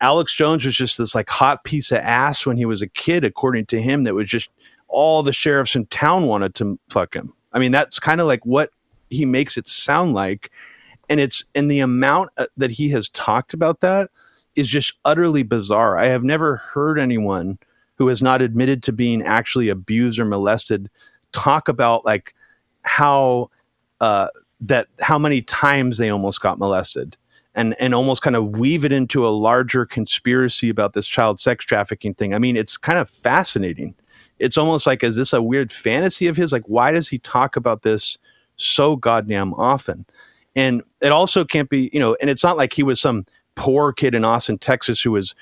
Alex Jones was just this like hot piece of ass when he was a kid, according to him, that was just all the sheriffs in town wanted to fuck him. I mean, that's kind of like what he makes it sound like. And it's in the amount that he has talked about that is just utterly bizarre. I have never heard anyone who has not admitted to being actually abused or molested talk about like how many times they almost got molested and almost kind of weave it into a larger conspiracy about this child sex trafficking thing. I mean, it's kind of fascinating. It's almost like, is this a weird fantasy of his? Like, why does he talk about this so goddamn often? And it also can't be, and it's not like he was some poor kid in Austin, Texas, who was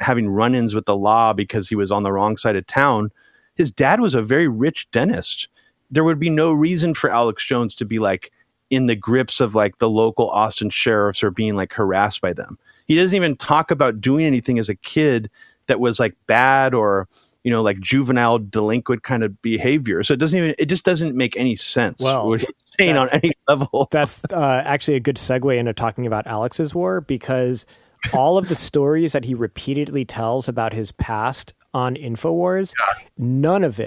having run-ins with the law because he was on the wrong side of town. His dad was a very rich dentist. There would be no reason for Alex Jones to be like in the grips of like the local Austin sheriffs or being like harassed by them. He doesn't even talk about doing anything as a kid that was like bad or like juvenile delinquent kind of behavior. So it just doesn't make any sense. Well, what he's saying on any level. That's actually a good segue into talking about Alex's war, because all of the stories that he repeatedly tells about his past on InfoWars, none of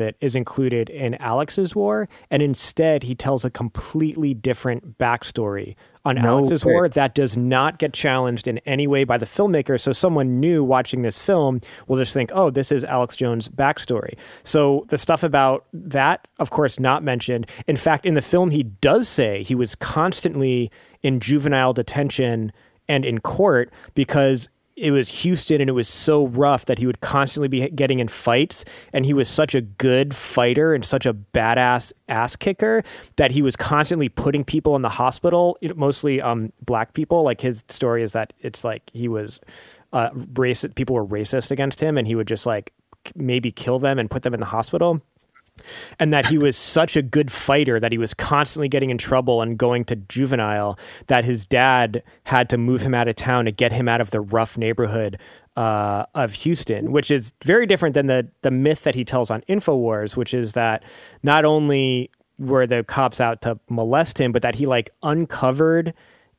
it is included in Alex's war. And instead he tells a completely different backstory on Alex's war that does not get challenged in any way by the filmmaker. So someone new watching this film will just think, oh, this is Alex Jones' backstory. So the stuff about that, of course, not mentioned. In fact, in the film, he does say he was constantly in juvenile detention and in court because it was Houston and it was so rough that he would constantly be getting in fights, and he was such a good fighter and such a badass ass kicker that he was constantly putting people in the hospital, mostly black people. Like, his story is that it's like he was people were racist against him and he would just like maybe kill them and put them in the hospital. and that he was such a good fighter that he was constantly getting in trouble and going to juvenile that his dad had to move him out of town to get him out of the rough neighborhood of Houston, which is very different than the myth that he tells on InfoWars, which is that not only were the cops out to molest him, but that he like uncovered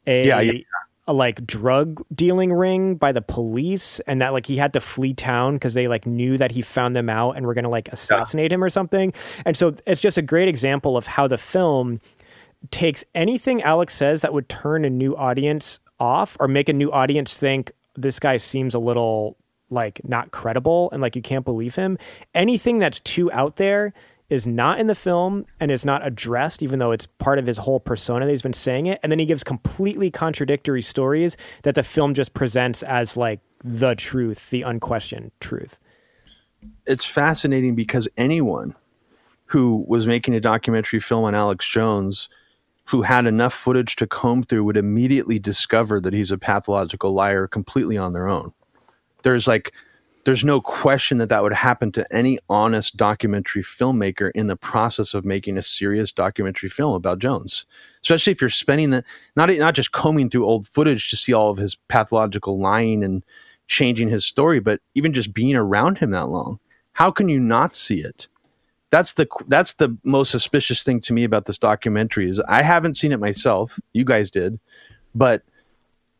a like drug dealing ring by the police, and that like he had to flee town because they like knew that he found them out and were going to like assassinate him or something. And so it's just a great example of how the film takes anything Alex says that would turn a new audience off or make a new audience think this guy seems a little like not credible and like you can't believe him. Anything that's too out there is not in the film and is not addressed, even though it's part of his whole persona that he's been saying it. And then he gives completely contradictory stories that the film just presents as like the truth, the unquestioned truth. It's fascinating because anyone who was making a documentary film on Alex Jones who had enough footage to comb through would immediately discover that he's a pathological liar completely on their own. There's no question that that would happen to any honest documentary filmmaker in the process of making a serious documentary film about Jones, especially if you're spending the not just combing through old footage to see all of his pathological lying and changing his story, but even just being around him that long. How can you not see it? That's the most suspicious thing to me about this documentary is I haven't seen it myself. You guys did, but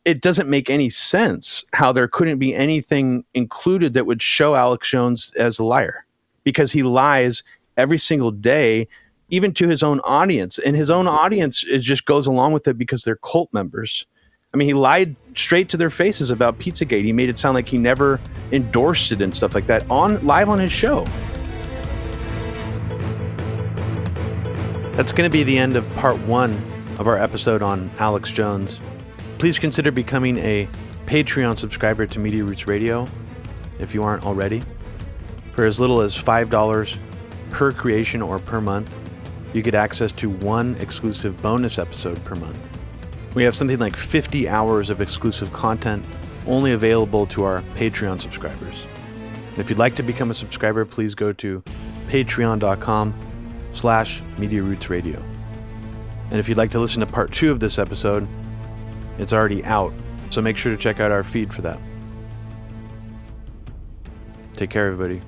it doesn't make any sense how there couldn't be anything included that would show Alex Jones as a liar, because he lies every single day, even to his own audience. And his own audience is just goes along with it because they're cult members. I mean, he lied straight to their faces about Pizzagate. He made it sound like he never endorsed it and stuff like that on live on his show. That's going to be the end of part one of our episode on Alex Jones. Please consider becoming a Patreon subscriber to Media Roots Radio if you aren't already. For as little as $5 per creation or per month, you get access to one exclusive bonus episode per month. We have something like 50 hours of exclusive content only available to our Patreon subscribers. If you'd like to become a subscriber, please go to patreon.com/Media Roots Radio. And if you'd like to listen to part two of this episode, it's already out, so make sure to check out our feed for that. Take care, everybody.